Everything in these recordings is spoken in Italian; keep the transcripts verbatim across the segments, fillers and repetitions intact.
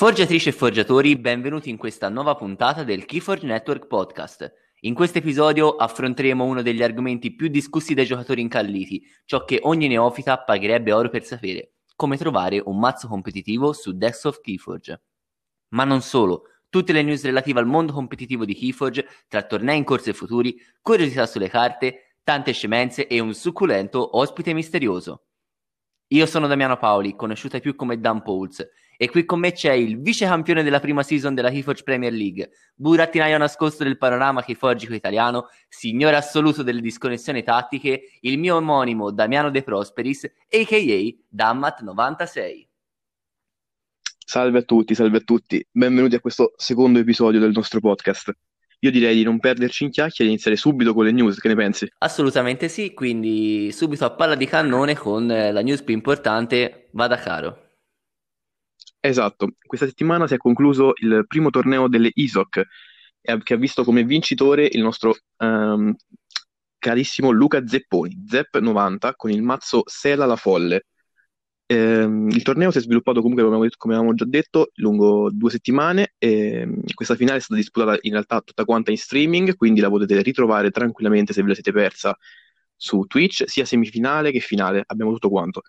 Forgiatrici e forgiatori, benvenuti in questa nuova puntata del Keyforge Network Podcast. In questo episodio affronteremo uno degli argomenti più discussi dai giocatori incalliti, ciò che ogni neofita pagherebbe oro per sapere, come trovare un mazzo competitivo su Decks of Keyforge. Ma non solo, tutte le news relative al mondo competitivo di Keyforge, tra tornei in corso e futuri, curiosità sulle carte, tante scemenze e un succulento ospite misterioso. Io sono Damiano Paoli, conosciuta più come Dan Pauls, e qui con me c'è il vice campione della prima season della Keyforge Premier League, burattinaio nascosto del panorama keyforgico italiano, signore assoluto delle disconnessioni tattiche, il mio omonimo Damiano De Prosperis, a k a. Dammat novantasei. Salve a tutti, salve a tutti, benvenuti a questo secondo episodio del nostro podcast. Io direi di non perderci in chiacchiere e iniziare subito con le news, che ne pensi? Assolutamente sì, quindi subito a palla di cannone con la news più importante, vada caro. Esatto, questa settimana si è concluso il primo torneo delle I S O C, che ha visto come vincitore il nostro um, carissimo Luca Zepponi, Zepp novanta, con il mazzo Sela la Folle. Ehm, il torneo si è sviluppato comunque, come avevamo già detto, lungo due settimane e questa finale è stata disputata in realtà tutta quanta in streaming, quindi la potete ritrovare tranquillamente se ve la siete persa su Twitch, sia semifinale che finale, abbiamo tutto quanto.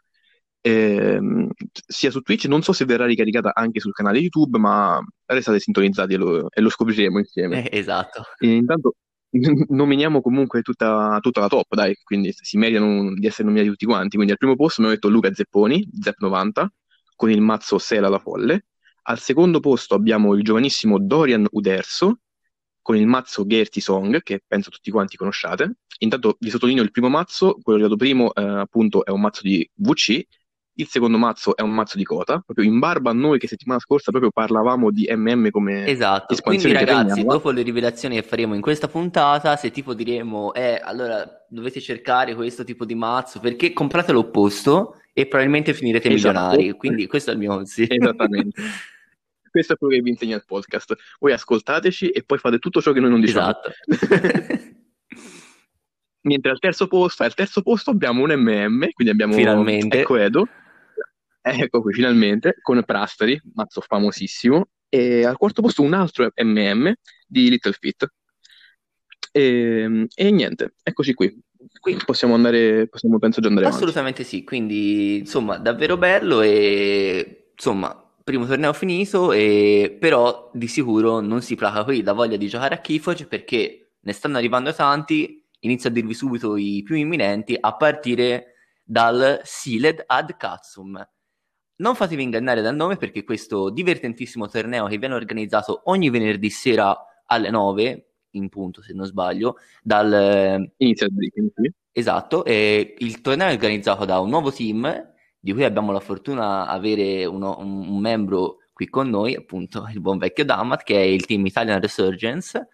Ehm, sia su Twitch, non so se verrà ricaricata anche sul canale YouTube, ma restate sintonizzati e lo, e lo scopriremo insieme. Eh, esatto. E intanto nominiamo comunque tutta, tutta la top, dai, quindi si meritano di essere nominati tutti quanti. Quindi al primo posto abbiamo detto Luca Zepponi, Zepp novanta, con il mazzo Sela la Folle. Al secondo posto abbiamo il giovanissimo Dorian Uderso con il mazzo Gertie Song, che penso tutti quanti conosciate. Intanto vi sottolineo il primo mazzo, quello che ho dato primo eh, appunto è un mazzo di V C, il secondo mazzo è un mazzo di Cota, proprio in barba a noi che settimana scorsa proprio parlavamo di M M come esatto, quindi ragazzi dopo le rivelazioni che faremo in questa puntata, se tipo diremo eh allora dovete cercare questo tipo di mazzo perché comprate l'opposto e probabilmente finirete esatto. milionari, quindi questo è il mio consiglio. Esattamente. Questo è quello che vi insegna il podcast, voi ascoltateci e poi fate tutto ciò che noi non diciamo. Esatto. Mentre al terzo posto al terzo posto abbiamo un M M, quindi abbiamo finalmente ecco Edo Ecco qui, finalmente, con Prastari, mazzo famosissimo, e al quarto posto un altro M M di Little Fit. E, e niente, eccoci qui. Quindi possiamo andare, possiamo penso già andare assolutamente avanti. Sì, quindi insomma davvero bello e insomma primo torneo finito, e però di sicuro non si placa qui la voglia di giocare a Keyforge perché ne stanno arrivando tanti, inizio a dirvi subito i più imminenti a partire dal Sealed ad Katsum. Non fatevi ingannare dal nome perché questo divertentissimo torneo che viene organizzato ogni venerdì sera alle nove, in punto se non sbaglio, dal... Inizia il weekend. Esatto, e il torneo è organizzato da un nuovo team, di cui abbiamo la fortuna di avere uno, un, un membro qui con noi, appunto il buon vecchio Dammat, che è il team Italian Resurgence,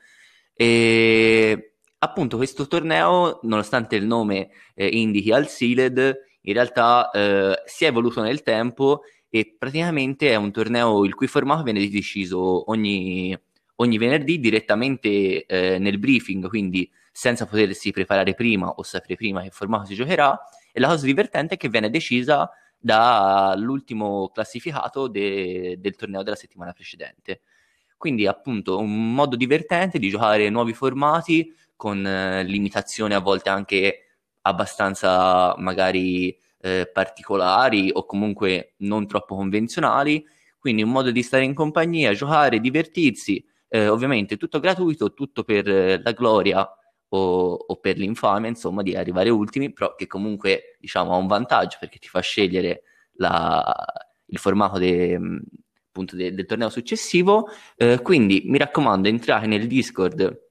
e appunto questo torneo, nonostante il nome eh, indichi al Sealed, in realtà eh, si è evoluto nel tempo e praticamente è un torneo il cui formato viene deciso ogni, ogni venerdì direttamente eh, nel briefing, quindi senza potersi preparare prima o sapere prima che formato si giocherà, e la cosa divertente è che viene decisa dall'ultimo classificato de- del torneo della settimana precedente. Quindi appunto un modo divertente di giocare nuovi formati con eh, limitazioni a volte anche abbastanza magari eh, particolari o comunque non troppo convenzionali, quindi un modo di stare in compagnia, giocare, divertirsi, eh, ovviamente tutto gratuito, tutto per eh, la gloria o, o per l'infamia, insomma, di arrivare ultimi, però che comunque diciamo ha un vantaggio perché ti fa scegliere la, il formato de, appunto de, del torneo successivo, eh, quindi mi raccomando entrate nel Discord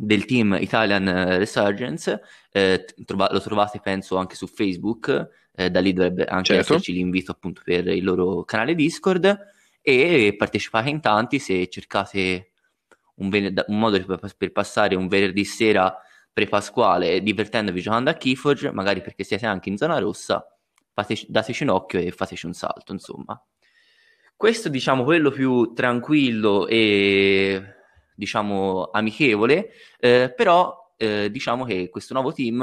del team Italian Resurgence, eh, trova- lo trovate penso anche su Facebook, eh, da lì dovrebbe anche certo. esserci l'invito appunto per il loro canale Discord, e partecipate in tanti se cercate un, ven- un modo per, per passare un venerdì sera pre-pasquale divertendovi giocando a Keyforge, magari perché siete anche in zona rossa, fateci- dateci un occhio e fateci un salto, insomma. Questo diciamo quello più tranquillo e diciamo amichevole, eh, però eh, diciamo che questo nuovo team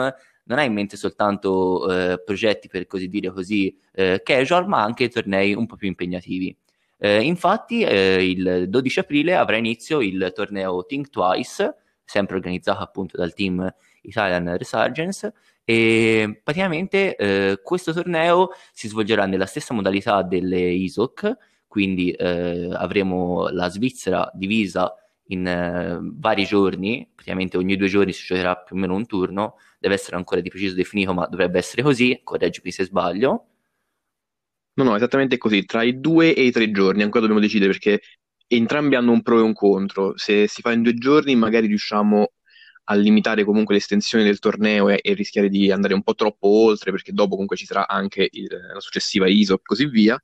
non ha in mente soltanto eh, progetti per così dire così eh, casual, ma anche tornei un po' più impegnativi. Eh, infatti eh, il dodici aprile avrà inizio il torneo Think Twice, sempre organizzato appunto dal team Italian Resurgence, e praticamente eh, questo torneo si svolgerà nella stessa modalità delle I S O C, quindi eh, avremo la Svizzera divisa in eh, vari giorni, praticamente ogni due giorni si giocherà più o meno un turno, deve essere ancora di preciso definito, ma dovrebbe essere così, correggimi se sbaglio. No, no, esattamente così, tra i due e i tre giorni, ancora dobbiamo decidere perché entrambi hanno un pro e un contro. Se si fa in due giorni magari riusciamo a limitare comunque l'estensione del torneo e, e rischiare di andare un po' troppo oltre, perché dopo comunque ci sarà anche il, la successiva I S O e così via.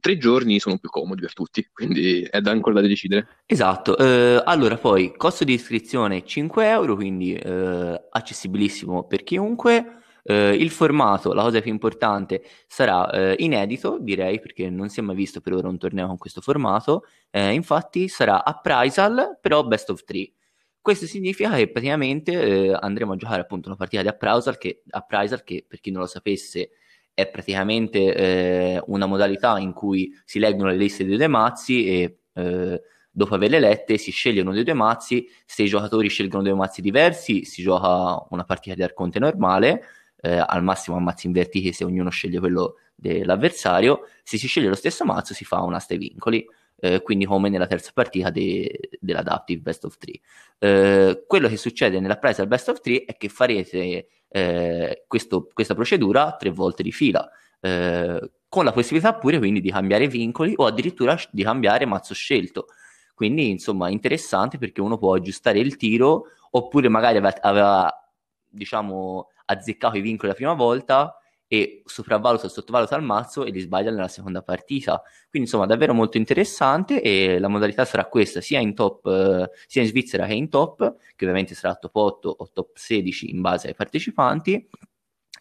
Tre giorni sono più comodi per tutti, quindi è da, ancora da decidere. Esatto, eh, allora poi costo di iscrizione cinque euro, quindi eh, accessibilissimo per chiunque. Uh, il formato, la cosa più importante, sarà uh, inedito, direi, perché non si è mai visto per ora un torneo con questo formato. Eh, infatti sarà Appraisal, però best of three. Questo significa che praticamente eh, andremo a giocare appunto una partita di Appraisal che, Appraisal, che per chi non lo sapesse è praticamente eh, una modalità in cui si leggono le liste dei due mazzi e eh, dopo averle lette si scegliono dei due mazzi. Se i giocatori scelgono due mazzi diversi si gioca una partita di Arconte normale. Eh, al massimo a mazzi invertiti se ognuno sceglie quello dell'avversario. Se si sceglie lo stesso mazzo si fa un'asta ai vincoli, eh, quindi come nella terza partita de- dell'Adaptive Best of Three. Eh, quello che succede nella presa al Best of Three è che farete eh, questo, questa procedura tre volte di fila, eh, con la possibilità pure quindi di cambiare vincoli o addirittura di cambiare mazzo scelto. Quindi insomma interessante, perché uno può aggiustare il tiro, oppure magari aveva, aveva diciamo azzeccato i vincoli la prima volta e sopravvaluta o sottovaluta il mazzo e li sbaglia nella seconda partita. Quindi insomma davvero molto interessante, e la modalità sarà questa sia in top eh, sia in Svizzera che in top, che ovviamente sarà top otto o top sedici in base ai partecipanti.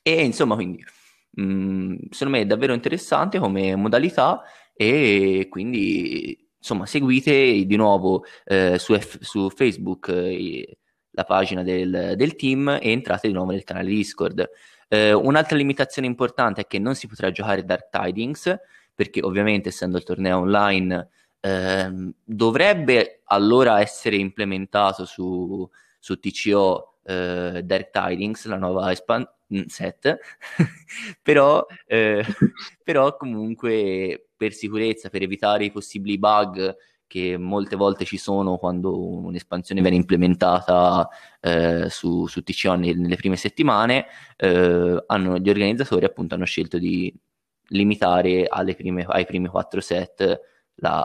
E insomma quindi mh, secondo me è davvero interessante come modalità, e quindi insomma seguite di nuovo eh, su, F- su Facebook eh, la pagina del, del team, e entrate di nuovo nel canale Discord. Eh, un'altra limitazione importante è che non si potrà giocare Dark Tidings, perché ovviamente essendo il torneo online eh, dovrebbe allora essere implementato su, su T C O eh, Dark Tidings, la nuova espan- set però, eh, però comunque per sicurezza, per evitare i possibili bug che molte volte ci sono quando un'espansione viene implementata eh, su, su T C O nelle prime settimane, eh, hanno, gli organizzatori appunto hanno scelto di limitare alle prime, ai primi quattro set la,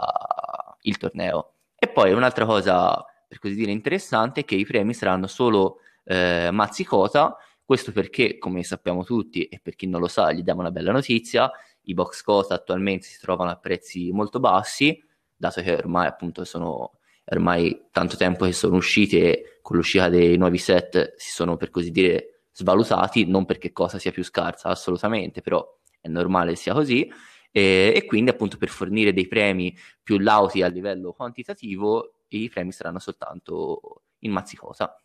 il torneo. E poi un'altra cosa per così dire interessante è che i premi saranno solo eh, mazzi quota. Questo perché, come sappiamo tutti, e per chi non lo sa gli diamo una bella notizia, i box quota attualmente si trovano a prezzi molto bassi, dato che ormai appunto sono ormai tanto tempo che sono usciti, e con l'uscita dei nuovi set si sono per così dire svalutati, non perché cosa sia più scarsa assolutamente, però è normale sia così, e, e quindi appunto per fornire dei premi più lauti a livello quantitativo i premi saranno soltanto in mazzicota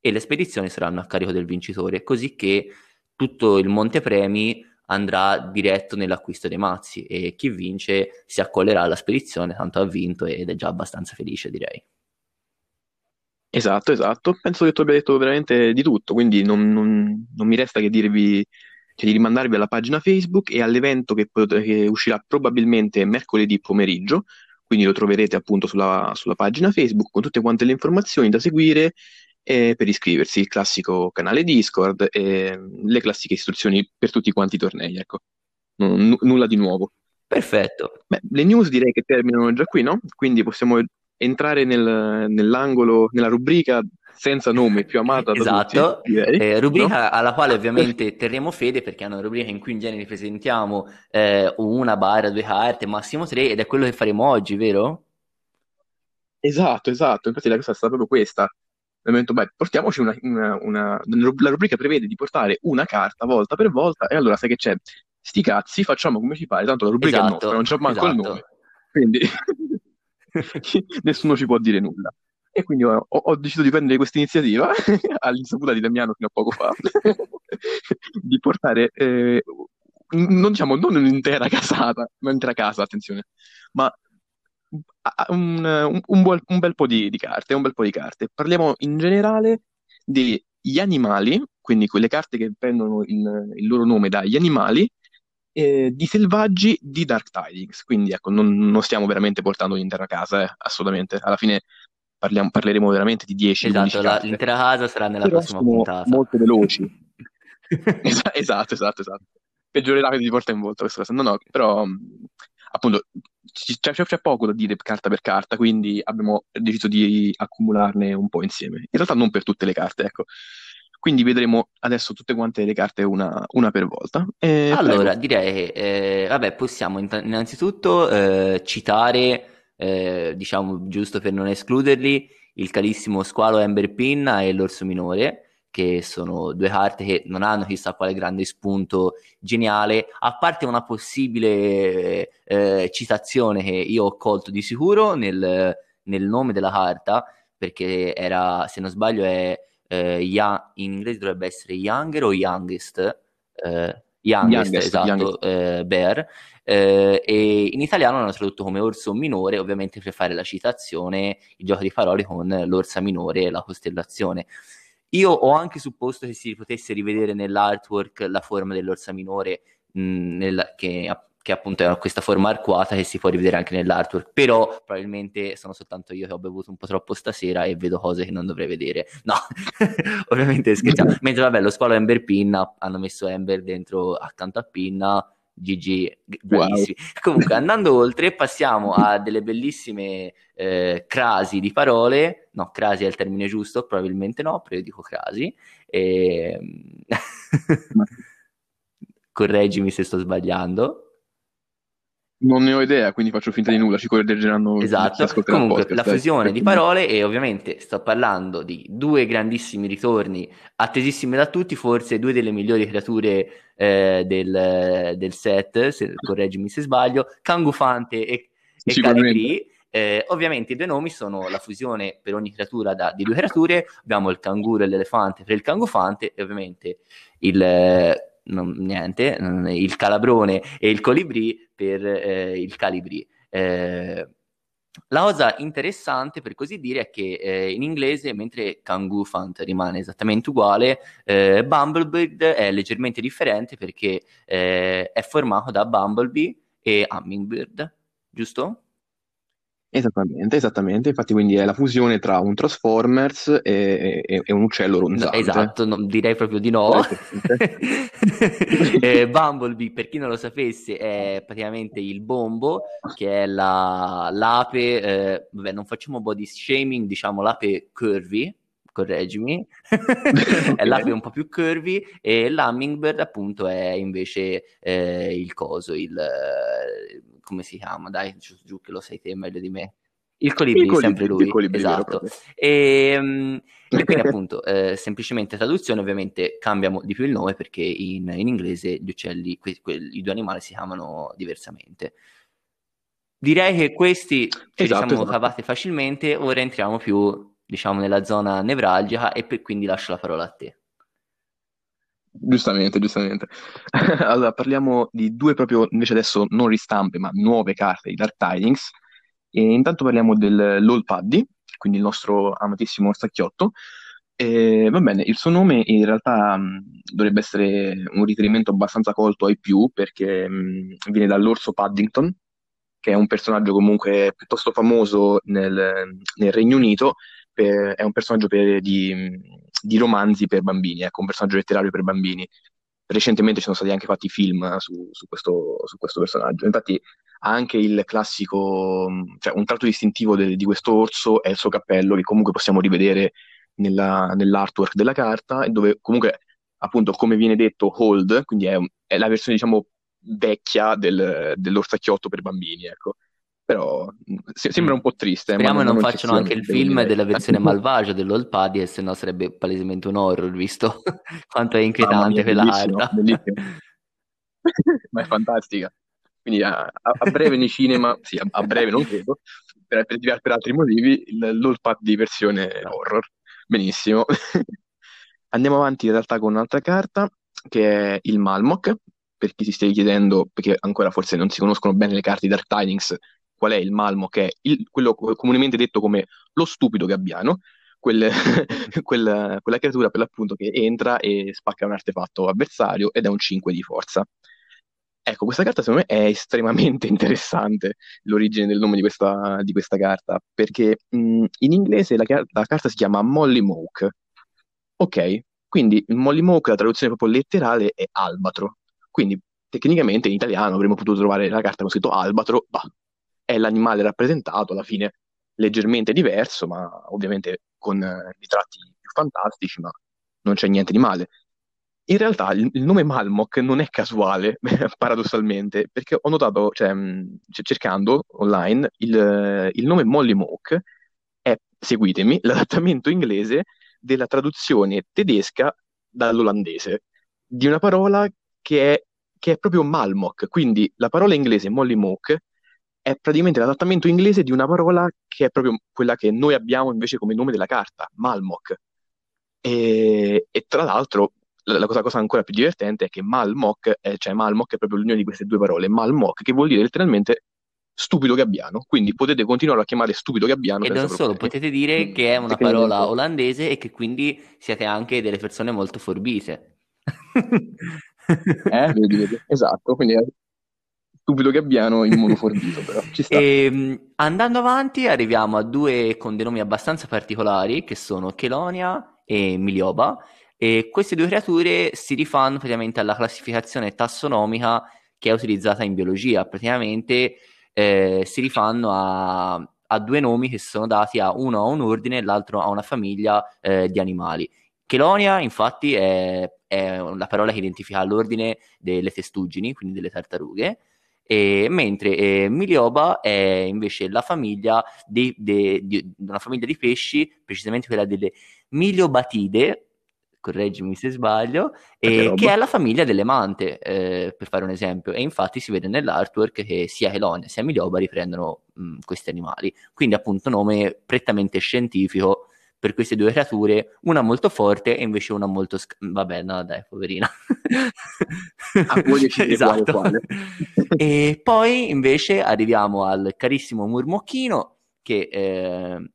e le spedizioni saranno a carico del vincitore, così che tutto il montepremi andrà diretto nell'acquisto dei mazzi, e chi vince si accollerà alla spedizione, tanto ha vinto ed è già abbastanza felice, direi. Esatto, esatto. Penso che tu abbia detto veramente di tutto, quindi non, non, non mi resta che dirvi, cioè, di rimandarvi alla pagina Facebook e all'evento che, pot- che uscirà probabilmente mercoledì pomeriggio, quindi lo troverete appunto sulla, sulla pagina Facebook con tutte quante le informazioni da seguire e per iscriversi, il classico canale Discord e le classiche istruzioni per tutti quanti i tornei, ecco. N- nulla di nuovo. Perfetto. Beh, le news direi che terminano già qui, no? Quindi possiamo entrare nel, nell'angolo, nella rubrica senza nome più amata da esatto. tutti. Esatto, eh, rubrica no? alla quale ovviamente terremo fede, perché è una rubrica in cui in genere presentiamo eh, una barra, due carte, massimo tre, ed è quello che faremo oggi, vero? Esatto, esatto. Infatti la cosa è stata proprio questa. Momento, beh, portiamoci una, una, una la rubrica prevede di portare una carta volta per volta, e allora sai che c'è, sti cazzi, facciamo come ci pare, tanto la rubrica esatto, è nostra, non c'è manco esatto. il nome, quindi nessuno ci può dire nulla, e quindi ho, ho deciso di prendere questa iniziativa all'insaputa di Damiano fino a poco fa di portare eh, non diciamo non un'intera casata, un'intera casa, attenzione, ma un, un, un, buon, un bel po' di, di carte, un bel po' di carte. Parliamo in generale degli animali, quindi quelle carte che prendono il, il loro nome dagli animali, eh, di selvaggi di Dark Tidings. Quindi ecco, non, non stiamo veramente portando l'intera casa, eh, assolutamente. Alla fine parliamo, parleremo veramente di dieci. Esatto, la, l'intera casa sarà nella però prossima puntata. Molto veloci. Esa- esatto, esatto, esatto. Peggiorerà di volta in volta questa cosa. No, no, però appunto c- c'è, c'è poco da dire carta per carta, quindi abbiamo deciso di accumularne un po' insieme. In realtà non per tutte le carte, ecco. Quindi vedremo adesso tutte quante le carte una, una per volta. E allora, prego. Direi, eh, vabbè, possiamo innanzitutto eh, citare, eh, diciamo, giusto per non escluderli, il carissimo squalo Ember Pinna e l'orso minore, che sono due carte che non hanno chissà quale grande spunto geniale, a parte una possibile eh, citazione che io ho colto di sicuro nel, nel nome della carta, perché era, se non sbaglio, è eh, ya- in inglese dovrebbe essere Younger o Youngest, eh, youngest, youngest, esatto, youngest. Eh, bear, eh, e in italiano l'hanno tradotto come orso minore, ovviamente per fare la citazione, il gioco di parole con l'orsa minore e la costellazione. Io ho anche supposto che si potesse rivedere nell'artwork la forma dell'orsa minore, mh, nel, che, che appunto è questa forma arcuata che si può rivedere anche nell'artwork, però probabilmente sono soltanto io che ho bevuto un po' troppo stasera e vedo cose che non dovrei vedere. No, ovviamente scherziamo. Mentre vabbè, lo squalo Ember Pinna, hanno messo Ember dentro accanto a Pinna, gi gi, bravissimi. Wow. Comunque, andando oltre, passiamo a delle bellissime eh, crasi di parole. No, crasi è il termine giusto? Probabilmente no, però io dico crasi. E... correggimi se sto sbagliando. Non ne ho idea, quindi faccio finta di nulla, ci correggeranno. Esatto, comunque podcast, la fusione eh. di parole, e ovviamente sto parlando di due grandissimi ritorni attesissimi da tutti, forse due delle migliori creature eh, del, del set, se, correggimi se sbaglio, Kangufante e, e Colibri. Eh, ovviamente i due nomi sono la fusione per ogni creatura da, di due creature, abbiamo il canguro e l'elefante per il Kangufante, e ovviamente il... Eh, Non, niente, il calabrone e il colibri per eh, il Colibri. Eh, la cosa interessante, per così dire, è che eh, in inglese, mentre Kangufant rimane esattamente uguale, eh, Bumblebee è leggermente differente, perché eh, è formato da Bumblebee e Hummingbird, giusto? Esattamente, esattamente, infatti quindi è la fusione tra un Transformers e, e, e un uccello ronzante. No, esatto, no, direi proprio di no. eh, Bumblebee, per chi non lo sapesse, è praticamente il bombo, che è la, l'ape, eh, vabbè, non facciamo body shaming, diciamo l'ape curvy, correggimi, è l'ape un po' più curvy, e l'Hummingbird appunto è invece eh, il coso, il... Eh, come si chiama? Dai, giù, giù che lo sai te meglio di me. Il Colibri, il sempre lui, Colibri, esatto. E, um, e quindi appunto, eh, semplicemente traduzione, ovviamente cambiamo di più il nome, perché in, in inglese gli uccelli, que, que, i due animali si chiamano diversamente. Direi che questi ce esatto, li siamo esatto. cavati facilmente, ora entriamo più, diciamo, nella zona nevralgica, e per, quindi lascio la parola a te. Giustamente, giustamente. Allora, parliamo di due proprio, invece adesso non ristampe, ma nuove carte di Dark Tidings. E intanto parliamo dell'All Paddy, quindi il nostro amatissimo stacchiotto. E, va bene, il suo nome in realtà mh, dovrebbe essere un riferimento abbastanza colto ai più, perché mh, viene dall'orso Paddington, che è un personaggio comunque piuttosto famoso nel, nel Regno Unito. Per, è un personaggio per, di, di romanzi per bambini, ecco, un personaggio letterario per bambini. Recentemente ci sono stati anche fatti film su, su, questo, su questo personaggio. Infatti ha anche il classico, cioè un tratto distintivo de, di questo orso è il suo cappello, che comunque possiamo rivedere nella, nell'artwork della carta, dove comunque, appunto, come viene detto, Hold, quindi è, è la versione, diciamo, vecchia del, dell'orsacchiotto per bambini, ecco. Però se- sembra un po' triste. Speriamo che non, non facciano anche il film bene. Della versione malvagia dell'Old Paddy, e se no sarebbe palesemente un horror, visto quanto è inquietante quella carta. Ma è fantastica. Quindi a, a breve nei cinema, sì, a, a breve non credo, per, per, per altri motivi, l'Old Paddy versione horror. Benissimo. Andiamo avanti in realtà con un'altra carta, che è il Malmok, per chi si stia chiedendo, perché ancora forse non si conoscono bene le carte di Dark Tidings, qual è il Malmok, che è il, quello comunemente detto come lo stupido gabbiano, quel, quella, quella creatura per l'appunto che entra e spacca un artefatto avversario ed è un cinque di forza. Ecco, questa carta secondo me è estremamente interessante, l'origine del nome di questa, di questa carta, perché mh, in inglese la, la carta si chiama Mollymauk. Ok, quindi il Mollymauk, la traduzione proprio letterale è albatro, quindi tecnicamente in italiano avremmo potuto trovare la carta con scritto albatro, bah, è l'animale rappresentato, alla fine leggermente diverso, ma ovviamente con eh, ritratti più fantastici, ma non c'è niente di male. In realtà il, il nome Malmok non è casuale, paradossalmente, perché ho notato, cioè, cercando online, il, il nome Mollymauk è, seguitemi, l'adattamento inglese della traduzione tedesca dall'olandese, di una parola che è, che è proprio Malmok, quindi la parola inglese Mollymauk è praticamente l'adattamento inglese di una parola che è proprio quella che noi abbiamo invece come nome della carta, Malmok. E, e tra l'altro... La cosa, cosa ancora più divertente è che Malmok, eh, cioè Malmok è proprio l'unione di queste due parole, Malmok, che vuol dire letteralmente stupido gabbiano, quindi potete continuare a chiamare stupido gabbiano. E non solo, problemi. Potete dire che è una parola olandese e che quindi siete anche delle persone molto forbite. eh? Esatto, quindi stupido gabbiano in modo forbito, però ci sta. E, andando avanti arriviamo a due con dei nomi abbastanza particolari, che sono Chelonia e Milioba. E queste due creature si rifanno praticamente alla classificazione tassonomica che è utilizzata in biologia, praticamente eh, si rifanno a, a due nomi che sono dati a uno a un ordine e l'altro a una famiglia eh, di animali. Chelonia infatti è, è la parola che identifica l'ordine delle testuggini, quindi delle tartarughe, e, mentre eh, Milioba è invece la famiglia di, di, di una famiglia di pesci, precisamente quella delle Miliobatide, correggimi se sbaglio, e che è la famiglia delle mante, eh, per fare un esempio, e infatti si vede nell'artwork che sia Chelonia sia Milioba riprendono mh, questi animali, quindi appunto nome prettamente scientifico per queste due creature, una molto forte e invece una molto... Sc- vabbè, no, dai, poverina. A voi decidere esatto. Quale, quale. E poi invece arriviamo al carissimo Murmocchino, che... Eh,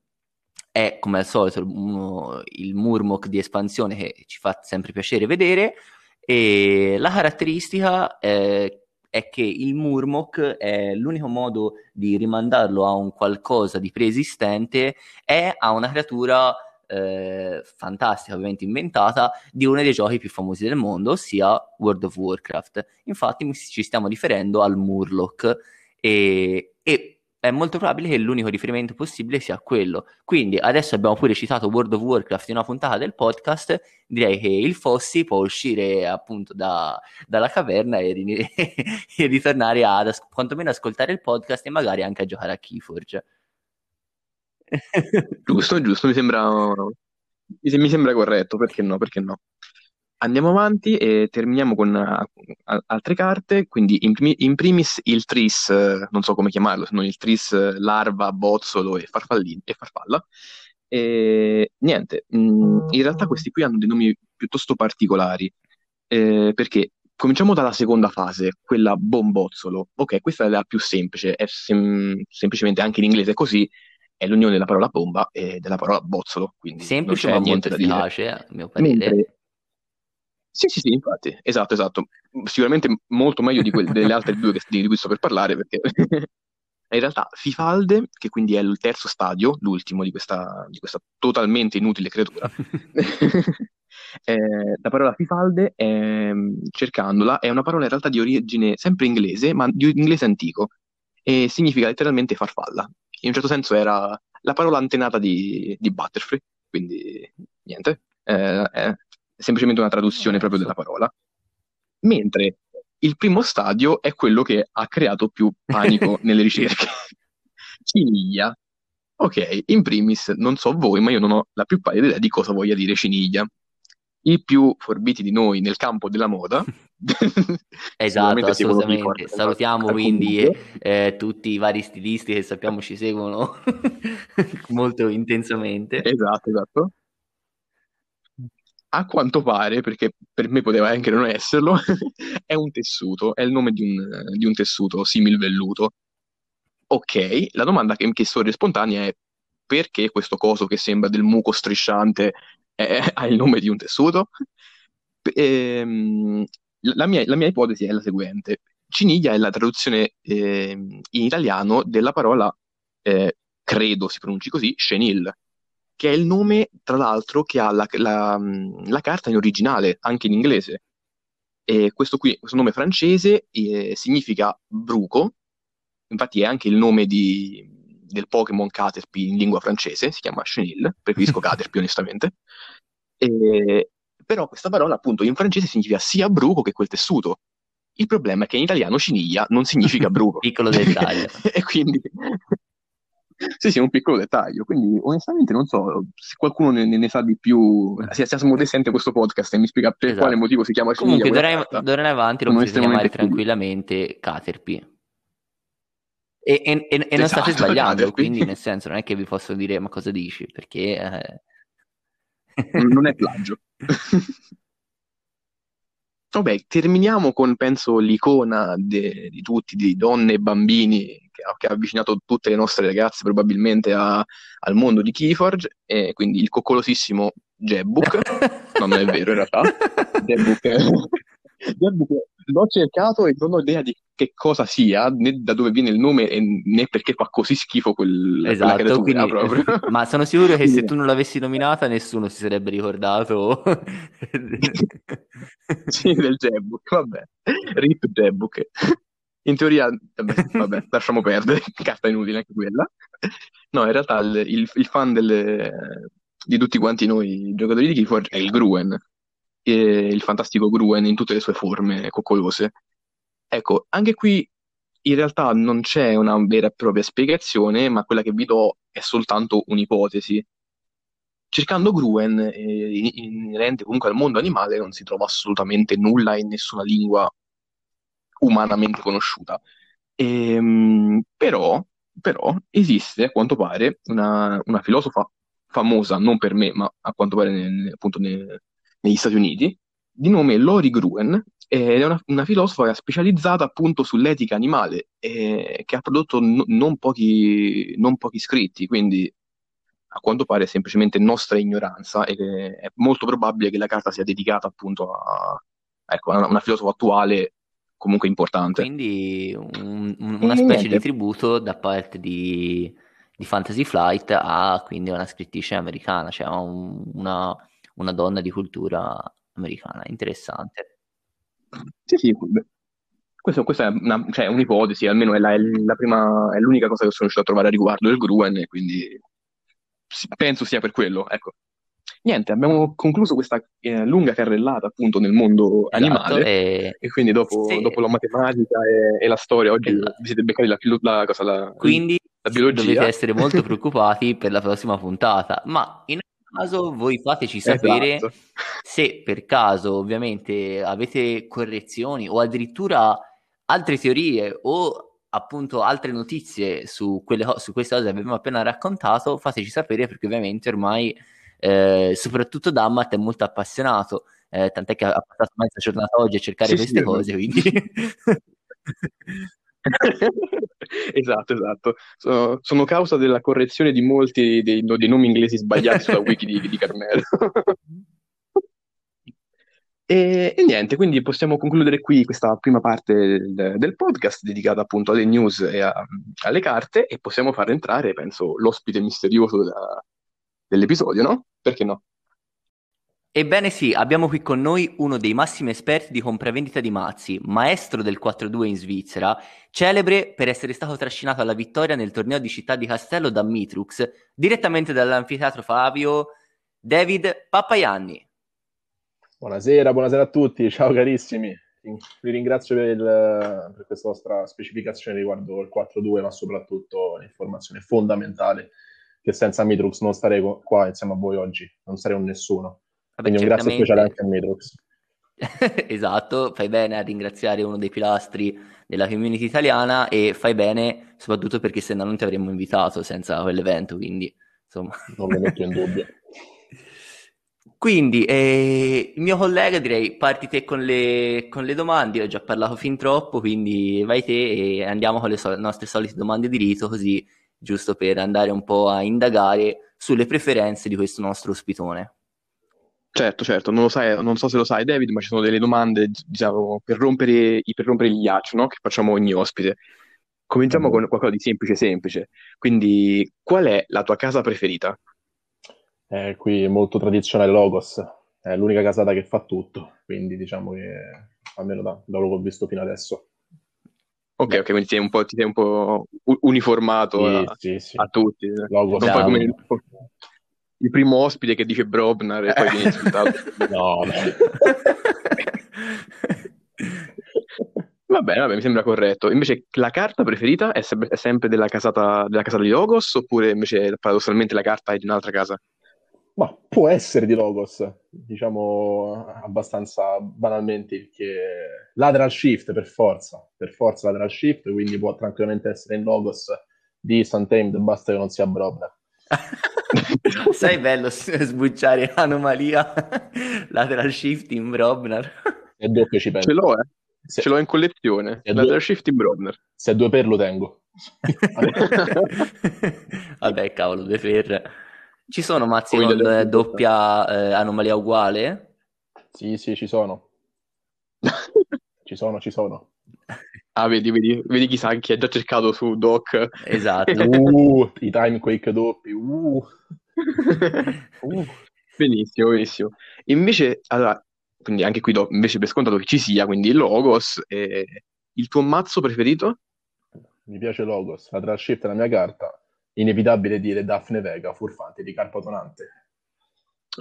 è come al solito uno, il Murloc di espansione che ci fa sempre piacere vedere, e la caratteristica eh, è che il Murloc è l'unico modo di rimandarlo a un qualcosa di preesistente è a una creatura eh, fantastica, ovviamente inventata, di uno dei giochi più famosi del mondo, ossia World of Warcraft. Infatti ci stiamo riferendo al Murloc e... e è molto probabile che l'unico riferimento possibile sia quello. Quindi adesso abbiamo pure citato World of Warcraft in una puntata del podcast, direi che il Fossi può uscire appunto da, dalla caverna e, rin- e ritornare ad as- quantomeno ascoltare il podcast e magari anche a giocare a Keyforge. Giusto, giusto, mi sembra mi sembra corretto, perché no, perché no. Andiamo avanti e terminiamo con uh, altre carte, quindi in, primi, in primis il tris, uh, non so come chiamarlo, se non il tris, uh, larva, bozzolo e, farfallin- e farfalla. E, niente, mh, in realtà questi qui hanno dei nomi piuttosto particolari, eh, perché cominciamo dalla seconda fase, quella bombozzolo. Ok, questa è la più semplice, è sem- semplicemente anche in inglese è così, è l'unione della parola bomba e della parola bozzolo, quindi semplice, non c'è ma niente molto da efficace, dire. A mio parere. Mentre, Sì, sì, sì, infatti, esatto, esatto. Sicuramente molto meglio di quelle, delle altre due che, di cui sto per parlare, perché in realtà Fifalde, che quindi è il terzo stadio, l'ultimo di questa, di questa totalmente inutile creatura, eh, la parola Fifalde, è, cercandola, è una parola in realtà di origine sempre inglese, ma di inglese antico, e significa letteralmente farfalla. In un certo senso era la parola antenata di, di Butterfree, quindi niente, eh, eh. semplicemente una traduzione proprio della parola, mentre il primo stadio è quello che ha creato più panico nelle ricerche. Ciniglia. Ok, in primis, non so voi, ma io non ho la più pallida idea di cosa voglia dire ciniglia. I più forbiti di noi nel campo della moda. Esatto, assolutamente. Salutiamo quindi eh, tutti i vari stilisti che sappiamo ci seguono molto intensamente. Esatto, esatto. a quanto pare, perché per me poteva anche non esserlo, è un tessuto, è il nome di un, di un tessuto simil velluto. Ok, la domanda che, che sorge spontanea è: perché questo coso che sembra del muco strisciante è, ha il nome di un tessuto? Ehm, la, mia, la mia ipotesi è la seguente. Ciniglia è la traduzione eh, in italiano della parola, eh, credo si pronunci così, Chenille, che è il nome, tra l'altro, che ha la, la, la carta in originale, anche in inglese. E questo qui, questo nome francese, eh, significa bruco, infatti è anche il nome di... del Pokémon Caterpie in lingua francese, si chiama Chenille, preferisco Caterpie onestamente, e, però questa parola appunto in francese significa sia bruco che quel tessuto. Il problema è che in italiano Ciniglia non significa bruco. Piccolo dettaglio. E quindi sì, sì, un piccolo dettaglio, quindi onestamente non so se qualcuno ne, ne sa di più, se Asmodee sente questo podcast e mi spiega per esatto. quale motivo si chiama Ciniglia. Comunque d'ora in avanti lo potete chiamare tranquillamente Caterpie. E, e, e esatto, non state sbagliando, Caterpie. Quindi nel senso non è che vi posso dire ma cosa dici, perché... Eh... non è plagio. Vabbè, terminiamo con, penso, l'icona de, di tutti, di donne e bambini, che, che ha avvicinato tutte le nostre ragazze probabilmente a, al mondo di Keyforge, e quindi il coccolosissimo Jebbook. No, non è vero in realtà. Jebbook è... L'ho cercato e non ho idea di che cosa sia, né da dove viene il nome, né perché fa così schifo quel, esatto, quella creatura quindi, proprio. Ma sono sicuro che se tu non l'avessi nominata nessuno si sarebbe ricordato sì, del Jebbook. Vabbè, rip Jebbook. In teoria, vabbè, lasciamo perdere, carta inutile anche quella. No, in realtà il, il, il fan delle, di tutti quanti noi giocatori di Keyforge è il Gruen, il fantastico Gruen in tutte le sue forme coccolose. Ecco, anche qui in realtà non c'è una vera e propria spiegazione, ma quella che vi do è soltanto un'ipotesi. Cercando Gruen, eh, inerente comunque al mondo animale, non si trova assolutamente nulla in nessuna lingua umanamente conosciuta. Ehm, però, però esiste, a quanto pare, una, una filosofa famosa, non per me, ma a quanto pare nel, appunto nel negli Stati Uniti, di nome Lori Gruen, ed è una, una filosofa specializzata appunto sull'etica animale, eh, che ha prodotto no, non, pochi, non pochi scritti, quindi a quanto pare è semplicemente nostra ignoranza, e che è molto probabile che la carta sia dedicata appunto a, ecco, a una, una filosofa attuale comunque importante. Quindi un, un, una specie niente. di tributo da parte di, di Fantasy Flight a quindi una scrittrice americana, cioè un, una... una donna di cultura americana, interessante. Sì, sì, questo, questa è una, cioè, un'ipotesi, almeno è, la, è, la prima, è l'unica cosa che sono riuscito a trovare a riguardo del Gruen, quindi penso sia per quello, ecco. Niente, abbiamo concluso questa eh, lunga carrellata appunto nel mondo esatto, animale, e, e quindi dopo, sì. dopo la matematica e, e la storia, oggi esatto. vi siete beccati la, la, cosa, la, quindi, la biologia. Quindi dovete essere molto preoccupati per la prossima puntata, ma in caso voi fateci sapere esatto. se per caso ovviamente avete correzioni o addirittura altre teorie o appunto altre notizie su, quelle, su queste cose che abbiamo appena raccontato, fateci sapere, perché ovviamente ormai eh, soprattutto Dammat è molto appassionato, eh, tant'è che ha passato mezza giornata oggi a cercare sì, queste sì, cose quindi esatto, esatto. So, sono causa della correzione di molti dei, dei nomi inglesi sbagliati sulla wiki di, di Carmelo. e, e niente, quindi possiamo concludere qui questa prima parte del, del podcast dedicata appunto alle news e a, alle carte, e possiamo far entrare, penso, l'ospite misterioso della, dell'episodio, no? Perché no? Ebbene sì, abbiamo qui con noi uno dei massimi esperti di compravendita di mazzi, maestro del quattro due in Svizzera, celebre per essere stato trascinato alla vittoria nel torneo di Città di Castello da Mitrux, direttamente dall'anfiteatro Fabio, David Pappajanni. Buonasera, buonasera a tutti, ciao carissimi. Vi ringrazio per, il, per questa vostra specificazione riguardo il quattro due, ma soprattutto l'informazione fondamentale, che senza Mitrux non starei qua insieme a voi oggi, non sarei un nessuno. Vabbè, quindi un grazie speciale anche a Mitrux. Esatto, fai bene a ringraziare uno dei pilastri della community italiana, e fai bene soprattutto perché se no non ti avremmo invitato senza quell'evento, quindi insomma non lo metto in dubbio. Quindi, eh, il mio collega, direi, parti te con le, con le domande. Io ho già parlato fin troppo, quindi vai te e andiamo con le so- nostre solite domande di rito, così giusto per andare un po' a indagare sulle preferenze di questo nostro ospitone. Certo, certo, non lo sai, non so se lo sai, David, ma ci sono delle domande, diciamo, per rompere, per rompere il ghiaccio, no? Che facciamo ogni ospite. Cominciamo mm. con qualcosa di semplice semplice. Quindi, qual è la tua casa preferita? Eh, qui è molto tradizionale Logos, è l'unica casata che fa tutto, quindi diciamo che almeno da, da quello che ho visto fino adesso. Ok, ok, quindi ti sei un po', ti sei un po' uniformato, sì, a, sì, sì. a tutti. Logos, non fai come il, il primo ospite che dice Brobnar e poi viene insultato. No, no. Vabbè, vabbè, mi sembra corretto. Invece la carta preferita è, se- è sempre della casata, della casata di Logos, oppure invece paradossalmente la carta è di un'altra casa? Ma può essere di Logos, diciamo abbastanza banalmente, perché Lateral Shift per forza, per forza Lateral Shift, quindi può tranquillamente essere in Logos di Santamed, basta che non sia Brobner. Sai, bello sbucciare anomalia Lateral Shift in Brobner. E doppio ci penso. Ce l'ho, eh. Se... Ce l'ho in collezione, la due... Shift in Brobner. Se è due per lo tengo. Vabbè, cavolo, due per. Ci sono mazzi con del... doppia eh, anomalia uguale? Sì, sì, ci sono. ci sono, ci sono. Ah, vedi, vedi, vedi chi sa chi ha già cercato su Doc. Esatto. uh, i time quake doppi. Uh. uh. Benissimo, benissimo. Invece, allora, quindi anche qui do invece per scontato che ci sia, quindi Logos. Eh, il tuo mazzo preferito? Mi piace Logos, la trascetta è la mia carta. Inevitabile dire Daphne Vega, furfante di Carpatonante.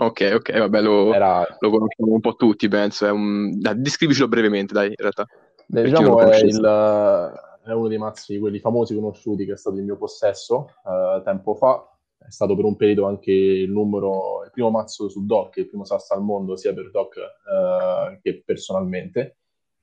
Ok, ok, vabbè, lo, Era... lo conosciamo un po' tutti, penso. È un... da, descrivicelo brevemente, dai, in realtà. Beh, diciamo è, il, è uno dei mazzi, quelli famosi conosciuti, che è stato il mio possesso eh, tempo fa. È stato per un periodo anche il numero, il primo mazzo su Doc, il primo sasso al mondo sia per Doc eh, che personalmente.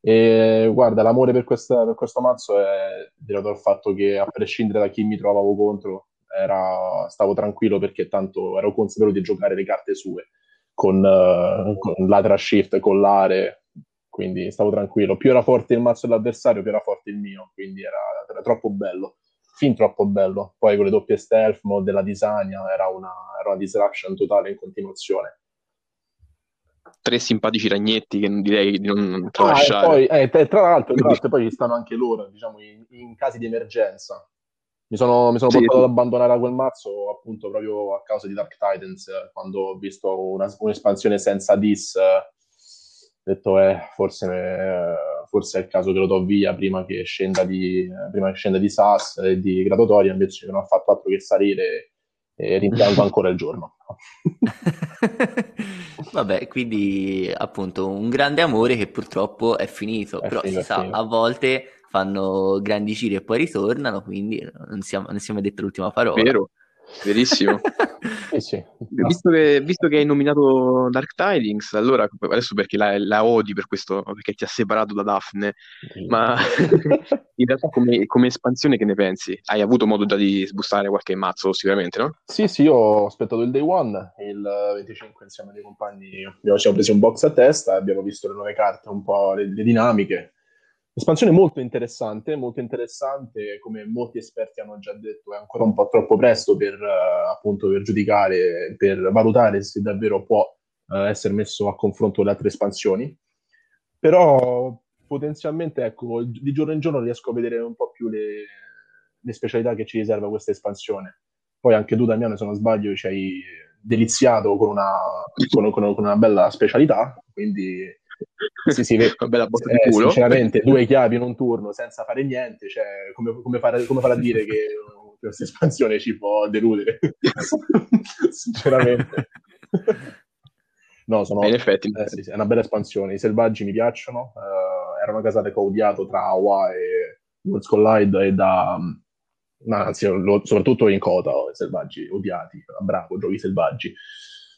E guarda, l'amore per, questa, per questo mazzo è derivato dal fatto che, a prescindere da chi mi trovavo contro, era, stavo tranquillo perché tanto ero consapevole di giocare le carte sue con, uh, con Lateral Shift, collare, quindi stavo tranquillo. Più era forte il mazzo dell'avversario, più era forte il mio, quindi era, era troppo bello. Fin troppo bello. Poi con le doppie stealth mod della Disania era una, era una disruption totale in continuazione. Tre simpatici ragnetti che non direi di non tralasciare. Ah, poi, eh, tra l'altro, tra l'altro poi ci stanno anche loro, diciamo, in, in casi di emergenza. Mi sono, mi sono sì. portato ad abbandonare a quel mazzo appunto proprio a causa di Dark Tidings, quando ho visto una, un'espansione senza dis. Ho detto, eh, forse, eh, forse è il caso che lo do via prima che scenda di, prima che scenda di S A S e di graduatoria, invece non ha fatto altro che salire e rimpiango ancora il giorno. Vabbè, quindi appunto un grande amore che purtroppo è finito, è però finito, si sa, finito. A volte fanno grandi giri e poi ritornano, quindi non siamo, non siamo detto l'ultima parola. Vero, verissimo. Eh sì, no. visto, che, visto che hai nominato Dark Tidings, allora adesso perché la, la odi per questo, perché ti ha separato da Daphne, sì. Ma in realtà come, come espansione che ne pensi? Hai avuto modo già di sbustare qualche mazzo sicuramente, no? Sì, sì, io ho aspettato il day one, il venticinque insieme ai miei compagni abbiamo, ci siamo presi un box a testa, abbiamo visto le nuove carte, un po' le, le dinamiche. Espansione molto interessante, molto interessante, come molti esperti hanno già detto, è ancora un po' troppo presto per, uh, appunto, per giudicare, per valutare se davvero può uh, essere messo a confronto con le altre espansioni. Però potenzialmente, ecco, di giorno in giorno riesco a vedere un po' più le, le specialità che ci riserva questa espansione. Poi anche tu, Damiano, se non sbaglio, ci hai deliziato con una, con, con, con una bella specialità, quindi... Sì, sì, vero. Bella botta di culo. Eh, sinceramente, due chiavi in un turno senza fare niente, cioè, come, come, fare, come farà a dire che questa espansione ci può deludere? Sinceramente. No, sono... In effetti. Eh, sì, sì, è una bella espansione, i selvaggi mi piacciono, uh, era una casata che ho odiato tra Awa e Worlds Collide e da... Ma anzi, lo, soprattutto in Cota, oh, i selvaggi odiati, bravo, giochi selvaggi.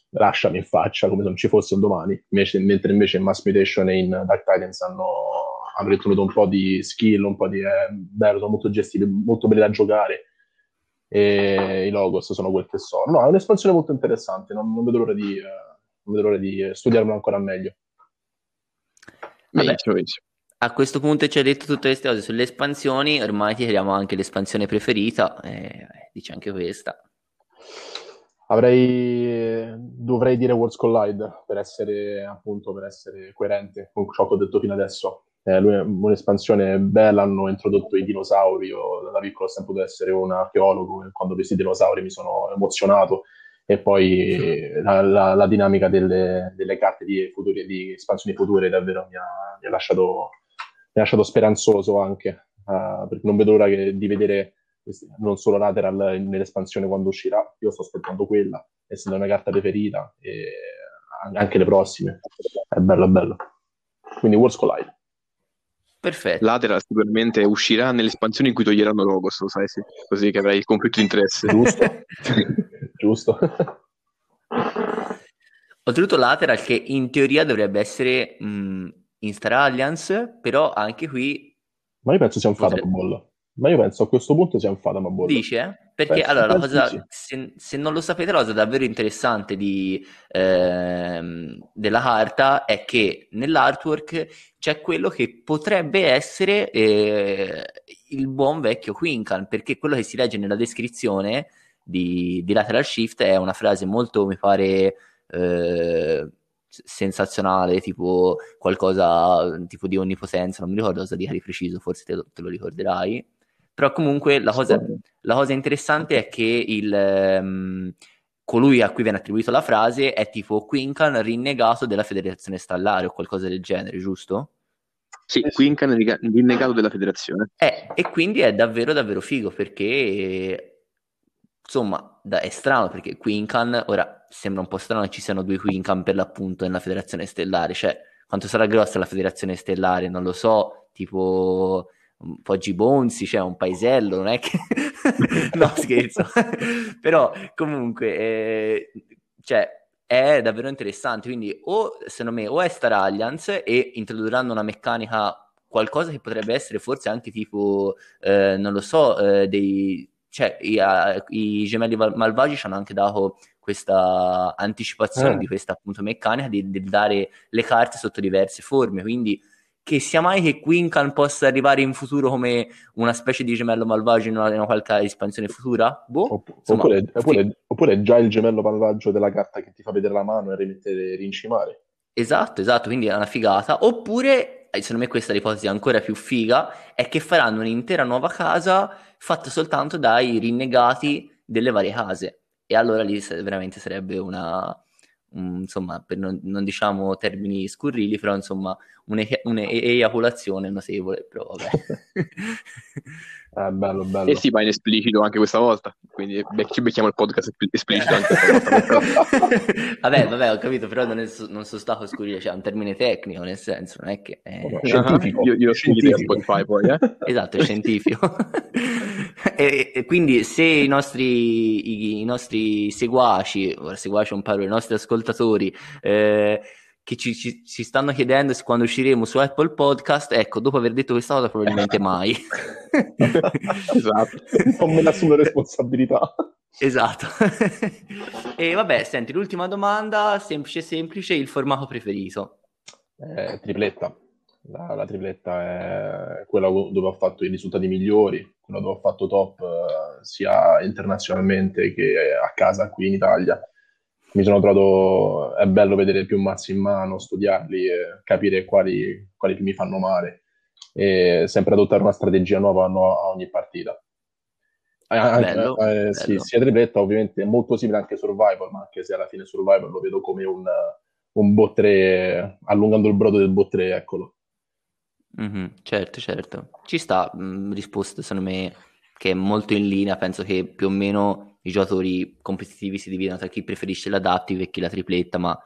Lasciami in faccia come se non ci fosse un domani, invece, mentre invece in Mass Mutation e in Dark Titans hanno, hanno ritornato un po' di skill, un po' di eh, bello, sono molto gestiti, molto belli da giocare e i Logos sono quel che sono. No, è un'espansione molto interessante, non, non vedo l'ora di, eh, non vedo l'ora di studiarlo ancora meglio. Vabbè, a questo punto ci ha detto tutte queste cose sulle espansioni, ormai ti chiediamo anche l'espansione preferita, eh, dice anche questa. Avrei dovrei dire Worlds Collide per essere appunto per essere coerente con ciò che ho detto fino adesso. Eh, un'espansione bella, hanno introdotto i dinosauri. Io da piccolo ho sempre potuto essere un archeologo, quando ho visto i dinosauri mi sono emozionato, e poi sì. la, la, la dinamica delle, delle carte di, futuri, di espansioni future davvero mi ha, mi ha lasciato mi ha lasciato speranzoso anche, uh, perché non vedo l'ora che, di vedere non solo Lateral nell'espansione quando uscirà. Io sto aspettando quella, essendo una carta preferita, e anche le prossime. È bello, è bello. Quindi Worlds Collide. Perfetto. Lateral sicuramente uscirà nell'espansione in cui toglieranno Logos, lo sai, sì. Così che avrai il conflitto di interesse. Giusto. Giusto. Oltretutto Lateral, che in teoria dovrebbe essere mh, in Star Alliance, però anche qui... Ma io penso sia un potrebbe... fataball. Ma io penso a questo punto sia un fataball. Dice? Eh? Perché penso, allora, la cosa, se, se non lo sapete, la cosa davvero interessante di, eh, della carta è che nell'artwork c'è quello che potrebbe essere eh, il buon vecchio Quinlan, perché quello che si legge nella descrizione... Di, di Lateral Shift è una frase molto, mi pare, eh, sensazionale, tipo qualcosa tipo di onnipotenza, non mi ricordo cosa dica di preciso, forse te, te lo ricorderai, però comunque la cosa, la cosa interessante è che il ehm, colui a cui viene attribuito la frase è tipo Quinlan rinnegato della federazione stellare o qualcosa del genere, giusto? Sì, Quinlan rinnegato della federazione, eh, e quindi è davvero davvero figo, perché insomma, da, è strano, perché Quinlan, ora sembra un po' strano che ci siano due Quinlan per l'appunto nella federazione stellare, cioè quanto sarà grossa la federazione stellare, non lo so, tipo un po' gibonzi, cioè un paesello, non è che... no, scherzo, però comunque, eh, cioè è davvero interessante, quindi o, secondo me, o è Star Alliance e introdurranno una meccanica, qualcosa che potrebbe essere forse anche tipo, eh, non lo so, eh, dei... Cioè, i, uh, i gemelli mal- malvagi ci hanno anche dato questa anticipazione eh. di questa appunto meccanica di, di dare le carte sotto diverse forme, quindi che sia mai che Quinlan possa arrivare in futuro come una specie di gemello malvagio in una, in una qualche espansione futura? Boh. Opp- Insomma, oppure, sì. oppure, oppure già il gemello malvagio della carta che ti fa vedere la mano e rimettere rincimare. Esatto, esatto, quindi è una figata. Oppure... secondo me questa ipotesi ancora più figa è che faranno un'intera nuova casa fatta soltanto dai rinnegati delle varie case, e allora lì veramente sarebbe una um, insomma, per non, non diciamo termini scurrili, però insomma un'eiaculazione notevole, però vabbè. Ah, bello, bello. E si va in esplicito anche questa volta, quindi beh, ci becchiamo il podcast esplicito anche questa volta. vabbè vabbè ho capito, però non, è, non sono stato scurrile, cioè è un termine tecnico, nel senso non è che è... Oh, scientifico. io, io scientifico. Spotify poi, eh? Esatto, è scientifico. e, e quindi se i nostri i, i nostri seguaci ora seguaci un paio, i nostri ascoltatori eh, che ci, ci, ci stanno chiedendo se quando usciremo su Apple Podcast, ecco, dopo aver detto questa cosa probabilmente mai. Esatto, non me ne assumo responsabilità. Esatto. E vabbè, senti, l'ultima domanda, semplice semplice, il formato preferito? Eh, tripletta. La, la tripletta è quella dove ho fatto i risultati migliori, quella dove ho fatto top eh, sia internazionalmente che a casa qui in Italia. Mi sono trovato, è bello vedere più mazzi in mano, studiarli, eh, capire quali, quali più mi fanno male, e sempre adottare una strategia nuova no, a ogni partita. Eh, anche, bello, eh, bello. Sì, sia tripletta ovviamente, è molto simile anche a Survival, ma anche se alla fine Survival lo vedo come un, un bottre, allungando il brodo del bottre, eccolo. Mm-hmm, certo, certo. Ci sta, mh, risposta secondo me che è molto in linea, penso che più o meno... i giocatori competitivi si dividono tra chi preferisce l'adattive e chi la tripletta, ma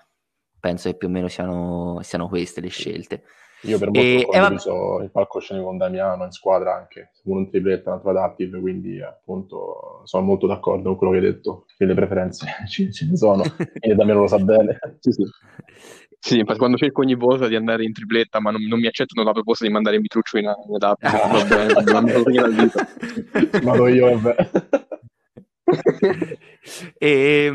penso che più o meno siano, siano queste le scelte. Io per molto e, ho condiviso il palcoscenico con Damiano in squadra anche, uno in tripletta, un altro adattive, quindi appunto sono molto d'accordo con quello che hai detto, che le preferenze ci, ce ne sono, e Damiano lo sa bene. Sì, sì. Sì, infatti quando cerco ogni volta di andare in tripletta, ma non, non mi accettano la proposta di mandare Mitrux in adattive. Vado io, vabbè. e,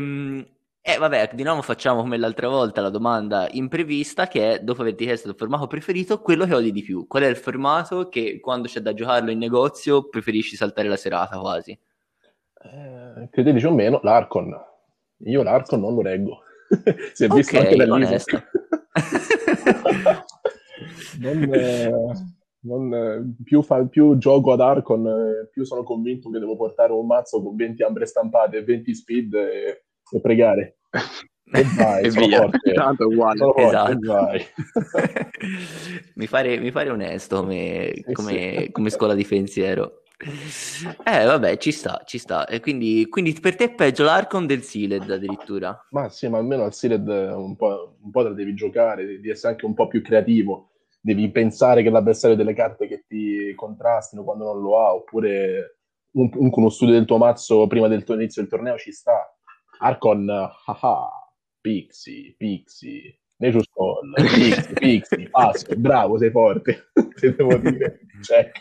E vabbè, di nuovo facciamo come l'altra volta la domanda imprevista, che è, dopo averti chiesto il formato preferito, quello che odi di più. Qual è il formato che quando c'è da giocarlo in negozio preferisci saltare la serata quasi? Eh, credeteci o meno, l'Arcon. Io l'Arcon non lo reggo. Si è visto okay, anche dall'Iso. non, eh, non, più, fa, più gioco ad Arcon, più sono convinto che devo portare un mazzo con venti ambre stampate e venti speed e... e pregare e vai, e sono via. Forte. Tanto è uguale. Sono esatto. Forte, vai. mi, fare, mi fare onesto come, eh come, sì. come scuola di pensiero. Eh vabbè, ci sta, ci sta. E quindi, quindi per te è peggio l'Arcon del Sealed addirittura? Ma sì, ma almeno al Sealed un po', un po' te la devi giocare, devi essere anche un po' più creativo, devi pensare che l'avversario delle carte che ti contrastino quando non lo ha, oppure un, un, uno studio del tuo mazzo prima del tuo inizio del torneo ci sta. Arcon, haha, Pixie, Pixie, Nature's Call, Pixie, Pixie, Pasco, bravo, sei forte, se devo dire, check.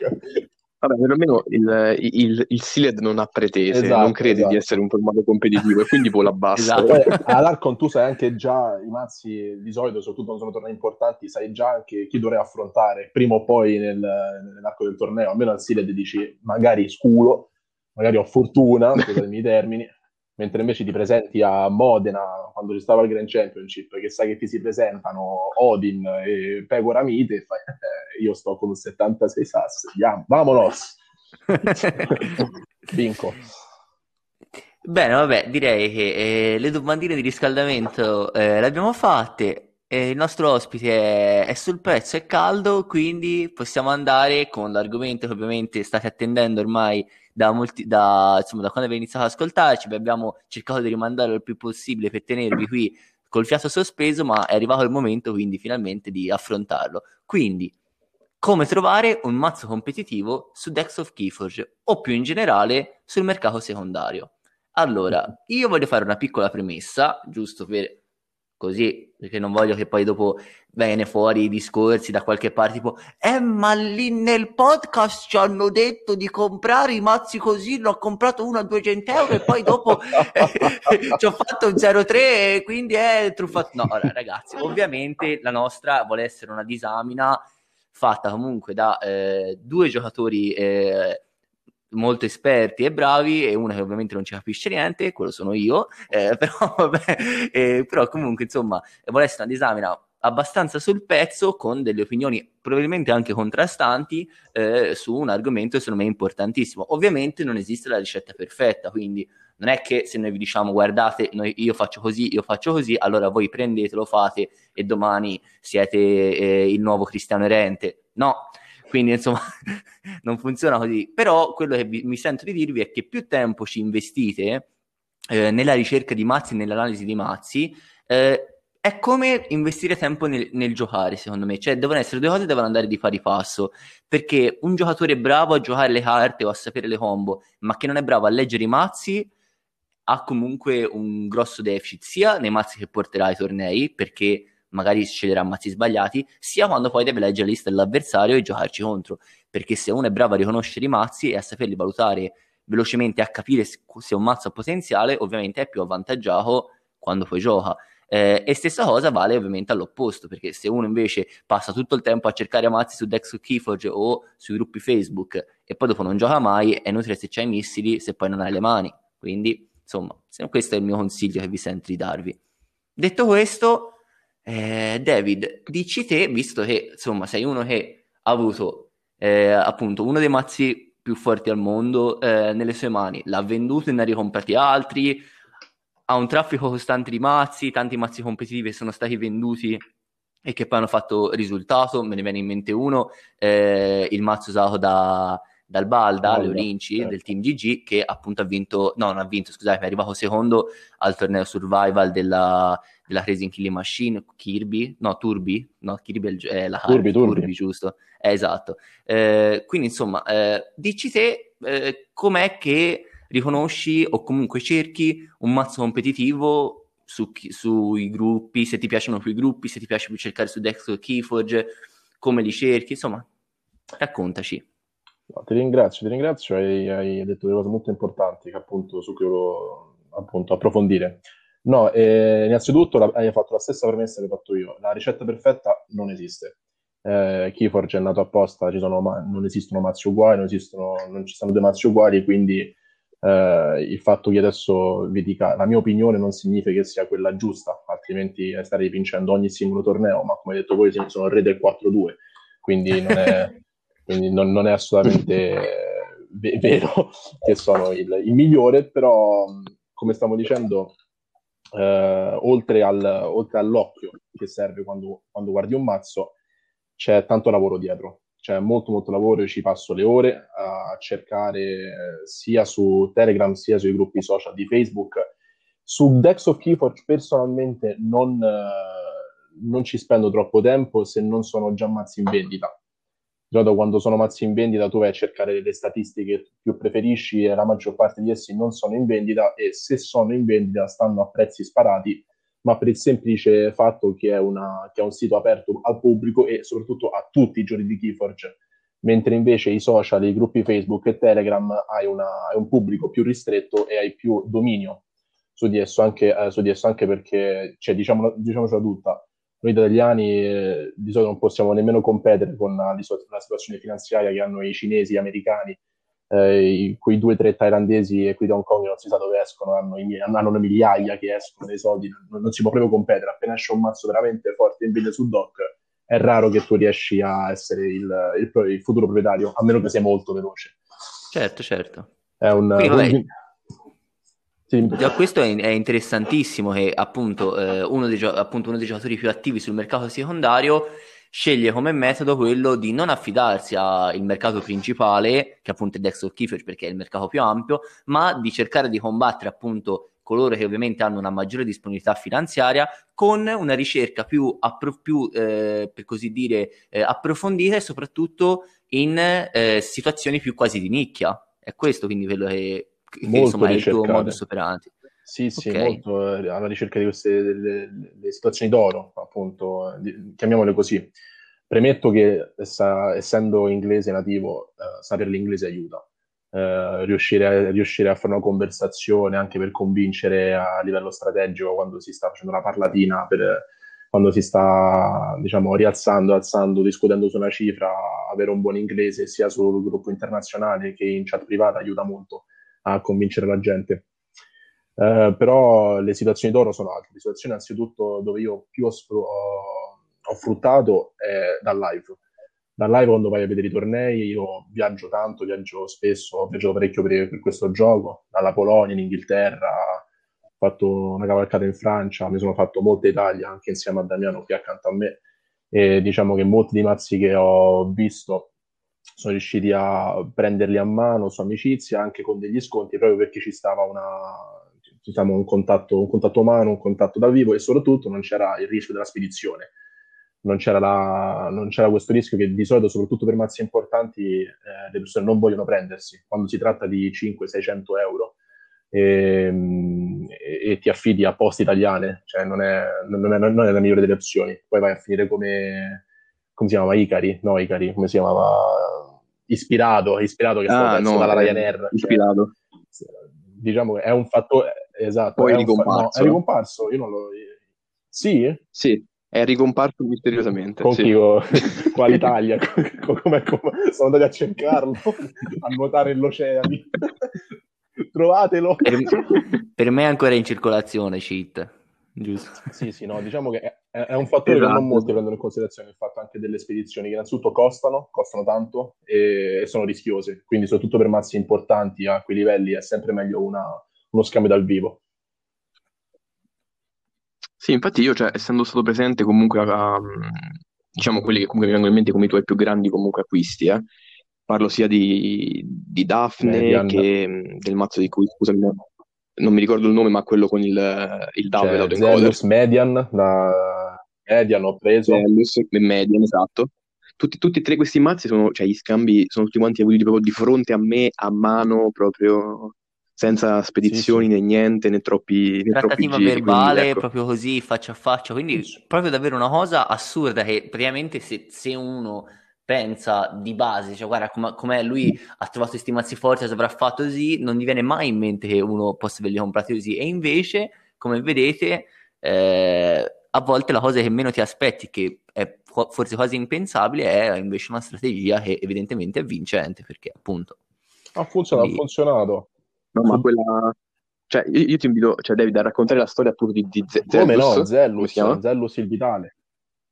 Vabbè, perlomeno il, il, il Sealed non ha pretese, esatto, non crede esatto. di essere un formato competitivo e quindi vola basso. Esatto. All'Arcon tu sai anche già, i mazzi di solito, soprattutto quando sono tornei importanti, sai già anche chi dovrei affrontare prima o poi nel, nell'arco del torneo, almeno al Sealed dici magari sculo, magari ho fortuna, scusatemi i termini. Mentre invece ti presenti a Modena quando ci stava il Grand Championship, che sai che ti si presentano Odin e Pecora Mite, e fai, eh, io sto con settantasei sassi, andiamo, vamonos! Vinco. Bene, vabbè, direi che eh, le domandine di riscaldamento eh, le abbiamo fatte, eh, il nostro ospite è, è sul pezzo, è caldo, quindi possiamo andare con l'argomento che ovviamente state attendendo ormai Da, molti, da, insomma, da quando avevi iniziato ad ascoltarci. Beh, abbiamo cercato di rimandarlo il più possibile per tenervi qui col fiato sospeso, ma è arrivato il momento quindi finalmente di affrontarlo. Quindi, come trovare un mazzo competitivo su Decks of Keyforge o più in generale sul mercato secondario. Allora, io voglio fare una piccola premessa, giusto per così, perché non voglio che poi dopo vengano fuori i discorsi da qualche parte tipo eh ma lì nel podcast ci hanno detto di comprare i mazzi così, l'ho comprato uno a duecento euro e poi dopo eh, ci ho fatto un zero tre e quindi è eh, truffato. No, allora, ragazzi, ovviamente la nostra vuole essere una disamina fatta comunque da eh, due giocatori eh, molto esperti e bravi e una che ovviamente non ci capisce niente, quello sono io, eh, però, vabbè, eh, però comunque insomma vuole essere una disamina abbastanza sul pezzo con delle opinioni probabilmente anche contrastanti eh, su un argomento secondo me importantissimo. Ovviamente non esiste la ricetta perfetta, quindi non è che se noi vi diciamo guardate noi, io faccio così, io faccio così, allora voi prendetelo, fate e domani siete eh, il nuovo Cristiano Erente, no? Quindi insomma non funziona così, però quello che vi, mi sento di dirvi è che più tempo ci investite eh, nella ricerca di mazzi, nell'analisi di mazzi, eh, è come investire tempo nel, nel giocare secondo me, cioè devono essere due cose che devono andare di pari passo, perché un giocatore bravo a giocare le carte o a sapere le combo, ma che non è bravo a leggere i mazzi, ha comunque un grosso deficit sia nei mazzi che porterà ai tornei, perché magari sceglierà mazzi sbagliati, sia quando poi deve leggere la lista dell'avversario e giocarci contro, perché se uno è bravo a riconoscere i mazzi e a saperli valutare velocemente, a capire se un mazzo ha potenziale, ovviamente è più avvantaggiato quando poi gioca. Eh, e stessa cosa vale ovviamente all'opposto, perché se uno invece passa tutto il tempo a cercare mazzi su Decks of Keyforge o sui gruppi Facebook e poi dopo non gioca mai, è inutile se c'hai i missili se poi non hai le mani. Quindi insomma, questo è il mio consiglio che vi sento di darvi. Detto questo, Eh, David, dici te, visto che insomma sei uno che ha avuto eh, appunto uno dei mazzi più forti al mondo eh, nelle sue mani, l'ha venduto e ne ha ricomprati altri, ha un traffico costante di mazzi, tanti mazzi competitivi sono stati venduti e che poi hanno fatto risultato. Me ne viene in mente uno, eh, il mazzo usato da, dal Balda, Balda Leorinci, certo, del team G G, che appunto ha vinto, no non ha vinto scusate, è arrivato secondo al torneo Survival della della Crazy Killing Machine, Kirby, no Turbi, no Kirby è la Turbi, Turbi. Turbi giusto, eh, esatto, eh, quindi insomma eh, dici te eh, com'è che riconosci o comunque cerchi un mazzo competitivo su, sui gruppi, se ti piacciono più i gruppi, se ti piace più cercare su Decks of Keyforge, come li cerchi, insomma raccontaci. No, ti ringrazio, ti ringrazio, hai, hai detto delle cose molto importanti che appunto su cui volevo appunto approfondire. No, eh, innanzitutto la, hai fatto la stessa premessa che ho fatto io. La ricetta perfetta non esiste. Eh, Keyforge è nato apposta, ci sono, ma, non esistono mazzi uguali, non, esistono, non ci stanno due mazzi uguali, quindi eh, il fatto che adesso vi dica la mia opinione non significa che sia quella giusta, altrimenti starei vincendo ogni singolo torneo, ma come detto voi sono il re del quattro due, quindi non è, quindi non, non è assolutamente v- vero che sono il, il migliore, però come stavo dicendo... Uh, oltre, al, oltre all'occhio che serve quando, quando guardi un mazzo, c'è tanto lavoro dietro, c'è molto molto lavoro. Io ci passo le ore a cercare sia su Telegram sia sui gruppi social di Facebook. Su Decks of Keyforge personalmente non, uh, non ci spendo troppo tempo se non sono già mazzi in vendita. Quando sono mazzi in vendita tu vai a cercare le statistiche che più preferisci e la maggior parte di essi non sono in vendita, e se sono in vendita stanno a prezzi sparati, ma per il semplice fatto che è, una, che è un sito aperto al pubblico e soprattutto a tutti i giochi di Keyforge, mentre invece i social, i gruppi Facebook e Telegram hai, una, hai un pubblico più ristretto e hai più dominio su di esso, anche, eh, su di esso anche perché, cioè, diciamo, diciamocela tutta, noi italiani eh, di solito non possiamo nemmeno competere con la, la situazione finanziaria che hanno i cinesi, gli americani, eh, i, quei due o tre thailandesi e qui da Hong Kong non si sa dove escono, hanno, i, hanno una migliaia che escono dei soldi, non, non si può proprio competere. Appena esce un mazzo veramente forte in vendita su doc, è raro che tu riesci a essere il, il, il futuro proprietario, a meno che sia molto veloce. Certo, certo. È un... Quindi, sì. Già questo è, è interessantissimo che appunto, eh, uno dei gio- appunto uno dei giocatori più attivi sul mercato secondario sceglie come metodo quello di non affidarsi al mercato principale, che appunto è Decks of Keyforge perché è il mercato più ampio, ma di cercare di combattere appunto coloro che ovviamente hanno una maggiore disponibilità finanziaria con una ricerca più, appro- più eh, per così dire eh, approfondita e soprattutto in eh, situazioni più quasi di nicchia. È questo quindi quello che... Che, molto insomma, ricercate. È il tuo modus operandi. Sì, sì, okay. Molto eh, alla ricerca di queste le, le situazioni d'oro, appunto, di, chiamiamole così. Premetto che essa, essendo inglese nativo, eh, sapere l'inglese aiuta. Eh, riuscire, a, riuscire a fare una conversazione anche per convincere a livello strategico quando si sta facendo una parlatina, per, quando si sta, diciamo, rialzando, alzando, discutendo su una cifra, avere un buon inglese sia sul gruppo internazionale che in chat privata aiuta molto a convincere la gente. Eh, però le situazioni d'oro sono altre. Le situazioni innanzitutto dove io più ho, sfru- ho, ho fruttato è dal live. Dal live quando vai a vedere i tornei, io viaggio tanto, viaggio spesso, ho viaggiato parecchio per, per questo gioco, dalla Polonia in Inghilterra, ho fatto una cavalcata in Francia, mi sono fatto molta Italia anche insieme a Damiano qui accanto a me, e diciamo che molti dei mazzi che ho visto sono riusciti a prenderli a mano su amicizia, anche con degli sconti, proprio perché ci stava una, diciamo, un contatto, un contatto umano, un contatto dal vivo, e soprattutto non c'era il rischio della spedizione, non c'era, la, non c'era questo rischio che di solito, soprattutto per mazzi importanti, eh, le persone non vogliono prendersi, quando si tratta di cinquecento seicento euro e, e ti affidi a Poste Italiane, cioè non è, non, è, non è la migliore delle opzioni, poi vai a finire come... come si chiamava? Icari? No, Icari, come si chiamava? Ispirato, Ispirato che ah, è stato no, dalla Ryanair. Ispirato. Cioè, diciamo che è un fattore... Esatto. Poi è, è ricomparso. Fa... No, è ricomparso, io non lo... Sì? Sì, è ricomparso misteriosamente. Con sì. Chi? Quale Italia? Come, come... Sono andati a cercarlo, a nuotare l'oceano. Trovatelo! Per, per me è ancora in circolazione, cheat. Giusto. Sì, sì, no, diciamo che è, è un fattore esatto. Che non molti prendono in considerazione, il fatto anche delle spedizioni, che innanzitutto costano, costano tanto e sono rischiose, quindi soprattutto per mazzi importanti a quei livelli è sempre meglio una, uno scambio dal vivo. Sì, infatti io, cioè, essendo stato presente comunque a, a diciamo quelli che comunque mi vengono in mente come i tuoi più grandi comunque acquisti, eh. Parlo sia di, di Daphne eh, di che del mazzo di cui, scusami, non mi ricordo il nome, ma quello con il, il D A W, cioè, l'autoencoder. Zellus, Median, da... Median ho preso. Zellus e Median, esatto. Tutti, tutti e tre questi mazzi sono, cioè, gli scambi sono tutti quanti avuti proprio di fronte a me, a mano, proprio senza spedizioni sì, sì. né niente, né troppi né trattativa troppi giri, verbale, quindi, ecco. Proprio così, faccia a faccia. Quindi sì. Proprio davvero una cosa assurda che praticamente se, se uno... pensa di base, cioè guarda com- com'è lui ha trovato questi mazzi forti, ha sopraffatto così, non gli viene mai in mente che uno possa averli comprati così, e invece come vedete, eh, a volte la cosa che meno ti aspetti, che è forse quasi impensabile, è invece una strategia che evidentemente è vincente, perché appunto ha funzionato, quindi... ha funzionato. No, ma quella... Cioè, io, io ti invito, cioè, David, a raccontare la storia appunto di, di Zellus. Come no, Zellus, Zellus il Vitale.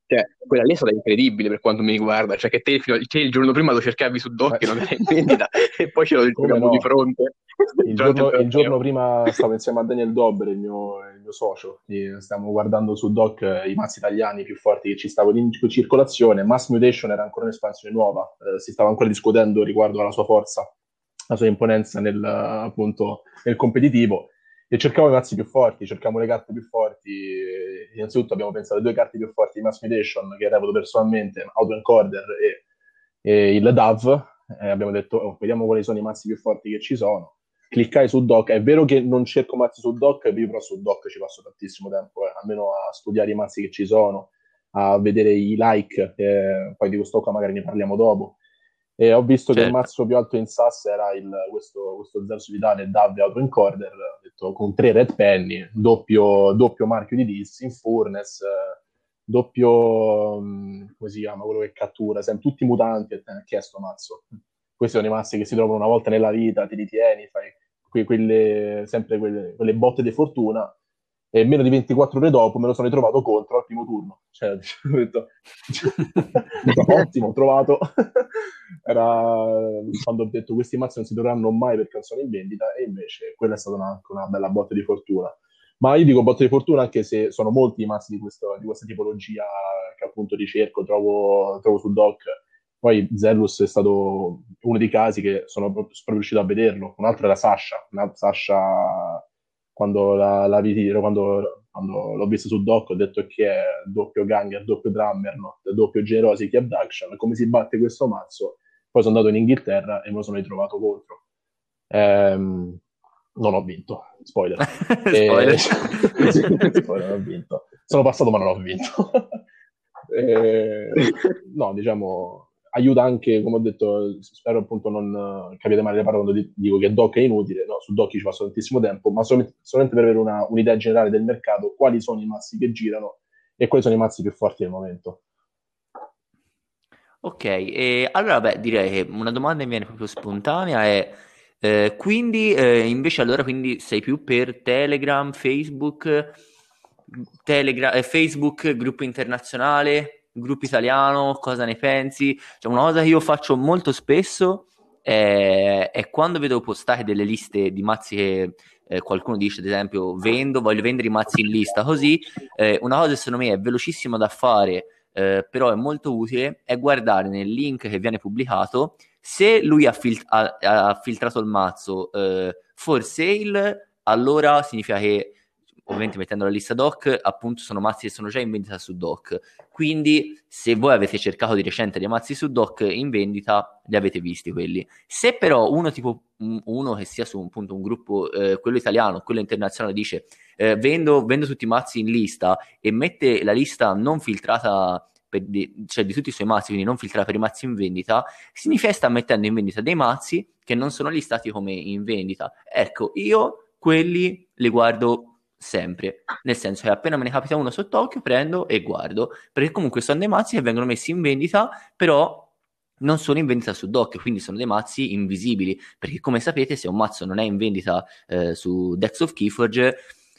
Cioè, quella lì è stata incredibile per quanto mi riguarda, cioè che te, fino, te il giorno prima lo cercavi su doc che non era in vendita e poi ce lo ritroviamo no. di fronte. Il giorno, il giorno prima stavo insieme a Daniel Dobber, il mio, il mio socio, stavamo guardando su doc i mazzi italiani più forti che ci stavano in circolazione. Mass Mutation era ancora un'espansione nuova, eh, si stava ancora discutendo riguardo alla sua forza, la sua imponenza nel, appunto, nel competitivo, e cercavamo i mazzi più forti, cercavamo le carte più forti. Innanzitutto abbiamo pensato alle due carte più forti di Mass Mutation, che reputo personalmente Auto Encoder e, e il Dav, e abbiamo detto oh, vediamo quali sono i mazzi più forti che ci sono. Cliccai su doc, è vero che non cerco mazzi su doc, io però su doc ci passo tantissimo tempo, eh, almeno a studiare i mazzi che ci sono, a vedere i like, eh, poi di questo qua magari ne parliamo dopo. E ho visto certo. che il mazzo più alto in S A S era il, questo, questo Zerus Vitale Dav Auto Encoder, ho detto, con tre red penny, doppio, doppio marchio di Dis, in Furnace, doppio, come si chiama, quello che cattura, sempre, tutti i mutanti, e te ne ha chiesto mazzo. Questi sono i massi che si trovano una volta nella vita, te li tieni, fai que- quelle, sempre quelle, quelle botte di fortuna, e meno di ventiquattro ore dopo me lo sono ritrovato contro al primo turno. Cioè, ho detto, ottimo, trovato. Era quando ho detto questi mazzi non si troveranno mai perché non sono in vendita, e invece quella è stata una, una bella botta di fortuna. Ma io dico botta di fortuna anche se sono molti i mazzi di, questo, di questa tipologia che appunto ricerco, trovo, trovo su doc. Poi Zellus è stato uno dei casi che sono proprio, proprio riuscito a vederlo. Un altro era Sasha, Sasha... Quando la, la ritiro, quando, quando l'ho visto su doc, ho detto che è doppio ganger, doppio drummer, no? Doppio generosity abduction, come si batte questo mazzo? Poi sono andato in Inghilterra e me lo sono ritrovato contro. Ehm, non ho vinto, spoiler. spoiler. E... spoiler, non ho vinto. Sono passato ma non ho vinto. e... No, diciamo... Aiuta anche, come ho detto, spero appunto non capite male le parole quando dico che doc è inutile, no, su doc ci passo tantissimo tempo, ma solamente, solamente per avere una, un'idea generale del mercato, quali sono i mazzi che girano e quali sono i mazzi più forti del momento. Ok, e allora beh, direi che una domanda mi viene proprio spontanea è, eh, quindi eh, invece allora quindi sei più per Telegram, Facebook, Telegram, eh, Facebook, gruppo internazionale... gruppo italiano, cosa ne pensi? Cioè, una cosa che io faccio molto spesso è, è quando vedo postare delle liste di mazzi che eh, qualcuno dice, ad esempio, vendo, voglio vendere i mazzi in lista, così eh, una cosa secondo me è velocissima da fare, eh, però è molto utile, è guardare nel link che viene pubblicato se lui ha, fil- ha, ha filtrato il mazzo eh, for sale, allora significa che ovviamente mettendo la lista doc, appunto sono mazzi che sono già in vendita su doc, quindi se voi avete cercato di recente dei mazzi su doc in vendita li avete visti quelli. Se però uno tipo uno che sia su un, appunto, un gruppo, eh, quello italiano, quello internazionale, dice eh, vendo, vendo tutti i mazzi in lista e mette la lista non filtrata per di, cioè di tutti i suoi mazzi, quindi non filtrata per i mazzi in vendita, significa che sta mettendo in vendita dei mazzi che non sono listati come in vendita. Ecco, io quelli li guardo sempre, nel senso che appena me ne capita uno sott'occhio prendo e guardo, perché comunque sono dei mazzi che vengono messi in vendita però non sono in vendita su doc, quindi sono dei mazzi invisibili, perché come sapete se un mazzo non è in vendita eh, su Decks of Keyforge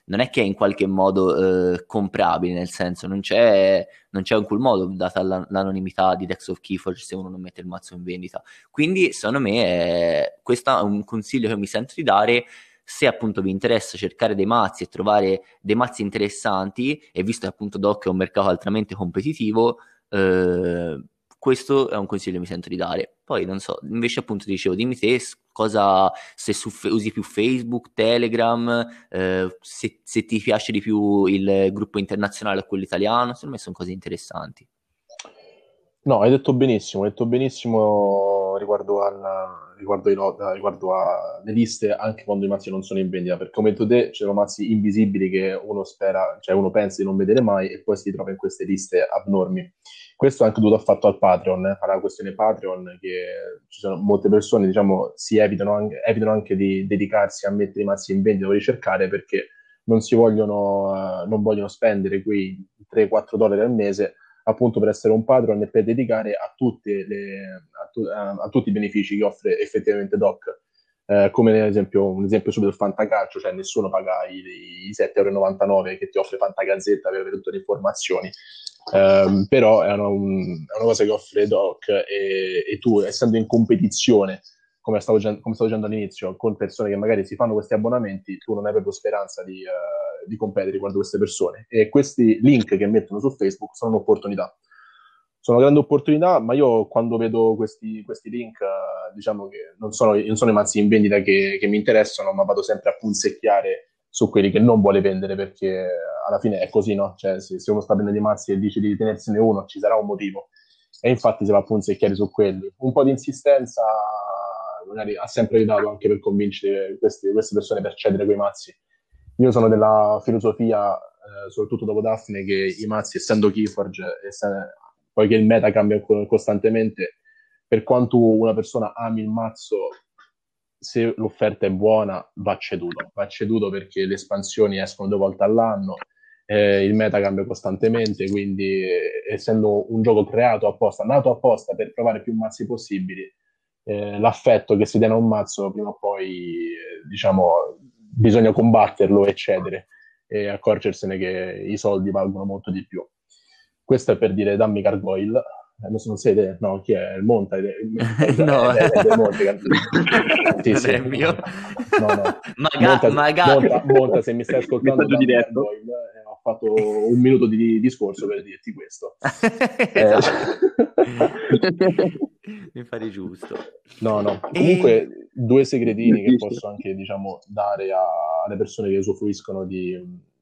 non è che è in qualche modo eh, comprabile, nel senso non c'è non c'è alcun modo, data la, l'anonimità di Decks of Keyforge, se uno non mette il mazzo in vendita. Quindi secondo me è, questo è un consiglio che mi sento di dare. Se appunto vi interessa cercare dei mazzi e trovare dei mazzi interessanti, e visto che appunto doc è un mercato altamente competitivo, eh, questo è un consiglio che mi sento di dare. Poi non so, invece appunto dicevo, dimmi te cosa, se su, usi più Facebook, Telegram, eh, se, se ti piace di più il gruppo internazionale o quello italiano, secondo me sono cose interessanti. No, hai detto benissimo, hai detto benissimo riguardo alla... Riguardo, in, riguardo alle liste, anche quando i mazzi non sono in vendita, perché come detto te c'erano mazzi invisibili che uno spera, cioè uno pensa di non vedere mai e poi si ritrova in queste liste abnormi. Questo è anche dovuto al fatto al Patreon, eh, alla questione Patreon, che ci sono molte persone, diciamo, si evitano anche, evitano anche di dedicarsi a mettere i mazzi in vendita o ricercare, perché non si vogliono, uh, non vogliono spendere quei tre quattro dollari al mese appunto per essere un patron e per dedicare a, tutte le, a, tu, a, a tutti i benefici che offre effettivamente Doc. Eh, come ad esempio, un esempio subito il Fantacalcio, cioè nessuno paga i, i sette virgola novantanove euro che ti offre Fantagazzetta per avere tutte le informazioni, eh, però è una, un, è una cosa che offre Doc e, e tu, essendo in competizione, come stavo, come stavo dicendo all'inizio, con persone che magari si fanno questi abbonamenti, tu non hai proprio speranza di, uh, di competere contro queste persone. E questi link che mettono su Facebook sono un'opportunità. Sono una grande opportunità, ma io quando vedo questi, questi link, uh, diciamo che non sono, non sono i mazzi in vendita che, che mi interessano, ma vado sempre a punzecchiare su quelli che non vuole vendere, perché alla fine è così, no? Cioè, se, se uno sta prendendo i mazzi e dice di tenersene uno, ci sarà un motivo. E infatti si va a punzecchiare su quelli. Un po' di insistenza magari ha sempre aiutato anche per convincere queste, queste persone per cedere quei mazzi. Io sono della filosofia, eh, soprattutto dopo Daphne, che i mazzi, essendo Keyforge, poiché il meta cambia costantemente, per quanto una persona ami il mazzo, se l'offerta è buona va ceduto, va ceduto perché le espansioni escono due volte all'anno, eh, il meta cambia costantemente, quindi eh, essendo un gioco creato apposta, nato apposta per provare più mazzi possibili, Eh, l'affetto che si tiene a un mazzo prima o poi eh, diciamo bisogna combatterlo e cedere e accorgersene che i soldi valgono molto di più. Questo è per dire dammi Gargoyle, adesso non siete, no, chi è? Il Monta? No, è del Monte. Sì, sì. Mio. No, no. Monta, Maga- Monta, Monta, se mi stai ascoltando dammi Gargoyle, eh, ho fatto un minuto di discorso per dirti questo. eh, mi pare giusto. No, no. Comunque, e... due segretini che posso anche, diciamo, dare a... alle persone che usufruiscono di,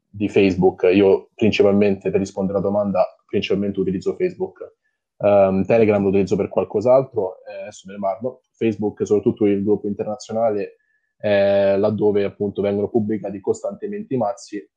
di Facebook. Io, principalmente, per rispondere alla domanda, principalmente utilizzo Facebook. Um, Telegram lo utilizzo per qualcos'altro, eh, adesso me ne parlo. Facebook, soprattutto il gruppo internazionale, eh, laddove appunto vengono pubblicati costantemente i mazzi,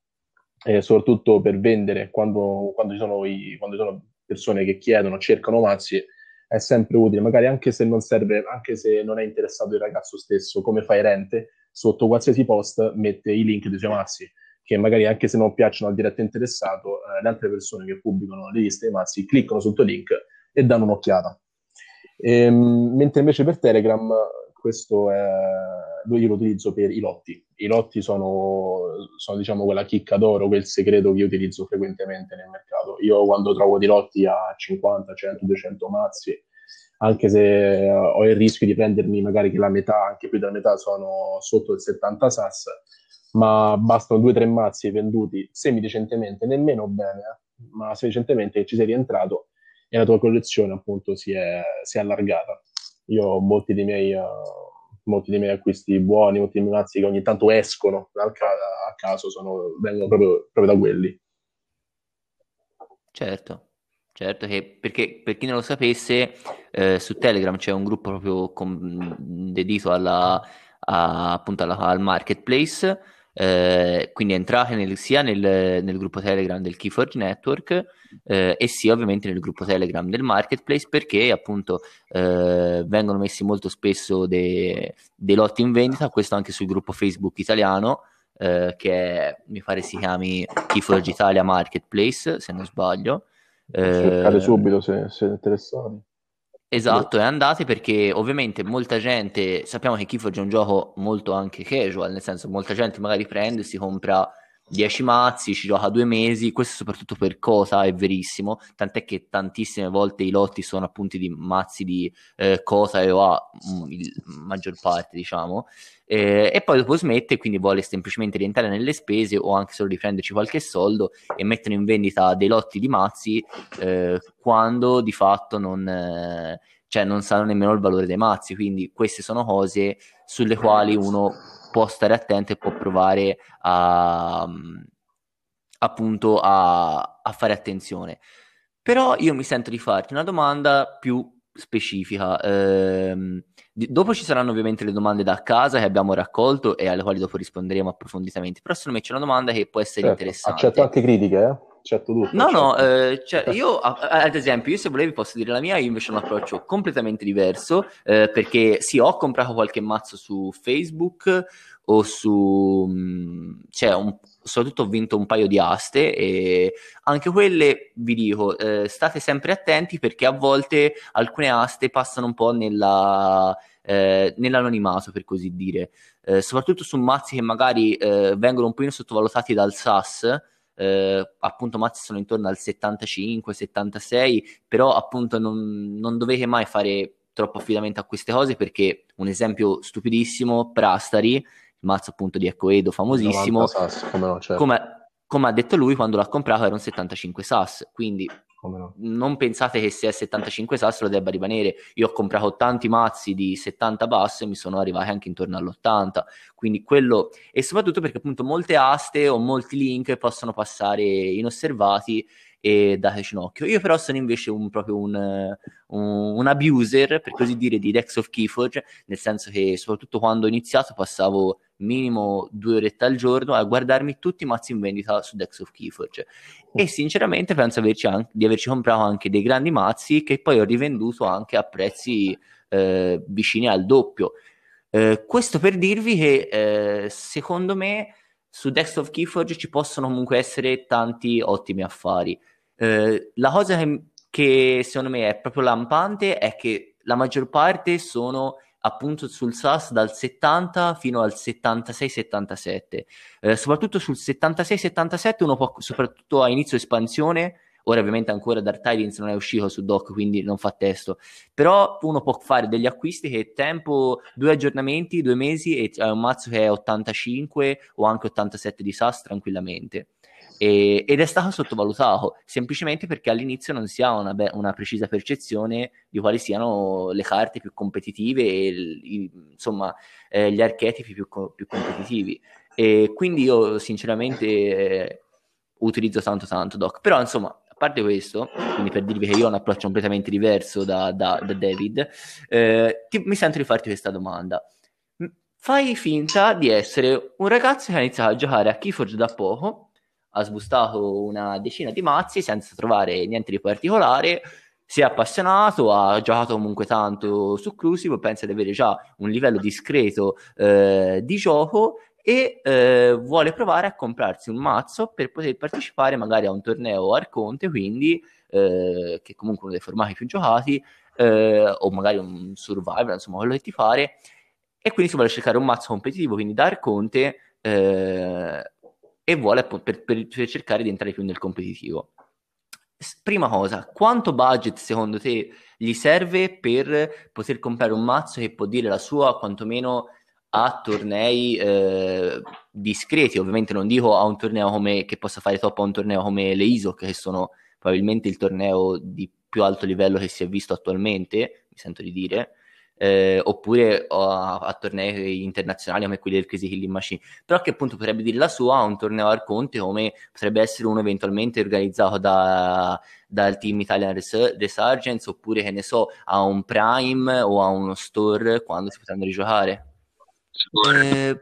eh, soprattutto per vendere, quando, quando, ci sono i, quando ci sono persone che chiedono, cercano mazzi, è sempre utile, magari anche se non serve, anche se non è interessato il ragazzo stesso, come fai Rente, sotto qualsiasi post mette i link dei suoi mazzi, che magari anche se non piacciono al diretto interessato, eh, le altre persone che pubblicano le liste dei mazzi cliccano sul tuo link e danno un'occhiata. E, mentre invece per Telegram, questo è, io lo utilizzo per i lotti. I lotti sono, sono diciamo quella chicca d'oro, quel segreto che io utilizzo frequentemente nel mercato. Io quando trovo dei lotti a cinquanta, cento, duecento mazzi, anche se ho il rischio di prendermi magari che la metà, anche più della metà, sono sotto il settanta S A S, ma bastano due o tre mazzi venduti semidecentemente, nemmeno bene, ma semidecentemente, che ci sei rientrato e la tua collezione appunto si è, si è allargata. Io molti dei miei... Uh, molti dei miei acquisti buoni, molti dei miei mazzi che ogni tanto escono a caso sono, vengono proprio, proprio da quelli. Certo, certo, che perché per chi non lo sapesse, eh, su Telegram c'è un gruppo proprio con, dedito alla, a, appunto alla, al marketplace, eh, quindi entrate nel, sia nel, nel gruppo Telegram del Keyforge Network, eh, e sia ovviamente nel gruppo Telegram del marketplace, perché appunto eh, vengono messi molto spesso dei de lotti in vendita, questo anche sul gruppo Facebook italiano, eh, che è, mi pare si chiami Keyforge Italia Marketplace se non sbaglio, cercate eh, subito se siete interessati. Esatto, e andate, perché ovviamente molta gente, sappiamo che Keyforge è un gioco molto anche casual, nel senso molta gente magari prende, si compra dieci mazzi, ci gioca due mesi, questo soprattutto per cosa è verissimo, tant'è che tantissime volte i lotti sono appunto di mazzi di eh, cosa e o a maggior parte, diciamo, eh, e poi dopo smette, quindi vuole semplicemente rientrare nelle spese o anche solo riprenderci qualche soldo, e mettono in vendita dei lotti di mazzi eh, quando di fatto non... Eh, cioè non sanno nemmeno il valore dei mazzi, quindi queste sono cose sulle quali uno può stare attento e può provare a, appunto a, a fare attenzione. Però io mi sento di farti una domanda più specifica, eh, dopo ci saranno ovviamente le domande da casa che abbiamo raccolto e alle quali dopo risponderemo approfonditamente, però secondo me c'è una domanda che può essere, certo, interessante. Accetto anche critiche, eh? accetto tutto. No, accetto. no, eh, cioè, io ad esempio, io se volevi posso dire la mia, io invece ho un approccio completamente diverso, eh, perché sì, ho comprato qualche mazzo su Facebook o su... cioè, un, soprattutto ho vinto un paio di aste e anche quelle, vi dico, eh, state sempre attenti perché a volte alcune aste passano un po' nella... Eh, nell'anonimato, per così dire, eh, soprattutto su mazzi che magari eh, vengono un po' sottovalutati dal S A S, eh, appunto mazzi sono intorno al settantacinque settantasei, però appunto non, non dovete mai fare troppo affidamento a queste cose, perché un esempio stupidissimo, Prastari, il mazzo appunto di Ecoedo famosissimo, S A S, come, no, certo. come, come ha detto lui, quando l'ha comprato era un settantacinque S A S, quindi no. Non pensate che se è settantacinque S A S lo debba rimanere. Io ho comprato tanti mazzi di settanta basso e mi sono arrivati anche intorno all'ottanta, quindi quello, e soprattutto perché appunto molte aste o molti link possono passare inosservati, e dateci un occhio. Io però sono invece un, proprio un, un, un abuser, per così dire, di Decks of Keyforge, nel senso che soprattutto quando ho iniziato passavo minimo due orette al giorno a guardarmi tutti i mazzi in vendita su Decks of Keyforge, e sinceramente penso averci an- di averci comprato anche dei grandi mazzi che poi ho rivenduto anche a prezzi eh, vicini al doppio. Eh, questo per dirvi che eh, secondo me su Decks of Keyforge ci possono comunque essere tanti ottimi affari. Eh, la cosa che, che secondo me è proprio lampante è che la maggior parte sono appunto sul S A S dal settanta fino al settantasei settantasette, eh, soprattutto sul settantasei settantasette uno può, soprattutto a inizio espansione, ora ovviamente ancora Dark Tidings non è uscito su doc quindi non fa testo, però uno può fare degli acquisti che tempo due aggiornamenti, due mesi e hai un mazzo che è ottantacinque o anche ottantasette di S A S tranquillamente. E, ed è stato sottovalutato semplicemente perché all'inizio non si ha una, be- una precisa percezione di quali siano le carte più competitive e il, il, insomma eh, gli archetipi più, co- più competitivi, e quindi io sinceramente eh, utilizzo tanto tanto doc, però insomma a parte questo, quindi per dirvi che io ho un approccio completamente diverso da, da, da David, eh, ti, mi sento di farti questa domanda. Fai finta di essere un ragazzo che ha iniziato a giocare a Keyforge da poco, ha sbustato una decina di mazzi senza trovare niente di particolare, si è appassionato, ha giocato comunque tanto su Crucible, pensa di avere già un livello discreto eh, di gioco e eh, vuole provare a comprarsi un mazzo per poter partecipare magari a un torneo Arconte, quindi eh, che è comunque uno dei formati più giocati, eh, o magari un Survivor, insomma quello che ti pare, e quindi si vuole cercare un mazzo competitivo, quindi da Arconte, eh, e vuole per, per, per cercare di entrare più nel competitivo. Prima cosa, quanto budget secondo te gli serve per poter comprare un mazzo che può dire la sua quantomeno a tornei eh, discreti? Ovviamente non dico a un torneo come, che possa fare top a un torneo come le I S O C, che sono probabilmente il torneo di più alto livello che si è visto attualmente, mi sento di dire, Eh, oppure a, a tornei internazionali come quelli del Crazy Killing Machine, però che appunto potrebbe dire la sua a un torneo Arconte come potrebbe essere uno eventualmente organizzato da, dal team Italian Resur- Resurgence, oppure che ne so a un Prime o a uno Store quando si potranno rigiocare. Eh,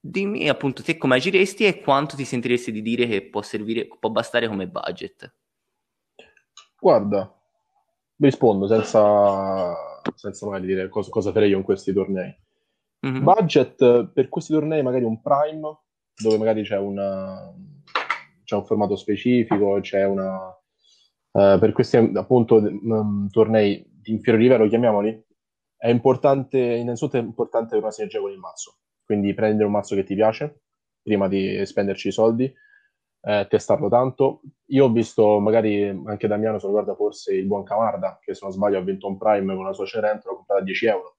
dimmi appunto te come agiresti e quanto ti sentiresti di dire che può servire, può bastare come budget. Guarda, vi rispondo senza senza magari dire cosa, cosa farei io in questi tornei. Mm-hmm. Budget per questi tornei magari un Prime, dove magari c'è una c'è un formato specifico, c'è una uh, per questi appunto um, tornei di inferiore livello, chiamiamoli, è importante, innanzitutto è importante avere una sinergia con il mazzo, quindi prendere un mazzo che ti piace prima di spenderci i soldi, eh, testarlo tanto. Io ho visto, magari anche Damiano se lo guarda, forse il buon Camarda, che se non sbaglio ha vinto un Prime con la sua Cerento, l'ha comprata a dieci euro,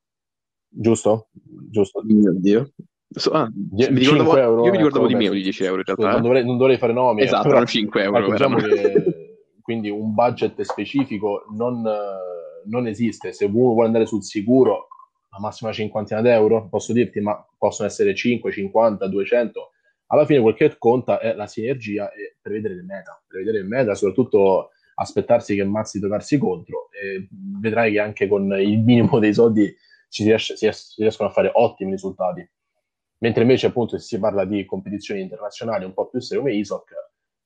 giusto? giusto? Mio Dio, so, ah, Die- mi euro, io mi ricordavo ecco, di meno di dieci euro in realtà. Non dovrei, non dovrei fare nomi, esatto, però, erano cinque euro, ecco, diciamo che, quindi un budget specifico non, non esiste. Se uno vuole andare sul sicuro, la massima cinquantina d'euro, posso dirti, ma possono essere cinque, cinquanta, duecento. Alla fine quel che conta è la sinergia e prevedere le meta, prevedere il meta, soprattutto aspettarsi che mazzi trovarsi contro, e vedrai che anche con il minimo dei soldi ci si, riesce, si, ries- si riescono a fare ottimi risultati. Mentre invece appunto se si parla di competizioni internazionali un po' più serie come I S O C,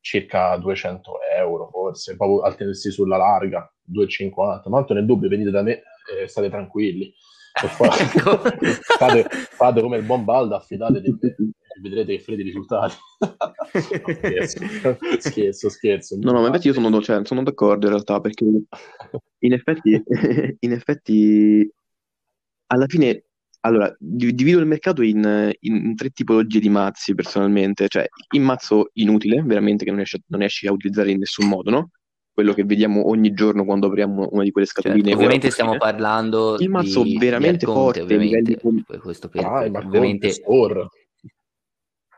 circa duecento euro forse, proprio al tenersi sulla larga, duecentocinquanta, ma tanto nel dubbio venite da me, eh, state tranquilli, fate, fate come il buon Balda, affidate di te, vedrete che freddi risultati. No, scherzo, scherzo, scherzo. No, no, ma invece io sono, cioè, sono d'accordo in realtà, perché in effetti, in effetti alla fine, allora, divido il mercato in, in tre tipologie di mazzi personalmente, cioè il mazzo inutile, veramente che non riesci, non riesci a utilizzare in nessun modo, no? Quello che vediamo ogni giorno quando apriamo una di quelle scatoline. Certo, ovviamente stiamo parlando il mazzo di, veramente di Arconte, forte, ovviamente, livelli... questo per, ah, per, ovviamente...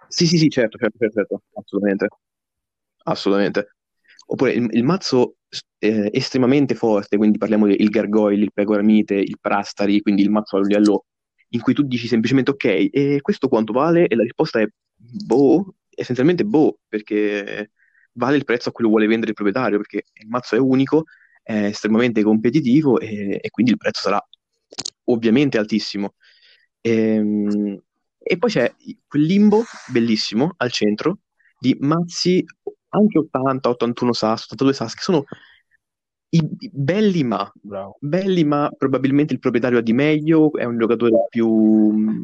Sì, sì, sì, certo, certo, certo, assolutamente, assolutamente. Oppure il, il mazzo eh, estremamente forte, quindi parliamo del Gargoyle, il Pecora Mite, il Prastari, quindi il mazzo a livello in cui tu dici semplicemente ok, e questo quanto vale? E la risposta è boh, essenzialmente boh, perché vale il prezzo a cui lo vuole vendere il proprietario, perché il mazzo è unico, è estremamente competitivo e, e quindi il prezzo sarà ovviamente altissimo. E, e poi c'è quel limbo bellissimo al centro di mazzi anche ottanta, ottantuno sas, ottantadue sas, che sono i, i belli ma Bravo. belli ma probabilmente il proprietario ha di meglio, è un giocatore più...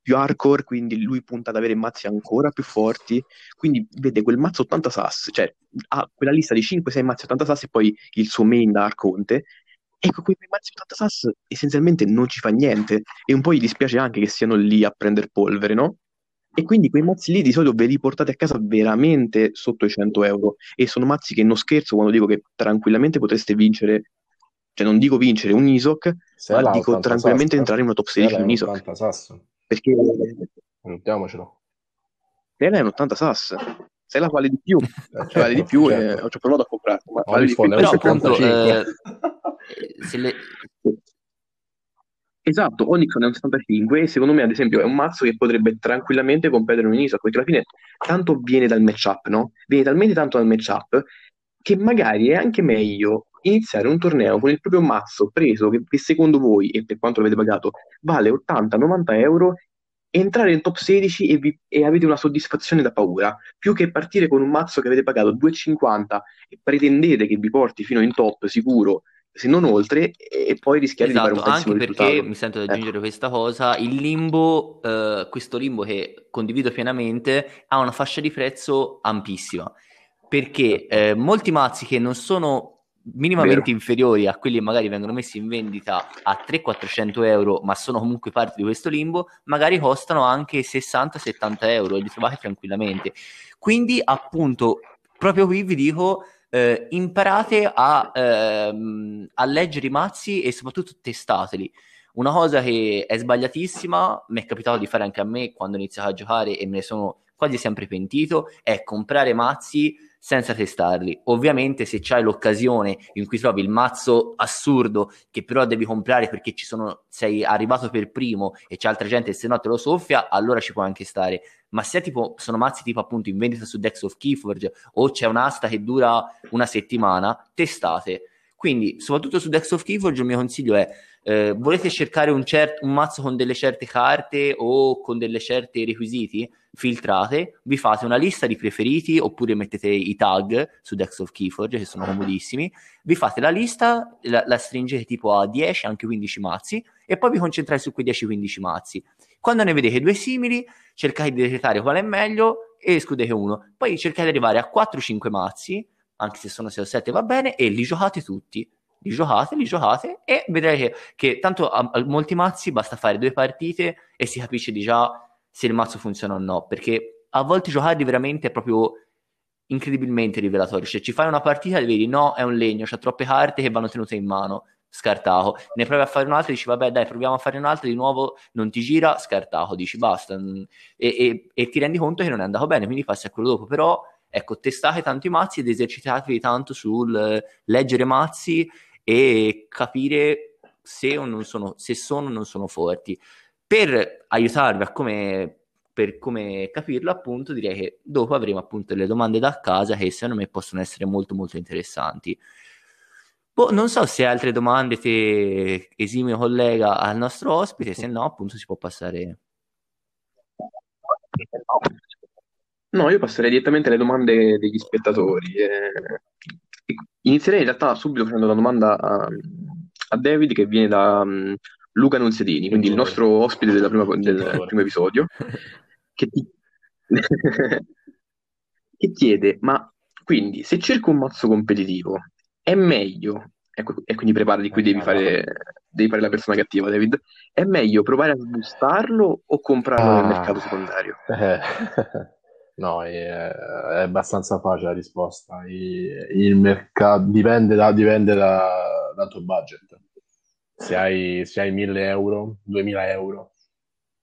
più hardcore, quindi lui punta ad avere mazzi ancora più forti, quindi vede quel mazzo ottanta sas, cioè ha quella lista di cinque sei mazzi ottanta sas e poi il suo main da Arconte, ecco, quei mazzi ottanta sas essenzialmente non ci fa niente e un po' gli dispiace anche che siano lì a prendere polvere, no? E quindi quei mazzi lì di solito ve li portate a casa veramente sotto i cento euro e sono mazzi che non scherzo quando dico che tranquillamente potreste vincere, cioè non dico vincere un I S O C, se ma dico tranquillamente sas, entrare in una top sedici in un I S O C sas. Perché mettiamocelo, se lei è un ottanta sas, se la vale di più, eh, certo, vale di più certo. E ci ho provato a comprare, ma no, vale di più. Però appunto, eh, se le... esatto, Onyxon è un settantacinque e secondo me ad esempio è un mazzo che potrebbe tranquillamente competere in un I S O C, perché alla fine tanto viene dal matchup, no? Viene talmente tanto dal matchup che magari è anche meglio iniziare un torneo con il proprio mazzo preso che, che secondo voi, e per quanto l'avete pagato, vale ottanta novanta euro, entrare in top sedici e, vi, e avete una soddisfazione da paura, più che partire con un mazzo che avete pagato due cinquanta e pretendete che vi porti fino in top sicuro, se non oltre, e poi rischiate esatto, di fare un pessimo risultato. Anche perché, mi sento di aggiungere ecco. questa cosa, il limbo, eh, questo limbo che condivido pienamente, ha una fascia di prezzo ampissima, perché eh, molti mazzi che non sono... minimamente Vero. inferiori a quelli che magari vengono messi in vendita a trecento quattrocento euro, ma sono comunque parte di questo limbo, magari costano anche sessanta settanta euro e li trovate tranquillamente. Quindi appunto proprio qui vi dico eh, imparate a, ehm, a leggere i mazzi e soprattutto testateli. Una cosa che è sbagliatissima, mi è capitato di fare anche a me quando ho iniziato a giocare e me ne sono quasi sempre pentito, è comprare mazzi senza testarli. Ovviamente se c'hai l'occasione in cui trovi il mazzo assurdo che però devi comprare perché ci sono, sei arrivato per primo e c'è altra gente e se no te lo soffia, allora ci può anche stare. Ma se tipo sono mazzi tipo appunto in vendita su Decks of Keyforge o c'è un'asta che dura una settimana, testate. Quindi soprattutto su Decks of Keyforge il mio consiglio è eh, volete cercare un, cer- un mazzo con delle certe carte o con delle certe requisiti? Filtrate, vi fate una lista di preferiti oppure mettete i tag su Decks of Keyforge che sono comodissimi, vi fate la lista, la, la stringete tipo a dieci, anche quindici mazzi e poi vi concentrate su quei dieci quindici mazzi. Quando ne vedete due simili cercate di dettare qual è meglio e escludete uno, poi cercate di arrivare a quattro cinque mazzi, anche se sono sei o sette va bene, e li giocate tutti, li giocate, li giocate, e vedrete che, che tanto a, a molti mazzi basta fare due partite e si capisce di già se il mazzo funziona o no, perché a volte giocarli veramente è proprio incredibilmente rivelatorio, cioè ci fai una partita e vedi no, è un legno, c'ha troppe carte che vanno tenute in mano, scartato, ne provi a fare un'altra e dici vabbè dai proviamo a fare un'altra, di nuovo non ti gira, scartato, dici basta, e, e, e ti rendi conto che non è andato bene, quindi passi a quello dopo, però... Ecco, testate tanto i mazzi ed esercitatevi tanto sul leggere mazzi e capire se o non sono, se sono o non sono forti. Per aiutarvi a come, per come capirlo, appunto, direi che dopo avremo appunto le domande da casa che secondo me possono essere molto molto interessanti. Boh, non so se hai altre domande te, esime collega, al nostro ospite, se no appunto si può passare... No, io passerei direttamente alle domande degli spettatori. eh. Inizierei in realtà subito facendo una domanda a, a David, che viene da um, Luca Nunziadini, quindi il nostro ospite della prima, del primo episodio, che, ti... che chiede: ma quindi se cerco un mazzo competitivo è meglio, ecco, e quindi preparati, qui devi fare, devi fare la persona cattiva, David, è meglio provare a sbustarlo o comprarlo ah. nel mercato secondario? No, è, è abbastanza facile la risposta. Il, il mercato dipende, da, dipende da, dal tuo budget. Se hai, se hai mille euro, duemila euro,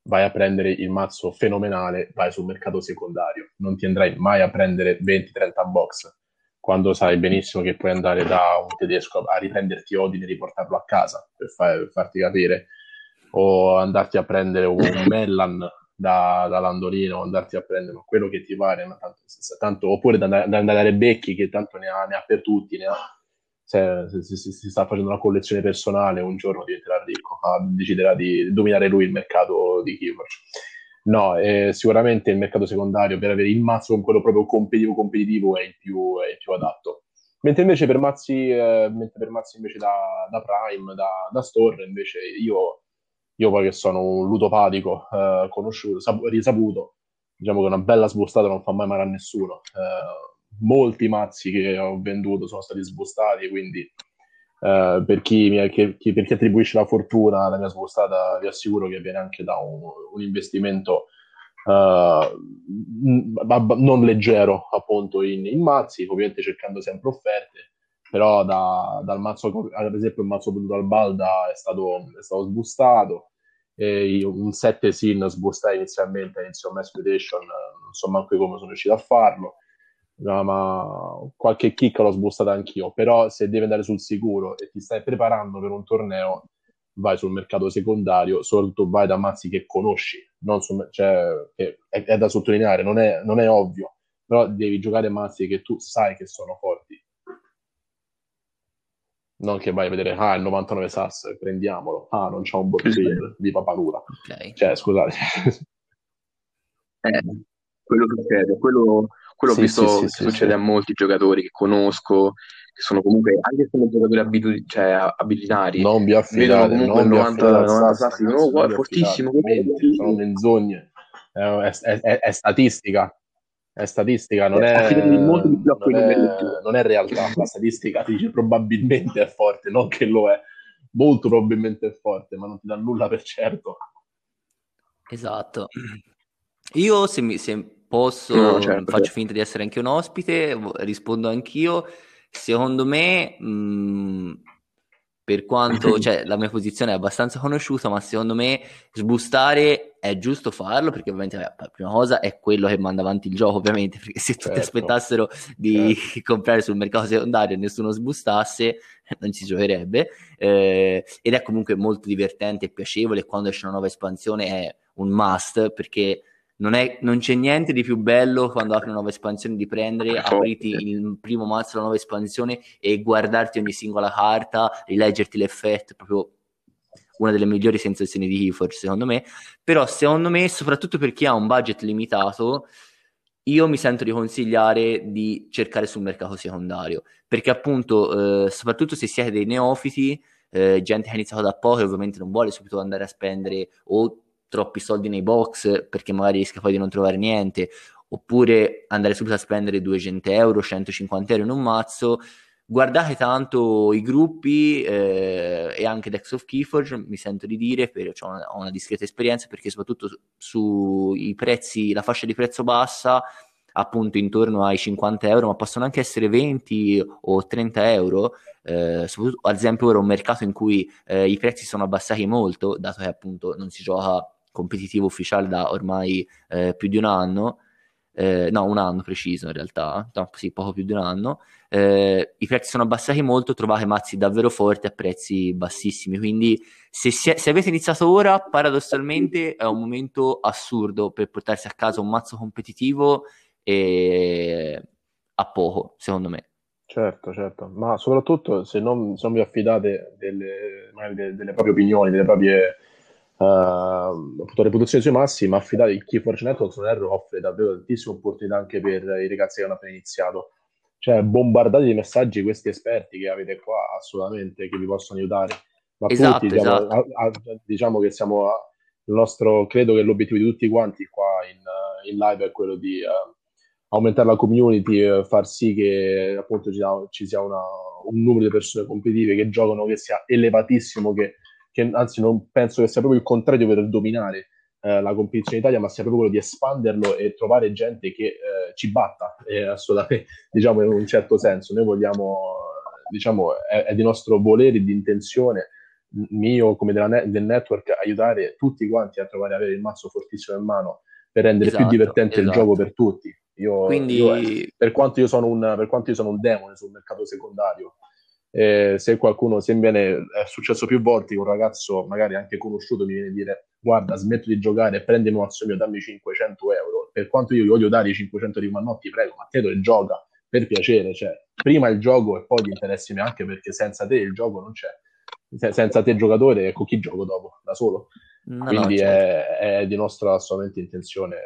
vai a prendere il mazzo fenomenale, vai sul mercato secondario. Non ti andrai mai a prendere venti trenta box, quando sai benissimo che puoi andare da un tedesco a riprenderti Odin e riportarlo a casa, per, far, per farti capire, o andarti a prendere un Mellan Da, da Landolino, andarti a prendere quello che ti pare, ma tanto, tanto, oppure da andare, da andare a Becchi, che tanto ne ha, ne ha per tutti, ne ha, cioè, se si sta facendo una collezione personale, un giorno diventerà ricco, ah, deciderà di dominare lui il mercato di Keyforge. No, eh, sicuramente il mercato secondario per avere il mazzo con quello proprio competitivo competitivo è il più, è il più adatto, mentre invece per mazzi, eh, mentre per mazzi invece da, da Prime, da, da Store, invece io Io poi, che sono un ludopatico eh, conosciuto, sap- risaputo, diciamo che una bella sbustata non fa mai male a nessuno. Eh, molti mazzi che ho venduto sono stati sbustati, quindi eh, per, chi mi, che, chi, per chi attribuisce la fortuna alla mia sbustata, vi assicuro che viene anche da un, un investimento eh, non leggero, appunto, in, in mazzi, ovviamente cercando sempre offerte. Però da, dal mazzo, per esempio il mazzo venduto al Balda è stato, è stato sbustato, e un sette sin sbustai inizialmente all'inizio Mass Mutation, non so manco come sono riuscito a farlo, no, ma qualche chicca l'ho sbustata anch'io. Però se devi andare sul sicuro e ti stai preparando per un torneo, vai sul mercato secondario, soprattutto vai da mazzi che conosci, non su, cioè, è, è da sottolineare, non è, non è ovvio, però devi giocare mazzi che tu sai che sono forti. Non che vai a vedere, ah, il novantanove Sass, prendiamolo, ah, non c'ho un bottigliere di papalura, okay. Cioè, scusate. Eh, quello succede, quello, quello sì, visto, sì, sì, succede sì. A molti giocatori che conosco, che sono comunque, anche se sono giocatori abitu- cioè, abitudinari, non vi affidate, non il novanta Sass, no, è fortissimo, menti, sono menzogne, è, è, è, è statistica. È statistica, non, eh, è, molto di più non, è, non è realtà. La statistica ti dice probabilmente è forte, non che lo è, molto probabilmente è forte, ma non ti dà nulla per certo. Esatto. Io, se, mi, se posso, no, certo, faccio certo. finta di essere anche un ospite, rispondo anch'io. Secondo me, mh, per quanto cioè, la mia posizione è abbastanza conosciuta, ma secondo me sbustare è giusto farlo, perché ovviamente la prima cosa è quello che manda avanti il gioco, ovviamente, perché se tutti certo. aspettassero di certo. comprare sul mercato secondario e nessuno sbustasse, non ci giocherebbe, eh, ed è comunque molto divertente e piacevole. Quando esce una nuova espansione è un must, perché non, è, non c'è niente di più bello quando apri una nuova espansione di prendere, apriti il primo mazzo della nuova espansione e guardarti ogni singola carta, rileggerti l'effetto, proprio una delle migliori sensazioni di Keyforge, secondo me. Però secondo me, soprattutto per chi ha un budget limitato, io mi sento di consigliare di cercare sul mercato secondario, perché appunto, eh, soprattutto se siete dei neofiti, eh, gente che ha iniziato da poco e ovviamente non vuole subito andare a spendere o troppi soldi nei box, perché magari rischia poi di non trovare niente, oppure andare subito a spendere duecento euro, centocinquanta euro in un mazzo. Guardate tanto i gruppi, eh, e anche Decks of Keyforge, mi sento di dire, per, cioè, ho, una, ho una discreta esperienza, perché soprattutto sui prezzi, la fascia di prezzo bassa, appunto intorno ai cinquanta euro, ma possono anche essere venti o trenta euro, eh, soprattutto ad esempio ora un mercato in cui eh, i prezzi sono abbassati molto, dato che appunto non si gioca competitivo ufficiale da ormai eh, più di un anno, eh, no un anno preciso in realtà, no, sì, poco più di un anno, eh, i prezzi sono abbassati molto, trovate mazzi davvero forti a prezzi bassissimi, quindi se, si è, se avete iniziato ora, paradossalmente è un momento assurdo per portarsi a casa un mazzo competitivo e a poco, secondo me. Certo, certo, ma soprattutto se non, se non vi affidate delle, magari delle, delle proprie opinioni, delle proprie Uh, appunto, reputazione sui massi, ma affidare il Keyforge Network, se non erro, offre davvero tantissime opportunità anche per i ragazzi che hanno appena iniziato. Cioè, bombardate di messaggi questi esperti che avete qua, assolutamente, che vi possono aiutare. Ma esatto, tutti, diciamo, esatto. A, a, diciamo che siamo a, il nostro, credo che l'obiettivo di tutti quanti qua in, uh, in live è quello di uh, aumentare la community, uh, far sì che appunto ci, ci sia una, un numero di persone competitive che giocano, che sia elevatissimo, che Che, anzi non penso che sia proprio il contrario per dominare eh, la competizione in Italia, ma sia proprio quello di espanderlo e trovare gente che eh, ci batta, eh, assolutamente, diciamo, in un certo senso. Noi vogliamo, diciamo, è, è di nostro volere, di intenzione, mio come della ne- del network, aiutare tutti quanti a trovare, avere il mazzo fortissimo in mano per rendere esatto, più divertente esatto. il gioco per tutti. Io, Quindi... io, eh, per quanto io sono un, per quanto io sono un demone sul mercato secondario, Eh, se qualcuno, se mi viene, è successo più volte che un ragazzo magari anche conosciuto mi viene a dire: guarda, smetto di giocare, prendi un mazzo mio, dammi cinquecento euro, per quanto io gli voglio dare i cinquecento di Manotti, prego, ma te lo gioca per piacere, cioè prima il gioco e poi gli interessi, anche perché senza te il gioco non c'è, se, senza te giocatore, ecco, chi gioco dopo? Da solo? No, quindi no, certo. è, è di nostra assolutamente intenzione eh,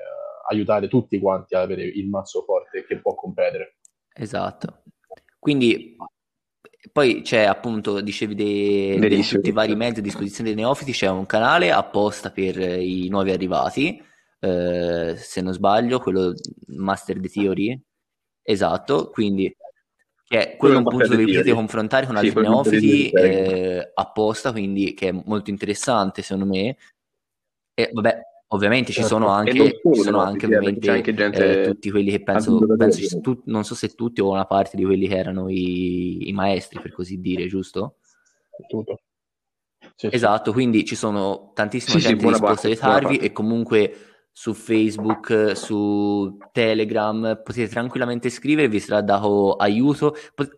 aiutare tutti quanti ad avere il mazzo forte che può competere. Esatto, quindi... Poi c'è, appunto, dicevi dei, dei tutti i vari mezzi a disposizione dei neofiti, c'è un canale apposta per i nuovi arrivati, eh, se non sbaglio, quello Master the Theory, esatto, quindi che è quello un punto dove potete confrontare con altri sì, neofiti eh, apposta, quindi che è molto interessante secondo me. E vabbè, ovviamente ci sono anche, ci sono anche, ovviamente, c'è anche gente, eh, tutti quelli che penso, penso ci sono, tu, non so se tutti o una parte di quelli che erano i, i maestri, per così dire, giusto? Tutto. Sì, esatto, sì. Quindi ci sono tantissime sì, gente sì, disposta ad aiutarvi, e comunque su Facebook, su Telegram potete tranquillamente scrivere, vi sarà dato aiuto.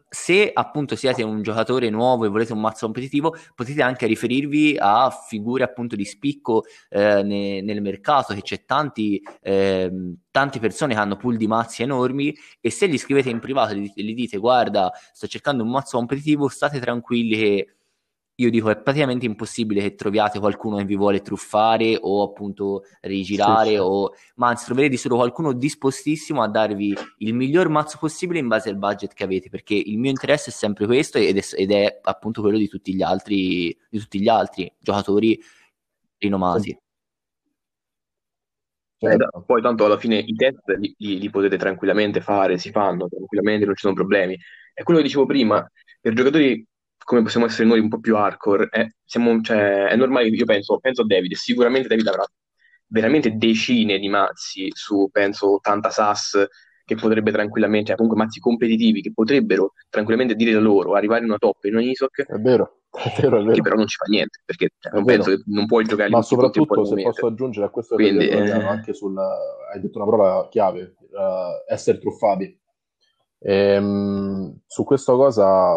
Se appunto siete un giocatore nuovo e volete un mazzo competitivo, potete anche riferirvi a figure appunto di spicco eh, ne- nel mercato, che c'è tanti eh, tante persone che hanno pool di mazzi enormi, e se li scrivete in privato e gli, gli dite: guarda, sto cercando un mazzo competitivo, state tranquilli che io dico è praticamente impossibile che troviate qualcuno che vi vuole truffare o appunto rigirare, sì, sì. O... ma anzi troverete solo qualcuno dispostissimo a darvi il miglior mazzo possibile in base al budget che avete, perché il mio interesse è sempre questo ed è, ed è appunto quello di tutti gli altri di tutti gli altri giocatori rinomati. Eh, poi tanto alla fine i test li, li, li potete tranquillamente fare, si fanno tranquillamente, non ci sono problemi. È quello che dicevo prima, per giocatori come possiamo essere noi un po' più hardcore, eh, siamo, cioè, è normale. Io penso, penso a David, sicuramente David avrà veramente decine di mazzi su, penso, ottanta S A S che potrebbe tranquillamente, cioè, comunque mazzi competitivi che potrebbero tranquillamente dire da loro, arrivare in una top, in un I S O C, è vero, è vero, è vero. Che però non ci fa niente, perché cioè, non penso che non puoi giocare. Ma soprattutto, se posso aggiungere a questo, quindi, che eh... anche sul, hai detto una parola chiave, uh, essere truffati. Ehm, su questa cosa,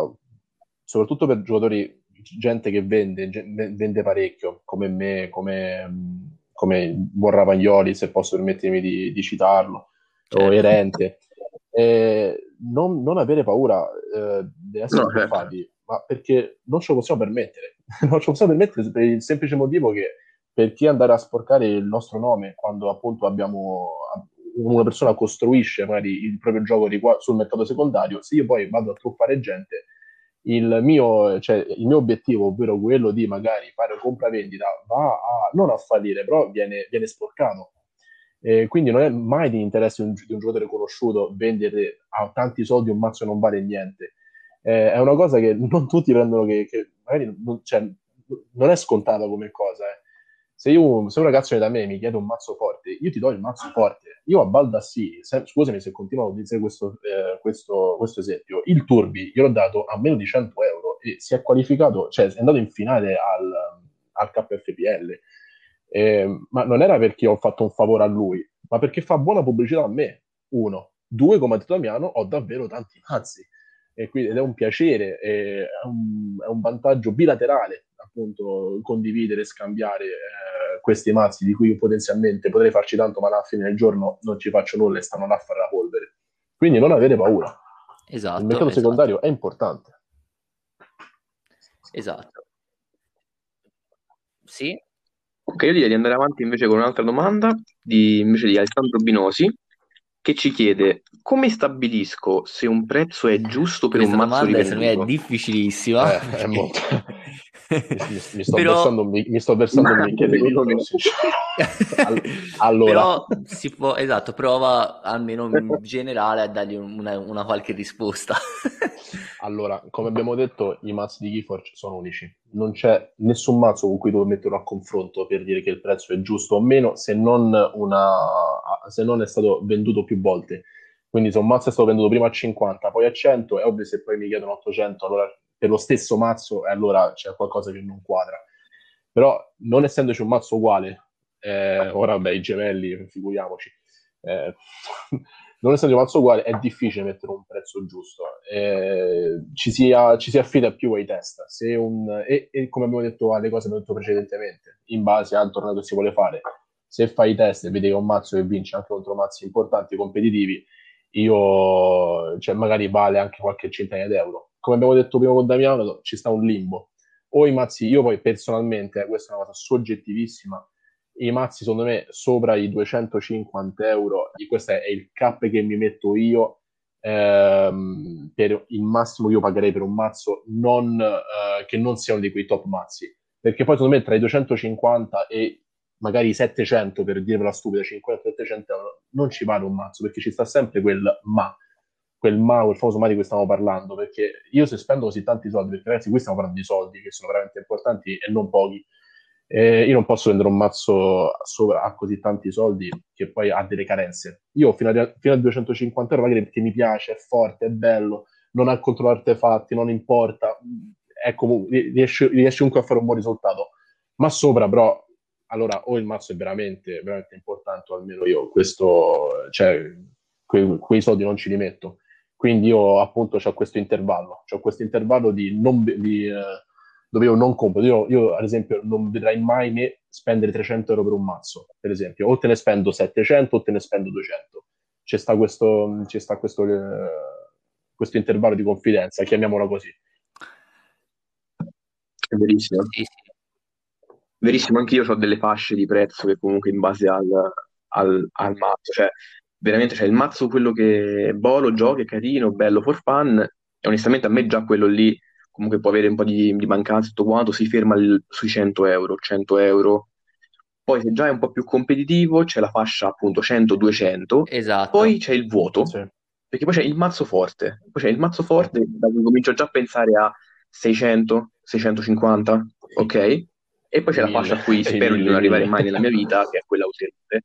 soprattutto per giocatori, gente che vende, gente, vende parecchio, come me, come, come buon Ravagnoli, se posso permettermi di, di citarlo, certo. O Erente. E non, non avere paura eh, di essere no, truffati, certo. Ma perché non ce lo possiamo permettere. Non ce lo possiamo permettere per il semplice motivo che, perché andare a sporcare il nostro nome quando appunto abbiamo... una persona costruisce magari il proprio gioco di qua, sul mercato secondario, se io poi vado a truffare gente... Il mio, cioè, il mio obiettivo, ovvero quello di magari fare compravendita, va a, non a fallire, però viene, viene sporcato. Eh, quindi non è mai di interesse un, di un giocatore conosciuto vendere a tanti soldi un mazzo che non vale niente. Eh, è una cosa che non tutti prendono, che, che magari non, cioè, non è scontata come cosa. Eh. Se, io, se un ragazzo viene da me e mi chiede un mazzo forte, io ti do il mazzo forte. Io a Balda sì, se, scusami se continuo a utilizzare questo, eh, questo, questo esempio, il Turbi gliel'ho dato a meno di cento euro e si è qualificato, cioè è andato in finale al, al K F P L. Eh, ma non era perché ho fatto un favore a lui, ma perché fa buona pubblicità a me, uno. Due, come ha detto Damiano, ho davvero tanti mazzi. E quindi, ed è un piacere, è un, è un vantaggio bilaterale, appunto, condividere, scambiare eh, questi mazzi di cui io potenzialmente potrei farci tanto, ma alla fine del giorno non ci faccio nulla e stanno là a fare la polvere. Quindi non avere paura. Esatto, il mercato esatto. secondario è importante. Esatto. Sì. Ok, io direi di andare avanti invece con un'altra domanda di, invece di Alessandro Binosi, che ci chiede: come stabilisco se un prezzo è giusto per Questa un mazzo domanda rivenduto? Secondo me è difficilissima. Eh, perché... è molto... mi, mi sto Però... versando un mi sto versando un bicchiere di vino. Allora, però si può, esatto, prova almeno in generale a dargli una, una qualche risposta. Allora, come abbiamo detto, i mazzi di Keyforge sono unici. Non c'è nessun mazzo con cui devo metterlo a confronto per dire che il prezzo è giusto o meno, se non, una, se non è stato venduto più volte. Quindi se un mazzo è stato venduto prima a cinquanta, poi a cento, è ovvio se poi mi chiedono ottocento, allora per lo stesso mazzo, eh, allora c'è qualcosa che non quadra. Però non essendoci un mazzo uguale, Eh, ora beh i gemelli figuriamoci, eh, non essendo un mazzo uguale è difficile mettere un prezzo giusto, eh, ci, sia, ci si affida più ai test se un, e, e come abbiamo detto alle cose che abbiamo detto precedentemente, in base al torneo che si vuole fare, se fai i test e vedi che un mazzo che vince anche contro mazzi importanti e competitivi, io, cioè, magari vale anche qualche centinaia d'euro. Come abbiamo detto prima con Damiano, ci sta un limbo, o i mazzi, io poi personalmente, eh, questa è una cosa soggettivissima, i mazzi secondo me sopra i duecentocinquanta euro, e questo è il cap che mi metto io, ehm, per il massimo che io pagherei per un mazzo non, eh, che non sia uno di quei top mazzi, perché poi secondo me tra i duecentocinquanta e magari i settecento, per dirvela stupida, cinquecento settecento euro non ci vale un mazzo, perché ci sta sempre quel ma quel ma, quel famoso ma di cui stiamo parlando, perché io se spendo così tanti soldi, perché ragazzi qui stiamo parlando di soldi che sono veramente importanti e non pochi, Eh, io non posso vendere un mazzo sopra a così tanti soldi che poi ha delle carenze. Io fino a, fino a duecentocinquanta euro, magari perché mi piace, è forte, è bello, non ha contro artefatti, non importa, è comunque, riesce, riesce comunque a fare un buon risultato. Ma sopra, però, allora o il mazzo è veramente, veramente importante, o almeno io questo, cioè, que, quei soldi non ci li metto. Quindi io appunto c'ho questo intervallo, c'ho questo intervallo di non di, eh, dove io non compro, io, io ad esempio non vedrai mai me spendere trecento euro per un mazzo, per esempio, o te ne spendo settecento o te ne spendo duecento, c'è sta questo, c'è sta questo, eh, questo intervallo di confidenza, chiamiamolo così. È verissimo, sì, sì. Verissimo, anche io ho delle fasce di prezzo che comunque in base al, al, al mazzo, cioè veramente c'è, cioè, il mazzo quello che bolo, giochi, è carino, bello, for fun, e onestamente a me già quello lì comunque può avere un po' di, di mancanza, tutto quanto, si ferma il, sui cento euro, cento euro. Poi se già è un po' più competitivo, c'è la fascia appunto cento duecento, esatto. Poi c'è il vuoto, sì. Perché poi c'è il mazzo forte, poi c'è il mazzo forte, da cui comincio già a pensare a seicento, seicentocinquanta, sì. Ok? E poi c'è la fascia a cui spero di non arrivare mai nella mia vita, che è quella ulteriore,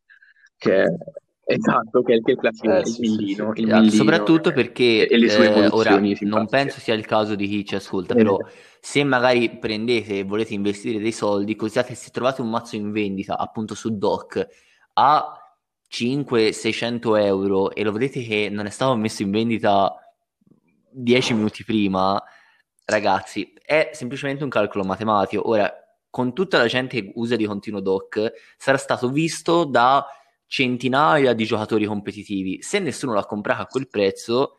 che è... Esatto, che è il classico, eh, il millino, il millino, soprattutto perché e le sue eh, ora non penso sia il caso di chi ci ascolta, eh, però eh. se magari prendete e volete investire dei soldi, così che se trovate un mazzo in vendita appunto su Doc a cinquecento seicento euro e lo vedete che non è stato messo in vendita dieci minuti prima, ragazzi, è semplicemente un calcolo matematico. Ora, con tutta la gente che usa di continuo Doc, sarà stato visto da centinaia di giocatori competitivi, se nessuno l'ha comprato a quel prezzo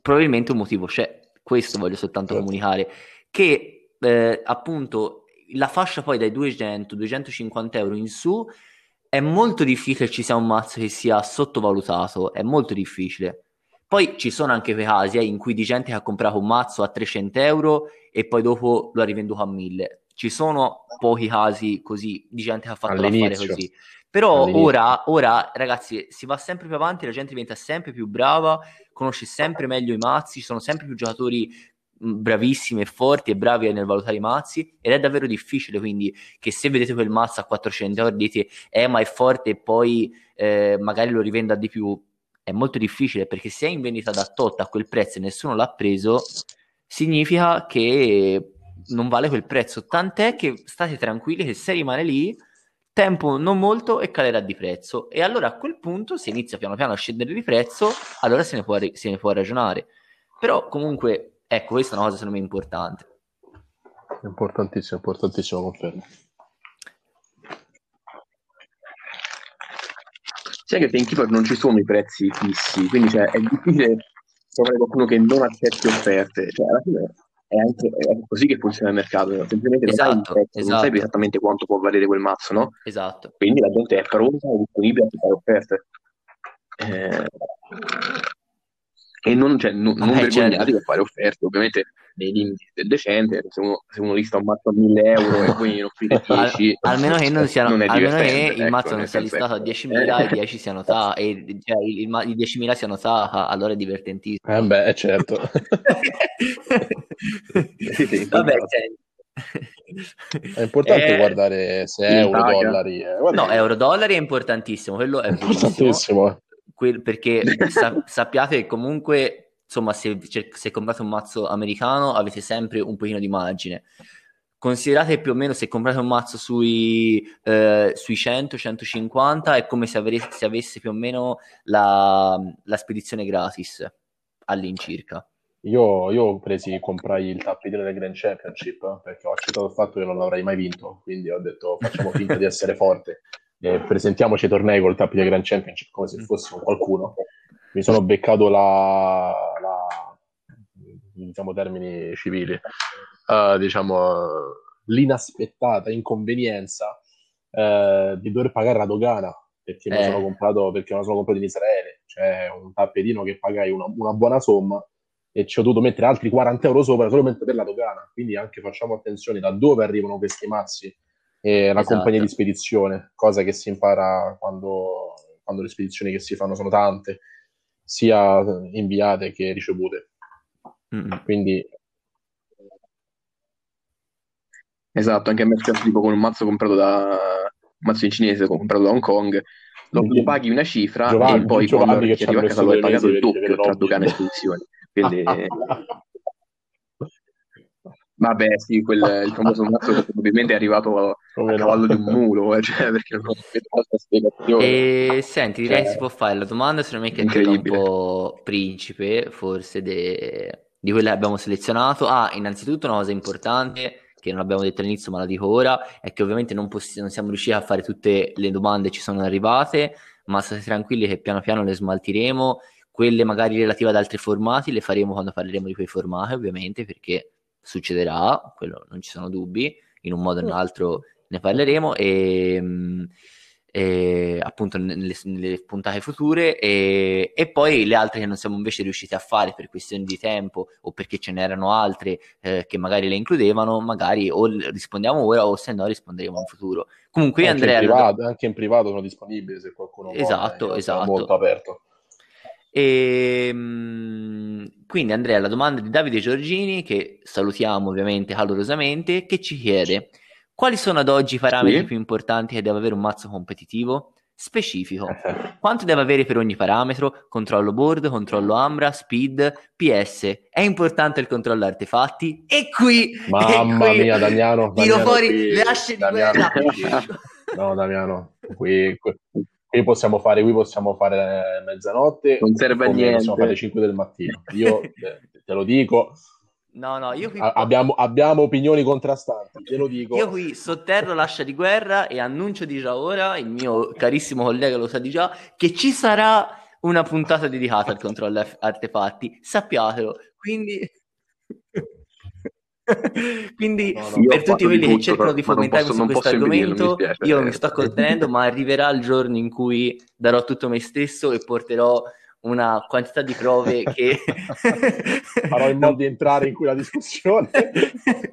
probabilmente un motivo c'è. Questo voglio soltanto comunicare, che eh, appunto la fascia poi dai duecento duecentocinquanta euro in su è molto difficile ci sia un mazzo che sia sottovalutato, è molto difficile. Poi ci sono anche quei casi eh, in cui di gente che ha comprato un mazzo a trecento euro e poi dopo lo ha rivenduto a mille. Ci sono pochi casi così di gente che ha fatto l'affare così. Però ora, ora, ragazzi, si va sempre più avanti, la gente diventa sempre più brava, conosce sempre meglio i mazzi, ci sono sempre più giocatori bravissimi e forti e bravi nel valutare i mazzi, ed è davvero difficile, quindi, che se vedete quel mazzo a quattrocento euro dite eh ma è forte e poi eh, magari lo rivenda di più, è molto difficile, perché se è in vendita da tot a quel prezzo e nessuno l'ha preso, significa che non vale quel prezzo, tant'è che state tranquilli che se rimane lì tempo non molto e calerà di prezzo, e allora a quel punto se inizia piano piano a scendere di prezzo, allora se ne può, se ne può ragionare. Però comunque ecco, questa è una cosa secondo me importante, importantissimo, importantissimo, confermo. Sì, che in Keyforge non ci sono i prezzi fissi, quindi cioè, è difficile trovare qualcuno che non accetti offerte, cioè alla fine è anche è così che funziona il mercato, semplicemente esatto, non, sai, esatto. non sai esattamente quanto può valere quel mazzo, no? Esatto. Quindi la gente è pronta e disponibile a fare offerte. Eh, e non, cioè, non, non vergognati per fare offerte, ovviamente nei limiti del decente. Se uno, se uno lista un mazzo a mille euro e poi ne offrire dieci, almeno che non siano, non almeno che ecco, il mazzo non sia listato a diecimila e dieci siano ta e i cioè, diecimila siano ta, allora è divertentissimo. Eh beh, certo. sì, sì, vabbè, è importante eh, guardare se è euro dollari. Eh. No, euro dollari è importantissimo, quello è importantissimo. Quel, perché sa, sappiate che comunque insomma se, se comprate un mazzo americano avete sempre un pochino di margine. Considerate più o meno se comprate un mazzo sui, eh, sui cento centocinquanta è come se, avere, se avesse più o meno la, la spedizione gratis all'incirca. Io, io presi, comprai il tappetino del Grand Championship perché ho accettato il fatto che non l'avrei mai vinto, quindi ho detto facciamo finta di essere forte. Eh, presentiamoci ai tornei col tappi del Grand Championship come se fossimo qualcuno. Mi sono beccato la, la diciamo termini civili uh, diciamo l'inaspettata inconvenienza uh, di dover pagare la dogana perché eh. me sono comprato perché me lo sono comprato in Israele, cioè un tappetino che pagai una, una buona somma e ci ho dovuto mettere altri quaranta euro sopra solamente per la dogana, quindi anche facciamo attenzione da dove arrivano questi mazzi e la esatto. compagnia di spedizione, cosa che si impara quando, quando le spedizioni che si fanno sono tante, sia inviate che ricevute. Mm. Quindi esatto, anche a me c'è tipo con un mazzo comprato da un mazzo in cinese comprato da Hong Kong, lo paghi una cifra Giovanni, e poi Giovanni quando ti arriva a casa lo hai pagato il doppio tra dogana e spedizione. Quindi vabbè, sì, quel, il famoso mazzo che probabilmente è arrivato come a cavallo no. di un mulo, cioè, perché non ho questa spiegazione. E senti, direi cioè, si può fare la domanda, se non è che è un po' principe, forse, de... di quella che abbiamo selezionato. Ah, innanzitutto una cosa importante, che non abbiamo detto all'inizio, ma la dico ora, è che ovviamente non, poss- non siamo riusciti a fare tutte le domande che ci sono arrivate, ma state tranquilli che piano piano le smaltiremo. Quelle magari relative ad altri formati le faremo quando parleremo di quei formati, ovviamente, perché succederà, quello non ci sono dubbi, in un modo o in un altro ne parleremo e, e appunto nelle, nelle puntate future e, e poi le altre che non siamo invece riusciti a fare per questioni di tempo o perché ce n'erano altre eh, che magari le includevano, magari o rispondiamo ora o se no risponderemo in futuro. Comunque anche Andrea in privato, anche in privato sono disponibili se qualcuno vuole, esatto, esatto. molto aperto. E, quindi Andrea, la domanda di Davide Giorgini, che salutiamo ovviamente calorosamente, che ci chiede quali sono ad oggi i parametri sì. più importanti che deve avere un mazzo competitivo specifico, quanto deve avere per ogni parametro, controllo board, controllo Ambra, speed, P S, è importante il controllo artefatti e qui mamma e qui, mia Damiano tiro Damiano, fuori qui, le asce Damiano, di guerra no Damiano qui, qui. Qui possiamo fare, qui possiamo fare mezzanotte, non serve a niente. Possiamo fare cinque del mattino. Io te lo dico. No, no, io qui... a- abbiamo, abbiamo opinioni contrastanti, te lo dico. Io qui sotterro l'ascia di guerra e annuncio di già ora, il mio carissimo collega lo sa di già, che ci sarà una puntata dedicata al controllo artefatti. Sappiatelo. Quindi... quindi no, no, per tutti quelli tutto, che cercano di fomentarmi su questo argomento dispiace, io eh. mi sto contenendo, ma arriverà il giorno in cui darò tutto me stesso e porterò una quantità di prove che farò in modo di entrare in quella discussione,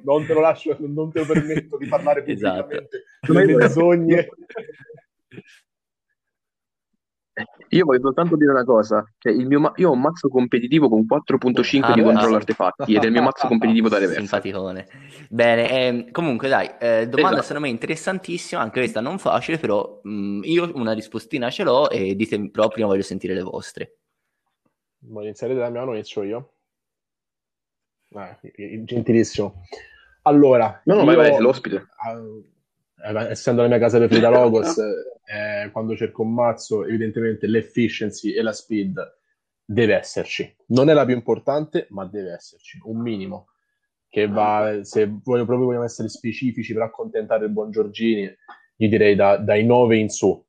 non te lo lascio, non te lo permetto di parlare pubblicamente delle esatto. menzogne. Io voglio soltanto dire una cosa, cioè il mio ma- io ho un mazzo competitivo con quattro virgola cinque ah, di controllo artefatti ed è il mio mazzo competitivo da reverso. Simpaticone. Bene, eh, comunque dai, eh, domanda esatto. secondo me interessantissima, anche questa non facile, però mh, io una rispostina ce l'ho e ditemi proprio, voglio sentire le vostre. Voglio iniziare da Damiano, inizio io? Ah, gentilissimo. Allora, no, no, io... vai, vai, sei l'ospite. Uh, essendo la mia casa preferita Logos eh, quando cerco un mazzo evidentemente l'efficiency e la speed deve esserci, non è la più importante ma deve esserci un minimo che va, se voglio, proprio vogliamo essere specifici per accontentare il buon Giorgini gli direi da, dai nove in su.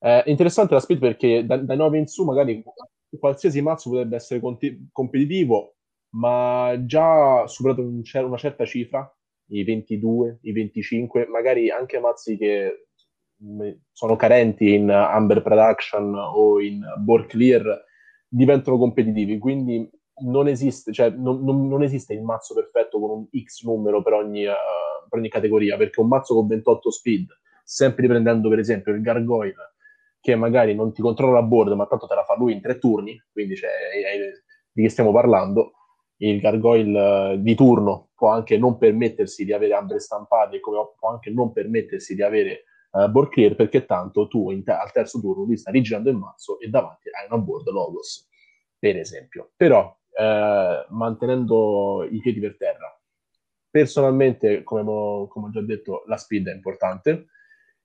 Eh, interessante la speed perché da, dai nove in su magari qualsiasi mazzo potrebbe essere conti- competitivo ma già superato un, una certa cifra, i ventidue, i venticinque, magari anche mazzi che sono carenti in Amber Production o in Board Clear diventano competitivi, quindi non esiste, cioè, non, non, non esiste il mazzo perfetto con un X numero per ogni, uh, per ogni categoria, perché un mazzo con ventotto speed, sempre riprendendo per esempio il Gargoyle, che magari non ti controlla a board, ma tanto te la fa lui in tre turni, quindi cioè, è, è, di che stiamo parlando? Il Gargoyle uh, di turno può anche non permettersi di avere ambre stampate, come può anche non permettersi di avere uh, board clear, perché tanto tu in te- al terzo turno ti sta rigirando il mazzo e davanti hai una board logos, per esempio. Però Eh, mantenendo i piedi per terra, personalmente, come ho, come ho già detto, la speed è importante.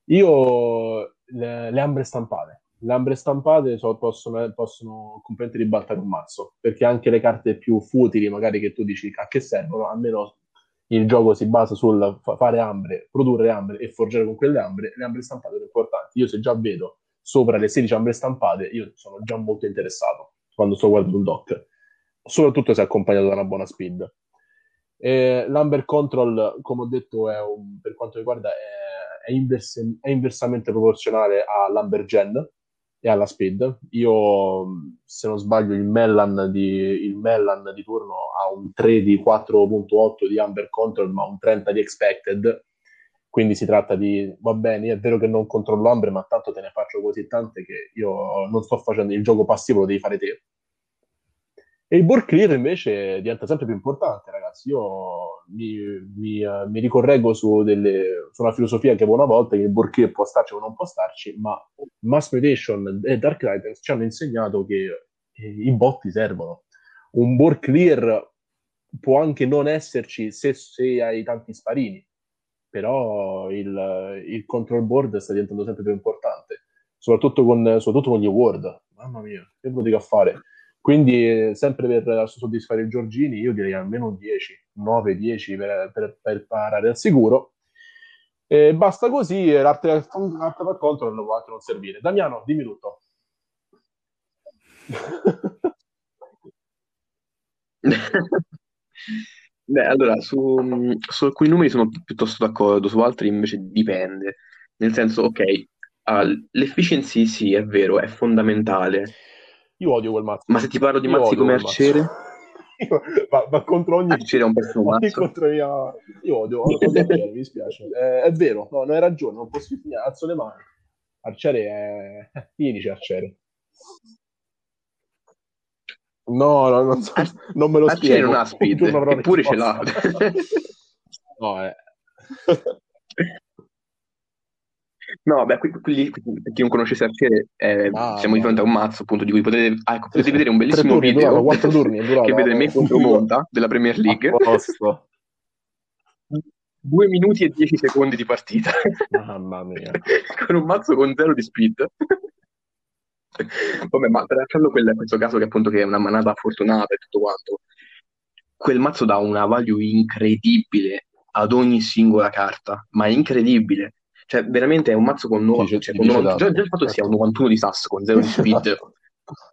Io le, le ambre stampate le ambre stampate so, possono, possono completamente ribaltare un mazzo, perché anche le carte più futili magari che tu dici a che servono, almeno il gioco si basa sul fare ambre, produrre ambre e forgiare con quelle ambre. Le ambre stampate sono importanti. Io se già vedo sopra le sedici ambre stampate, io sono già molto interessato quando sto guardando un doc, soprattutto se accompagnato da una buona speed. Eh, l'Amber Control, come ho detto, è un, per quanto riguarda è, è, invers- è inversamente proporzionale all'Amber Gen e alla speed. Io, se non sbaglio, il Mellan di, il Mellan di turno ha un tre di quattro virgola otto di Amber Control, ma un trenta di Expected, quindi si tratta di, va bene, è vero che non controllo Amber, ma tanto te ne faccio così tante che io non sto facendo il gioco passivo, lo devi fare te. E il board clear invece diventa sempre più importante, ragazzi. Io mi, mi, uh, mi ricorreggo su, delle, su una filosofia che avevo una volta, che il board clear può starci o non può starci, ma Mass Mutation e Dark Tidings ci hanno insegnato che i botti servono. Un board clear può anche non esserci se, se hai tanti sparini, però il, il control board sta diventando sempre più importante, soprattutto con, soprattutto con gli award. Mamma mia, che lo dico a fare? Quindi, sempre per soddisfare il Giorgini, io direi almeno dieci, nove dieci per, per, per parare al sicuro. E basta così, l'arte per control non può anche non servire. Damiano, dimmi tutto. Beh, allora, su, su alcuni numeri sono piuttosto d'accordo, su altri invece dipende. Nel senso, ok, uh, l'efficiency sì, è vero, è fondamentale. Io odio quel mazzo. Ma se ti parlo di io mazzi come Arciere? Io, ma, ma contro ogni... Arciere è un pezzo mazzo. Mia... Io odio, odio Arciere, mi dispiace. Eh, è vero, no, non hai ragione, non posso finire, alzo le mani. Arciere è... Chi dice Arciere? No, no non, so, non me lo Arciere spiego. Arciere non ha speed, eppure ce l'ha. No, eh. No, beh, qui, qui, qui, chi non conoscesse Arciere, eh, ah, siamo no. di fronte a un mazzo, appunto, di cui potete, ah, ecco, potete vedere un bellissimo turni, video durava, quattro turni, durava, che vede me contro Monta della Premier League. Due minuti e dieci secondi di partita. Mamma mia. Con un mazzo con zero di speed. Vabbè, ma per lasciarlo in questo caso, che appunto che è una manata fortunata e tutto quanto, quel mazzo dà una value incredibile ad ogni singola carta, ma incredibile. Cioè, veramente è un mazzo con nove. Dice, cioè, con novanta, già, già il fatto che sia un novantuno di sasso con zero di speed,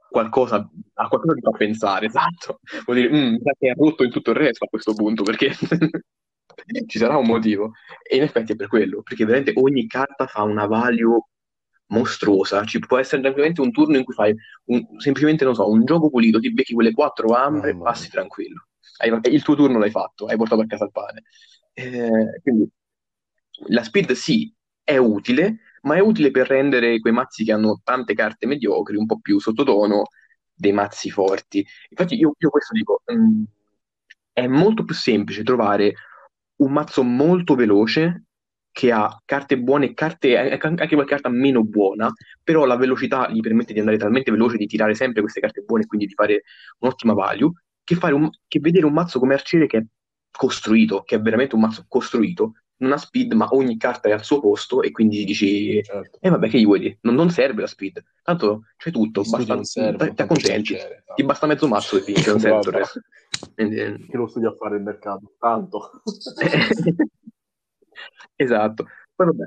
qualcosa a qualcosa ti fa pensare, esatto. Vuol dire, mm, che è rotto in tutto il resto a questo punto, perché ci sarà un motivo. E in effetti è per quello, perché veramente ogni carta fa una value mostruosa. Ci può essere tranquillamente un turno in cui fai un, semplicemente, non so, un gioco pulito, ti becchi quelle quattro ambre e oh, passi tranquillo. Hai, il tuo turno l'hai fatto, hai portato a casa il pane. Eh, quindi la speed sì, è utile, ma è utile per rendere quei mazzi che hanno tante carte mediocri un po' più sottotono dei mazzi forti. Infatti io, io questo dico, mh, è molto più semplice trovare un mazzo molto veloce che ha carte buone e carte, anche qualche carta meno buona, però la velocità gli permette di andare talmente veloce di tirare sempre queste carte buone e quindi di fare un'ottima value, che, fare un, che vedere un mazzo come Arciere che è costruito, che è veramente un mazzo costruito, non ha speed, ma ogni carta è al suo posto e quindi dici, certo. E eh, vabbè, che gli vuoi dire? Non, non serve la speed, tanto c'è tutto, basta, serve, ti accontenti, ti basta mezzo mazzo e finisce, non serve il resto. Che lo studio a fare il mercato, tanto. Esatto, poi vabbè.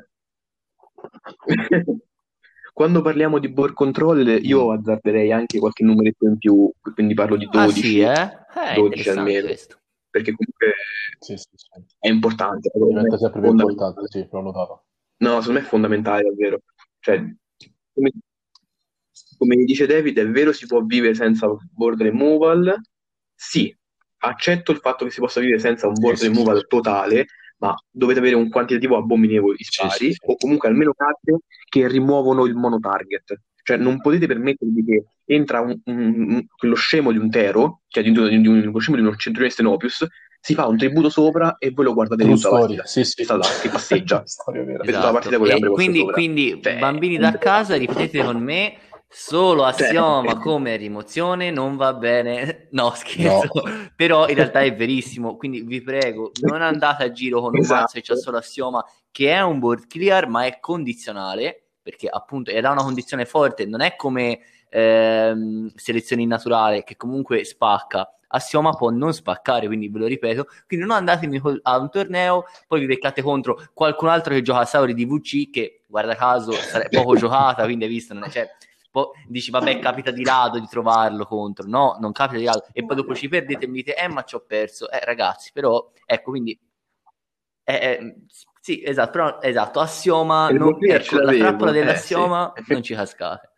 Quando parliamo di board control, io azzarderei anche qualche numeretto in più, quindi parlo di dodici, ah, sì, eh? Eh, dodici almeno, questo. Perché comunque sì, sì, sì. è importante. È una cosa più importante, sì, l'ho notato. No, secondo me è fondamentale, davvero. Cioè, come, come dice David, è vero, si può vivere senza board removal, sì, accetto il fatto che si possa vivere senza un board sì, removal sì. totale, ma dovete avere un quantitativo abominevole di spari, sì, sì, sì. o comunque almeno carte che rimuovono il mono target. Cioè non potete permettervi che entra un, un, quello scemo di un Tero, cioè di un, di un, lo scemo di un centurione Stenopius, si fa un tributo sopra e voi lo guardate tutta la partita, sì, sì. Là, che passeggia storia vera. Esatto. La partita con le e quindi, quindi cioè, bambini da casa, ripetete con me, solo assioma cioè, come rimozione non va bene, no scherzo, no. Però in realtà è verissimo, quindi vi prego, non andate a giro con un esatto. mazzo che c'ha solo assioma, che è un board clear ma è condizionale, perché appunto è da una condizione forte, non è come ehm, selezione naturale che comunque spacca, assioma può non spaccare, quindi ve lo ripeto, quindi non andatemi a un torneo, poi vi beccate contro qualcun altro che gioca a Sauri di V C, che guarda caso è poco giocata, quindi hai visto, non è, cioè, poi dici vabbè capita di rado di trovarlo contro, no, non capita di rado, e poi dopo ci perdete e mi dite, eh ma ci ho perso, eh ragazzi, però, ecco, quindi... Eh, eh, sì, esatto, però esatto, assioma, non, ecco, la trappola dell'assioma eh, sì. non ci cascate.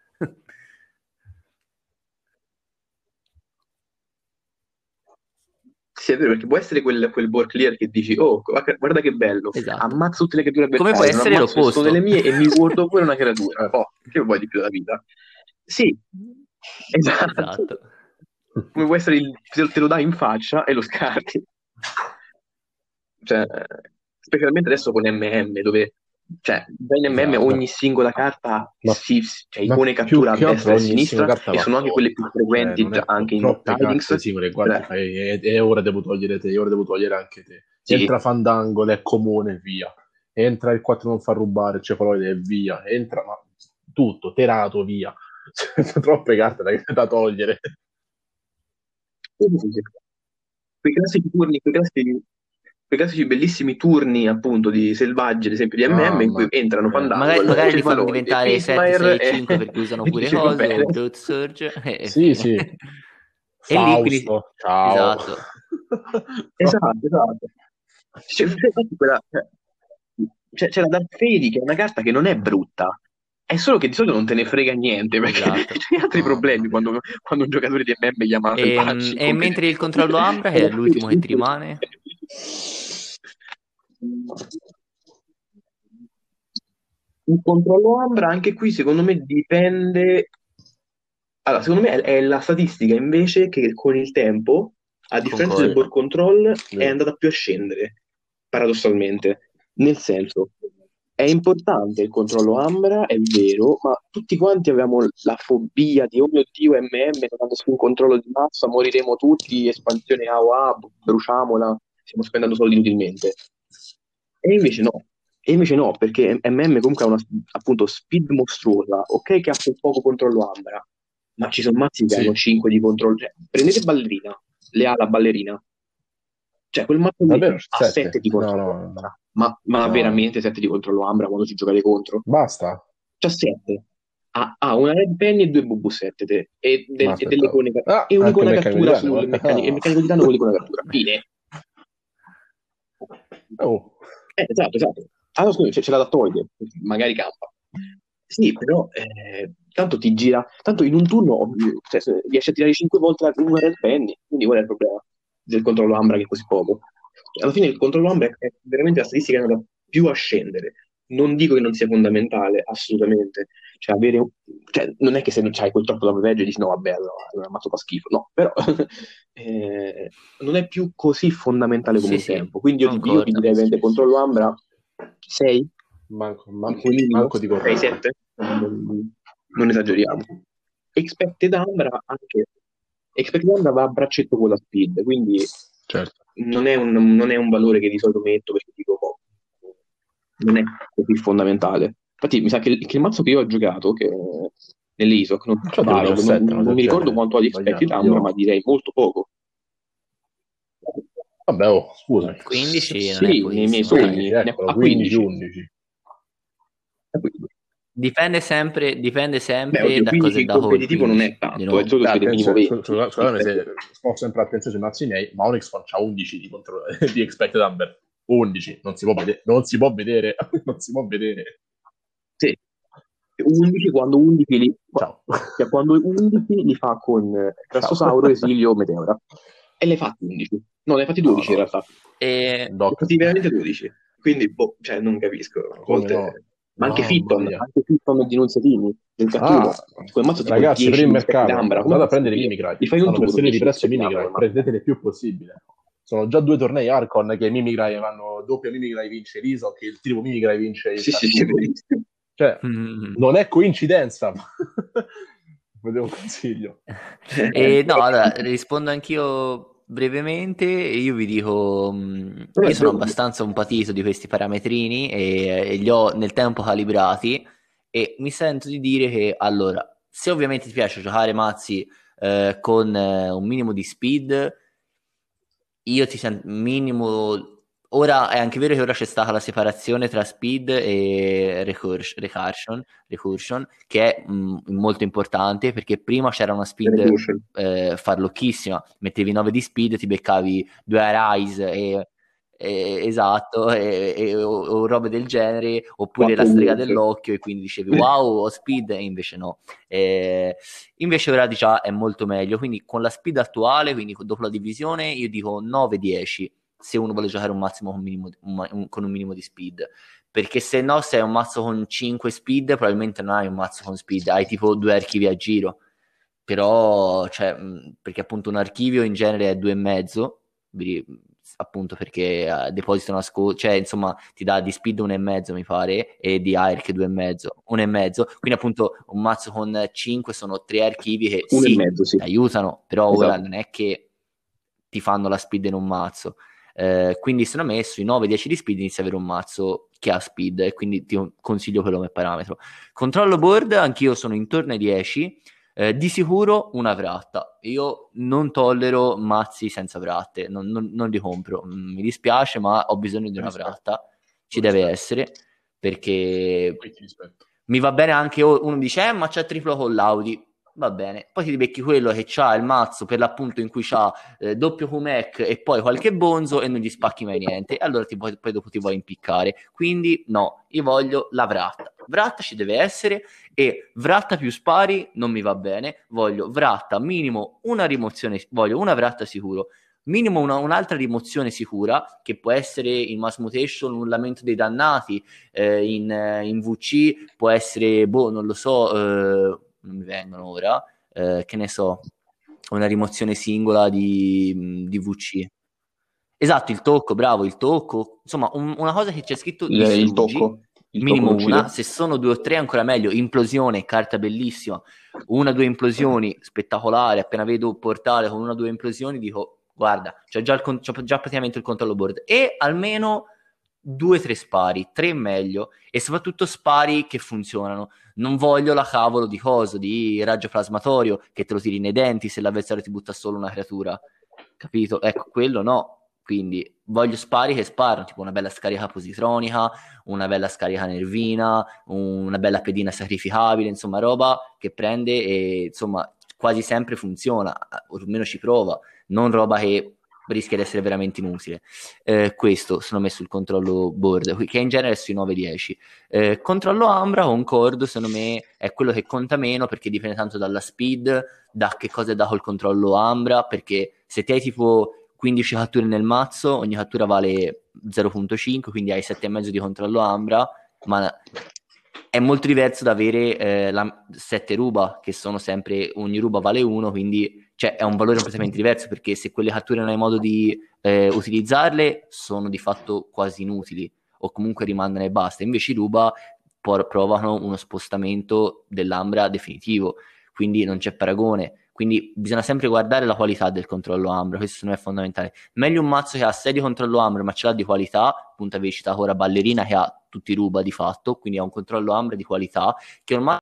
Sì, è vero, perché può essere quel, quel board clear che dici, oh, guarda che bello, esatto. ammazzo tutte le creature avversarie, come può essere l'opposto. Sono delle mie e mi guardo pure una creatura, oh, che vuoi di più della vita? Sì, esatto. esatto. Come può essere, il, te lo dai in faccia e lo scarti. Cioè... specialmente adesso con M M, dove cioè da M M esatto. ogni singola carta ma, si, cioè, icone cattura a destra e a sinistra, e sono anche quelle più frequenti, eh, anche in Tidings singole, guarda, eh. e, e ora devo togliere te, e ora devo togliere anche te, sì. entra Fandango, è comune, via, entra il quattro non fa rubare, cefaloide, e via, entra ma, tutto, terato, via. Troppe carte da, da togliere. Quei classici turni, quei classici quei classici bellissimi turni appunto di selvaggi, ad esempio di M M, oh, in cui entrano Fandango, magari, magari li fanno diventare sette, sei, cinque e... perché usano pure cose o Blood Surge e... sì sì e Fausto, lì, quindi... ciao esatto esatto, esatto. C'è, quella... c'è, c'è la Dark Fairy, che è una carta che non è brutta, è solo che di solito non te ne frega niente, perché esatto. c'è altri problemi quando, quando un giocatore di M M è chiamato e, baci, e come... mentre il controllo Ambra che è l'ultimo che ti rimane. Il controllo Ambra anche qui secondo me dipende, allora secondo me è, è la statistica invece che con il tempo, a differenza Concordo. del board control, sì. è andata più a scendere paradossalmente, nel senso è importante il controllo Ambra, è vero, ma tutti quanti avevamo la fobia di oh mio Dio M M, non hanno nessun controllo di massa, moriremo tutti, espansione A O A, bruciamola, stiamo spendendo soldi inutilmente. E invece no, e invece no, perché M M comunque ha una appunto speed mostruosa, ok che ha poco controllo Ambra, ma ci sono mazzi che sì. hanno cinque di controllo, cioè, prendete Ballerina, le ha la ballerina, cioè quel mazzo davvero, ha sette di controllo no, no, no. Ambra, ma, ma no. veramente sette di controllo Ambra quando si giocate contro? Basta? C'ha sette. Ha ah, ah, una Red Penny e due B B sette te. E, de, e delle icone ah, e un'icona cattura sul meccanico, oh. il meccanico di danno con l'icona cattura. Fine. Oh. Eh, esatto, esatto. Ah, no, scusa, c'è, c'è la da togliere, magari campa. Sì, però eh, tanto ti gira, tanto in un turno cioè, riesci a tirare cinque volte una Red Penny, quindi qual è il problema del controllo Ambra che è così poco? Alla fine il controllo Ambra è veramente la statistica che è andata più a scendere. Non dico che non sia fondamentale, assolutamente. Cioè, avere un... cioè, non è che se non c'hai quel troppo da proteggere dici no, vabbè, allora ammazzo fa schifo. No, però eh, non è più così fondamentale come sì, un tempo. Quindi io, io ti direi veramente controllo Ambra sei? Manco, manco, manco di controllo. sei sette? Non, non esageriamo. Expected Ambra anche. Expected Ambra va a braccetto con la speed, quindi certo. non, è un, non è un valore che di solito metto perché dico poco. Non è così fondamentale. Infatti mi sa che, che il mazzo che io ho giocato che nell'I S O C non, cioè, paro, non, sette, non, non mi ricordo quanto ha di expected Ambra, ma direi molto poco. Vabbè, oh, scusa. quindici Sì, nei miei sogni. Ecco, a quindici. quindici. Dipende sempre, dipende sempre Beh, da cosa è da competitivo non è tanto, no? È solo che minimo venti. Scusate, se sto sempre attenzione sui mazzi miei, ma Onyx faccia undici di contro di Expected Amber. undici, non si può vedere, non si può vedere, non si può vedere. Sì. undici quando undici li Ciao. Cioè, quando undici li fa con Crassosauro, Esilio, Meteora. E le fatti undici. No, ne hai fatti dodici no, no. in realtà. E ne hai fatti veramente dodici. Quindi boh, cioè non capisco, a volte no. Ma anche Fitton, anche Fitton di Nunziatini, del cattivo. Quel mazzo ragazzi, per il mercato, andate a prendere i Mimikrai. Li fai un turno di prezzo Mimikrai, prendetene il più possibile. Sono già due tornei Archon che Mimikrai vanno, doppio Mimikrai vince l'Isoc, il triplo Mimikrai vince il sì, sì, sì, sì. Cioè, mm. non è coincidenza. Vedevo un consiglio. Eh, no, allora, rispondo anch'io brevemente. Io vi dico, mh, io sono abbastanza un patito di questi parametrini e, e li ho nel tempo calibrati e mi sento di dire che, allora, se ovviamente ti piace giocare mazzi eh, con eh, un minimo di speed, io ti sento minimo. Ora è anche vero che ora c'è stata la separazione tra speed e recurs- recursion, recursion, che è mh, molto importante, perché prima c'era una speed eh, farlocchissima, mettevi nove di speed, ti beccavi due Arise e, e, esatto e, e, o, o robe del genere, oppure quattro la strega minuti. Dell'occhio, e quindi dicevi wow ho speed, e invece no, e invece ora diciamo è molto meglio, quindi con la speed attuale, quindi dopo la divisione, io dico nove dieci se uno vuole giocare un mazzo con un minimo, un, un, con un minimo di speed, perché se no, se hai un mazzo con cinque speed probabilmente non hai un mazzo con speed, hai tipo due archivi a giro, però cioè, perché appunto un archivio in genere è due e mezzo, appunto perché uh, deposito una sco- cioè insomma ti dà di speed uno e mezzo mi pare, e di A R C due e mezzo, uno e mezzo, quindi appunto un mazzo con cinque sono tre archivi che uno sì, e mezzo, sì. aiutano, però esatto. ora non è che ti fanno la speed in un mazzo. Eh, quindi se l'ho messo i nove dieci di speed inizia ad avere un mazzo che ha speed, e quindi ti consiglio quello come parametro. Controllo board anch'io sono intorno ai dieci, eh, di sicuro una vratta, io non tollero mazzi senza vratte, non, non, non li compro, mi dispiace ma ho bisogno di una vratta, ci deve essere, perché mi va bene anche uno dice eh, ma c'è triplo con l'Audi, va bene, poi ti becchi quello che c'ha il mazzo per l'appunto in cui c'ha eh, doppio Kumec e poi qualche bonzo e non gli spacchi mai niente, allora ti puoi, poi dopo ti vuoi impiccare, quindi no, io voglio la vratta, vratta ci deve essere, e vratta più spari non mi va bene, voglio vratta minimo una rimozione, voglio una vratta sicuro, minimo una, un'altra rimozione sicura, che può essere in Mass Mutation un lamento dei dannati, eh, in, in V C può essere, boh, non lo so, eh, non mi vengono ora, eh, che ne so, una rimozione singola di, di V C. Esatto, il tocco, bravo, il tocco. Insomma, un, una cosa che c'è scritto il, il tocco. Il minimo tocco una, se sono due o tre ancora meglio, implosione, carta bellissima, una o due implosioni, spettacolare, appena vedo portale con una o due implosioni dico, guarda, c'è già, il, c'è già praticamente il controllo board, e almeno due tre spari, tre meglio, e soprattutto spari che funzionano. Non voglio la cavolo di coso di raggio plasmatorio che te lo tiri nei denti se l'avversario ti butta solo una creatura, capito? Ecco, quello no. Quindi voglio spari che sparano, tipo una bella scarica positronica, una bella scarica nervina, una bella pedina sacrificabile, insomma roba che prende e insomma quasi sempre funziona, o almeno ci prova, non roba che rischia di essere veramente inutile. Eh, questo sono messo il controllo board, che in genere è sui nove dieci. Eh, controllo Ambra, concordo, secondo me è quello che conta meno, perché dipende tanto dalla speed, da che cosa è dato il controllo Ambra, perché se ti hai tipo quindici catture nel mazzo, ogni cattura vale zero virgola cinque, quindi hai sette virgola cinque di controllo Ambra, ma è molto diverso da avere eh, la sette ruba, che sono sempre, ogni ruba vale uno, quindi cioè è un valore completamente diverso, perché se quelle catture non hai modo di eh, utilizzarle sono di fatto quasi inutili, o comunque rimandano e basta. Invece i ruba por- provano uno spostamento dell'Ambra definitivo, quindi non c'è paragone, quindi bisogna sempre guardare la qualità del controllo Ambra, questo secondo me è fondamentale. Meglio un mazzo che ha sei di controllo Ambra ma ce l'ha di qualità, appunto avevi citato ora Ballerina che ha tutti i ruba di fatto, quindi ha un controllo Ambra di qualità, che ormai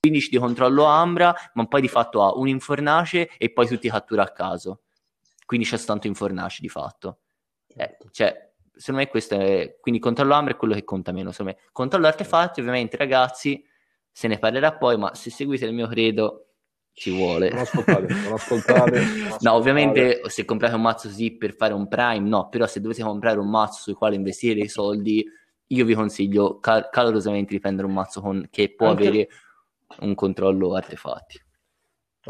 quindici di controllo Ambra, ma poi di fatto ha un Infornace e poi tutti cattura a caso, quindi c'è tanto Infornace di fatto, eh, cioè secondo me questo è, quindi controllo Ambra è quello che conta meno, secondo me. Controllo artefatti, ovviamente ragazzi, se ne parlerà poi, ma se seguite il mio credo ci vuole. Non ascoltate, non ascoltate. Non ascoltate. No, ovviamente se comprate un mazzo così per fare un prime, no, però se dovete comprare un mazzo sul quale investire dei soldi, io vi consiglio cal- calorosamente di prendere un mazzo con- che può anche... avere un controllo artefatti.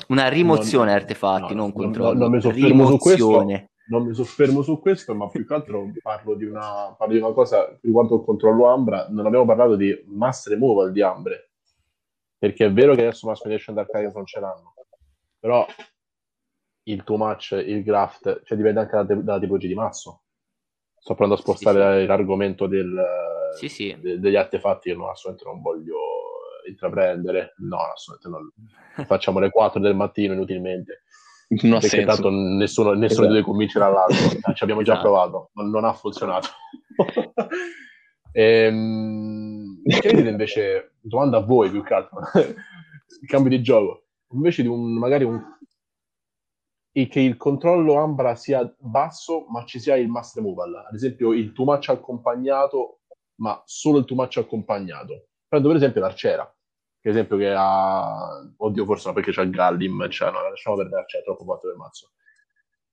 Una rimozione non, artefatti, no, non controllo. Non, non mi soffermo rimozione. Su questo. Non mi soffermo su questo, ma più che altro parlo di una, parlo di una cosa riguardo il controllo Ambra. Non abbiamo parlato di mass removal di Ambre, perché è vero che adesso mass mediation Dark Tidings non ce l'hanno, però il tuo match, il graft, cioè dipende anche dalla, dalla tipologia di mazzo. Sto provando a spostare sì, l'argomento del, sì, sì. De, degli artefatti, che no, assolutamente non voglio intraprendere, no, assolutamente non. Facciamo le quattro del mattino inutilmente. Non ha senso. Tanto nessuno, nessuno di due convincerà l'altro, ci abbiamo già esatto. provato, non, non ha funzionato. ehm, che vedete invece, domanda a voi più che altro, il cambio di gioco, invece di un magari un che il controllo Ambra sia basso ma ci sia il mass removal, ad esempio il too much accompagnato, ma solo il too much accompagnato. Prendo per esempio l'arciera, per esempio, che ha, oddio, forse no, perché c'ha Gallim, cioè no, lasciamo perdere, c'è troppo fatto del mazzo.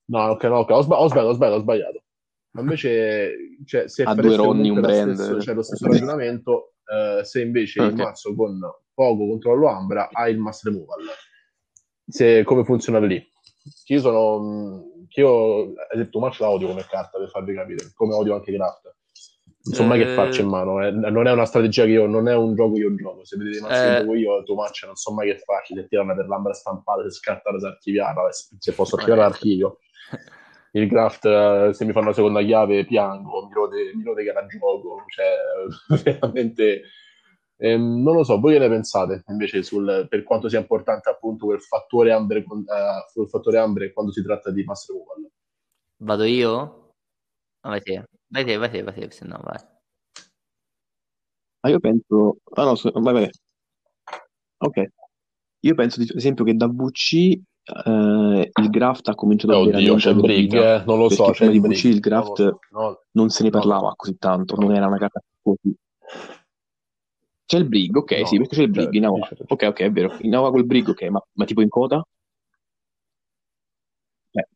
No, ok, no, ok, ho sbagliato, ho sbagliato, ho sbagliato. Ma invece, cioè, se a due ronni un brand, c'è cioè, lo stesso ragionamento, eh, se invece okay. il mazzo con poco controllo Ambra ha il mass removal. Se come funziona lì? Io sono, io hai detto, ma ce la odio come carta, per farvi capire, come odio anche Graft. Insomma, eh, che faccio in mano, eh. non è una strategia che io, non è un gioco che io gioco. Se vedete mazzo eh, io, tu maccia, non so mai che farci, se tirarla per l'ambra stampata, se scartarla, se archiviarla, se posso archiviare l'archivio. Il graft, se mi fanno la seconda chiave, piango, mi rode, mi rode che era gioco, cioè, veramente... Eh, non lo so, voi che ne pensate invece sul, per quanto sia importante appunto quel fattore Amber, eh, quel fattore Amber quando si tratta di mass removal? Vado io? Ah, vai te, vai te, vai te, vai te, se no vai. Ah, io penso... Ah no, vai, vai. Ok. Io penso ad esempio che da V C eh, il graft ha cominciato oh, a avere... Oddio, c'è il break, eh, non lo so. C'è di V C il graft no, no, non se ne parlava no, così tanto, no. non era una carta così... C'è il brig, ok, no, sì, perché c'è il brig, in Awa. Ok, ok, è vero, in Awa col brig, ok, ma, ma tipo in coda? Beh,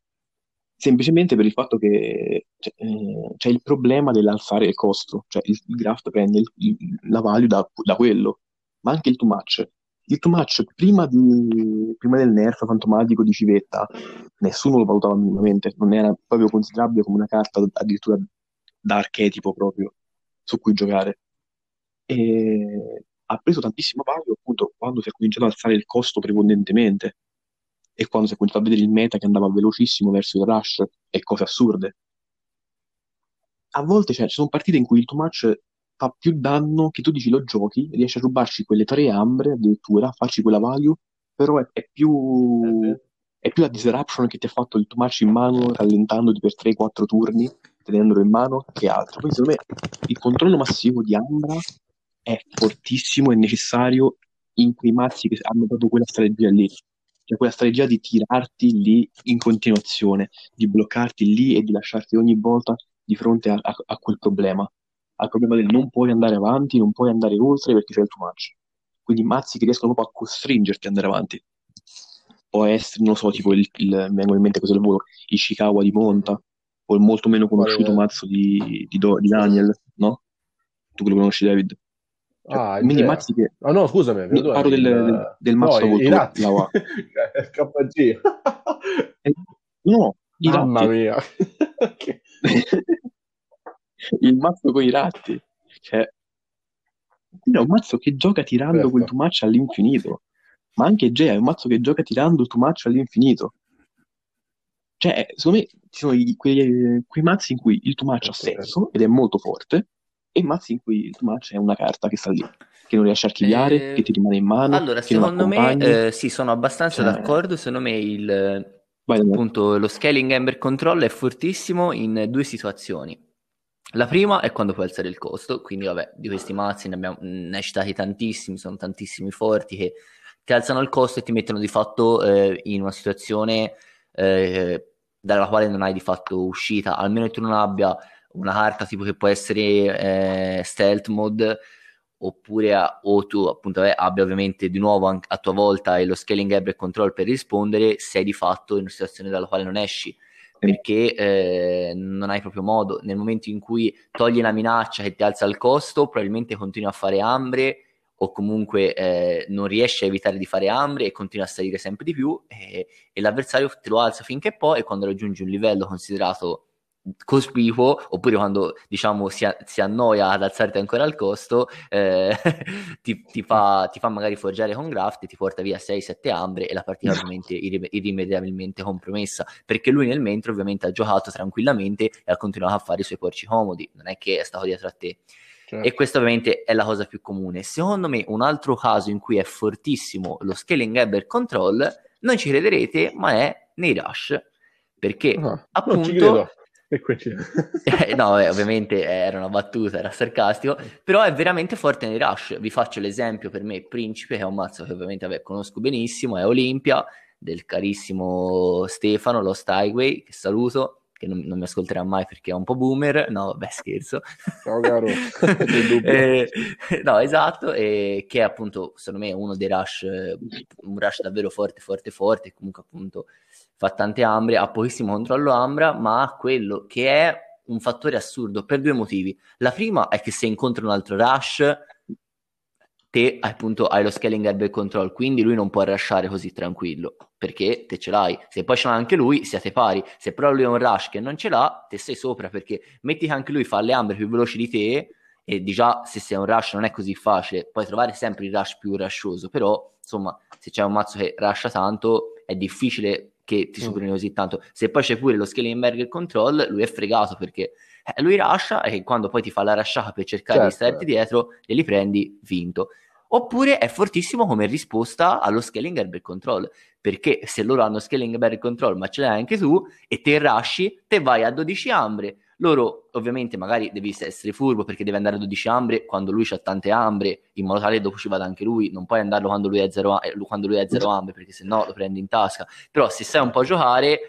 semplicemente per il fatto che c'è, eh, c'è il problema dell'alzare il costo, cioè il, il graft prende il, il, la value da, da quello, ma anche il too much. Il too much, prima, di, prima del nerf fantomatico di Civetta, nessuno lo valutava minimamente, non era proprio considerabile come una carta addirittura da archetipo proprio, su cui giocare. E ha preso tantissimo valore appunto quando si è cominciato ad alzare il costo prepondentemente e quando si è cominciato a vedere il meta che andava velocissimo verso il rush e cose assurde. A volte cioè, ci sono partite in cui il too much fa più danno che tu dici lo giochi, riesci a rubarci quelle tre ambre addirittura, farci quella value, però è, è più è più la disruption che ti ha fatto il too much in mano rallentandoti per tre quattro turni, tenendolo in mano che altro. Quindi secondo me il controllo massivo di Ambra è fortissimo e necessario in quei mazzi che hanno proprio quella strategia lì, cioè quella strategia di tirarti lì in continuazione, di bloccarti lì e di lasciarti ogni volta di fronte a, a, a quel problema, al problema del non puoi andare avanti, non puoi andare oltre perché c'è il too much. Quindi mazzi che riescono proprio a costringerti ad andare avanti. Può essere, non lo so, tipo il, il, mi vengono in mente così al volo, il Ishikawa di Monta, o il molto meno conosciuto mazzo di, di, Do, di Daniel, no? Tu che lo conosci, David? Cioè, ah, quindi mazzi che... Ah no, scusami, mi parlo del, del, del mazzo no, i ratti, il K G. No, i mamma ratti. Mia. Il mazzo con i ratti. Cioè, quindi è un mazzo che gioca tirando certo. quel too much all'infinito. Ma anche Gea è un mazzo che gioca tirando too much all'infinito. Cioè, secondo me ci sono i, quei, quei mazzi in cui il too much ha senso ed è molto forte, e mazzi in cui il too much è una carta che sta lì, che non riesce a archiviare, eh, che ti rimane in mano. Allora, secondo me, eh, sì, sono abbastanza cioè... d'accordo. Secondo me il vai, appunto vai. Lo scaling Ember Control è fortissimo in due situazioni. La prima è quando puoi alzare il costo, quindi vabbè, di questi mazzi ne abbiamo ne hai citati tantissimi, sono tantissimi forti che ti alzano il costo e ti mettono di fatto eh, in una situazione... Eh, dalla quale non hai di fatto uscita, almeno che tu non abbia una carta tipo che può essere eh, stealth mode, oppure a, o tu appunto eh, abbia ovviamente di nuovo anche a tua volta lo scaling Ember Control per rispondere, sei di fatto in una situazione dalla quale non esci, perché eh, non hai proprio modo. Nel momento in cui togli la minaccia che ti alza il costo, probabilmente continui a fare ambre, o comunque eh, non riesci a evitare di fare ambre e continui a salire sempre di più, e, e l'avversario te lo alza finché poi, e quando raggiungi un livello considerato cospicuo, oppure quando diciamo si, a, si annoia ad alzarti ancora il costo, eh, ti, ti, fa, ti fa magari forgiare con graft e ti porta via sei sette ambre, e la partita ovviamente irri- irrimediabilmente compromessa, perché lui nel mentre ovviamente ha giocato tranquillamente e ha continuato a fare i suoi porci comodi, non è che è stato dietro a te. Certo. E questa ovviamente è la cosa più comune. Secondo me un altro caso in cui è fortissimo lo scaling Ember Control, non ci crederete, ma è nei rush, perché ah, appunto e no, beh, ovviamente era una battuta, era sarcastico, però è veramente forte nei rush. Vi faccio l'esempio, per me Principe, che è un mazzo che ovviamente vabbè, conosco benissimo, è Olimpia del carissimo Stefano Lost Highway, che saluto, che non, non mi ascolterà mai perché è un po' boomer, no vabbè scherzo, ciao caro. eh, no esatto, eh, che è appunto secondo me uno dei rush, un rush davvero forte forte forte, comunque appunto fa tante ambre, ha pochissimo controllo ambra, ma ha quello che è un fattore assurdo per due motivi. La prima è che se incontra un altro rush, te appunto hai lo scaling Ember Control, quindi lui non può rushare così tranquillo, perché te ce l'hai. Se poi ce l'ha anche lui, siete pari. Se però lui è un rush che non ce l'ha, te sei sopra, perché metti che anche lui fa le ambre più veloci di te, e di già se sei un rush non è così facile, puoi trovare sempre il rush più rushoso, però insomma se c'è un mazzo che rusha tanto è difficile che ti superino mm. così tanto. Se poi c'è pure lo scaling Ember Control, lui è fregato, perché lui rascia e quando poi ti fa la rasciata per cercare certo. di starti dietro e li prendi, vinto. Oppure è fortissimo come risposta allo scaling Ember Control, perché se loro hanno scaling Ember Control ma ce l'hai anche tu e te rashi, te vai a dodici ambre. Loro ovviamente magari devi essere furbo, perché deve andare a dodici ambre quando lui ha tante ambre, in modo tale che dopo ci vada anche lui. Non puoi andarlo quando lui è zero, quando lui è zero ambre, perché se no lo prendi in tasca. Però se sai un po' giocare,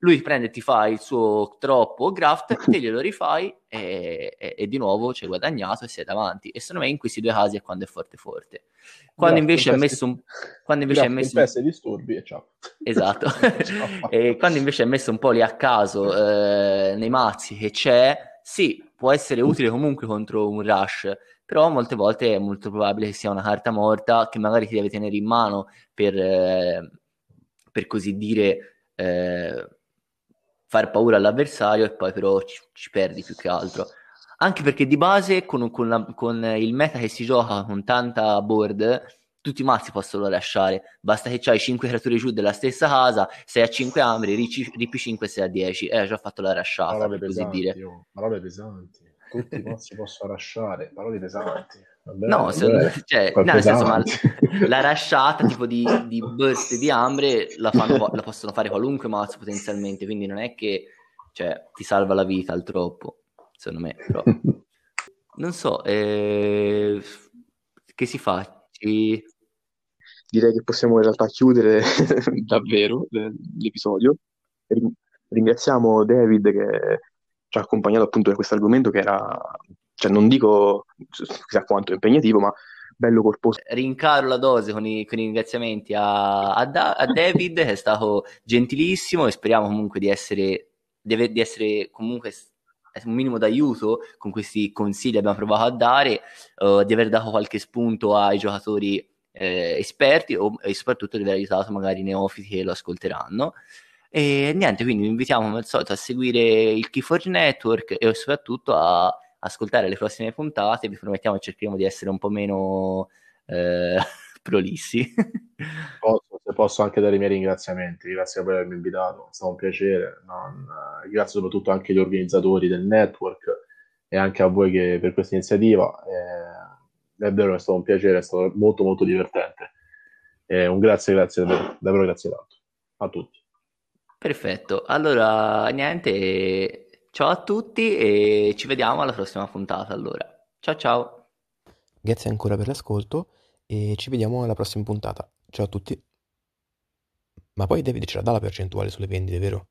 lui ti prende e ti fa il suo troppo graft, te glielo rifai e, e, e di nuovo c'è guadagnato e sei davanti. E secondo me in questi due casi è quando è forte forte. Quando grazie, invece ha messo un quando invece ha messo un... disturbi e ciao. Esatto. Ciao. E quando invece ha messo un po' lì a caso eh, nei mazzi che c'è, sì, può essere utile comunque contro un rush, però molte volte è molto probabile che sia una carta morta che magari ti deve tenere in mano per eh, per così dire eh, far paura all'avversario, e poi però ci, ci perdi più che altro, anche perché di base con, con, la, con il meta che si gioca con tanta board tutti i mazzi possono lasciare, basta che c'hai cinque creature giù della stessa casa, sei a cinque ambre, ripi cinque, sei a dieci, eh, già fatto la rasciata, parole per pesanti, così dire. Oh, parole pesanti, tutti i mazzi possono rasciare, parole pesanti. Vabbè, no, vabbè, se, cioè, no nel senso, ma la rasciata tipo di, di burst di ambre la, fanno, la possono fare qualunque mazzo potenzialmente, quindi non è che cioè, ti salva la vita al troppo, secondo me. Però. Non so, eh, che si fa? Ci... Direi che possiamo in realtà chiudere davvero l'episodio. Ringraziamo David che ci ha accompagnato appunto da questo argomento che era... cioè non dico chissà quanto impegnativo, ma bello corposo. Rincaro la dose con i, con i ringraziamenti a, a, da, a David, che è stato gentilissimo, e speriamo comunque di essere, di, di essere comunque un minimo d'aiuto con questi consigli che abbiamo provato a dare, uh, di aver dato qualche spunto ai giocatori eh, esperti, o, e soprattutto di aver aiutato magari i neofiti che lo ascolteranno. E niente, quindi vi invitiamo come al solito a seguire il Keyforge Network e soprattutto a ascoltare le prossime puntate. Vi promettiamo e cercheremo di essere un po' meno eh, prolissi. Posso, se posso anche dare i miei ringraziamenti, grazie per avermi invitato, è stato un piacere. Non, grazie soprattutto anche agli organizzatori del network e anche a voi che, per questa iniziativa, eh, è vero che è stato un piacere, è stato molto molto divertente, eh, un grazie, grazie davvero, davvero grazie tanto a tutti. Perfetto, allora niente, ciao a tutti e ci vediamo alla prossima puntata. Allora, ciao ciao. Grazie ancora per l'ascolto e ci vediamo alla prossima puntata. Ciao a tutti. Ma poi David ce la dà la percentuale sulle vendite, vero?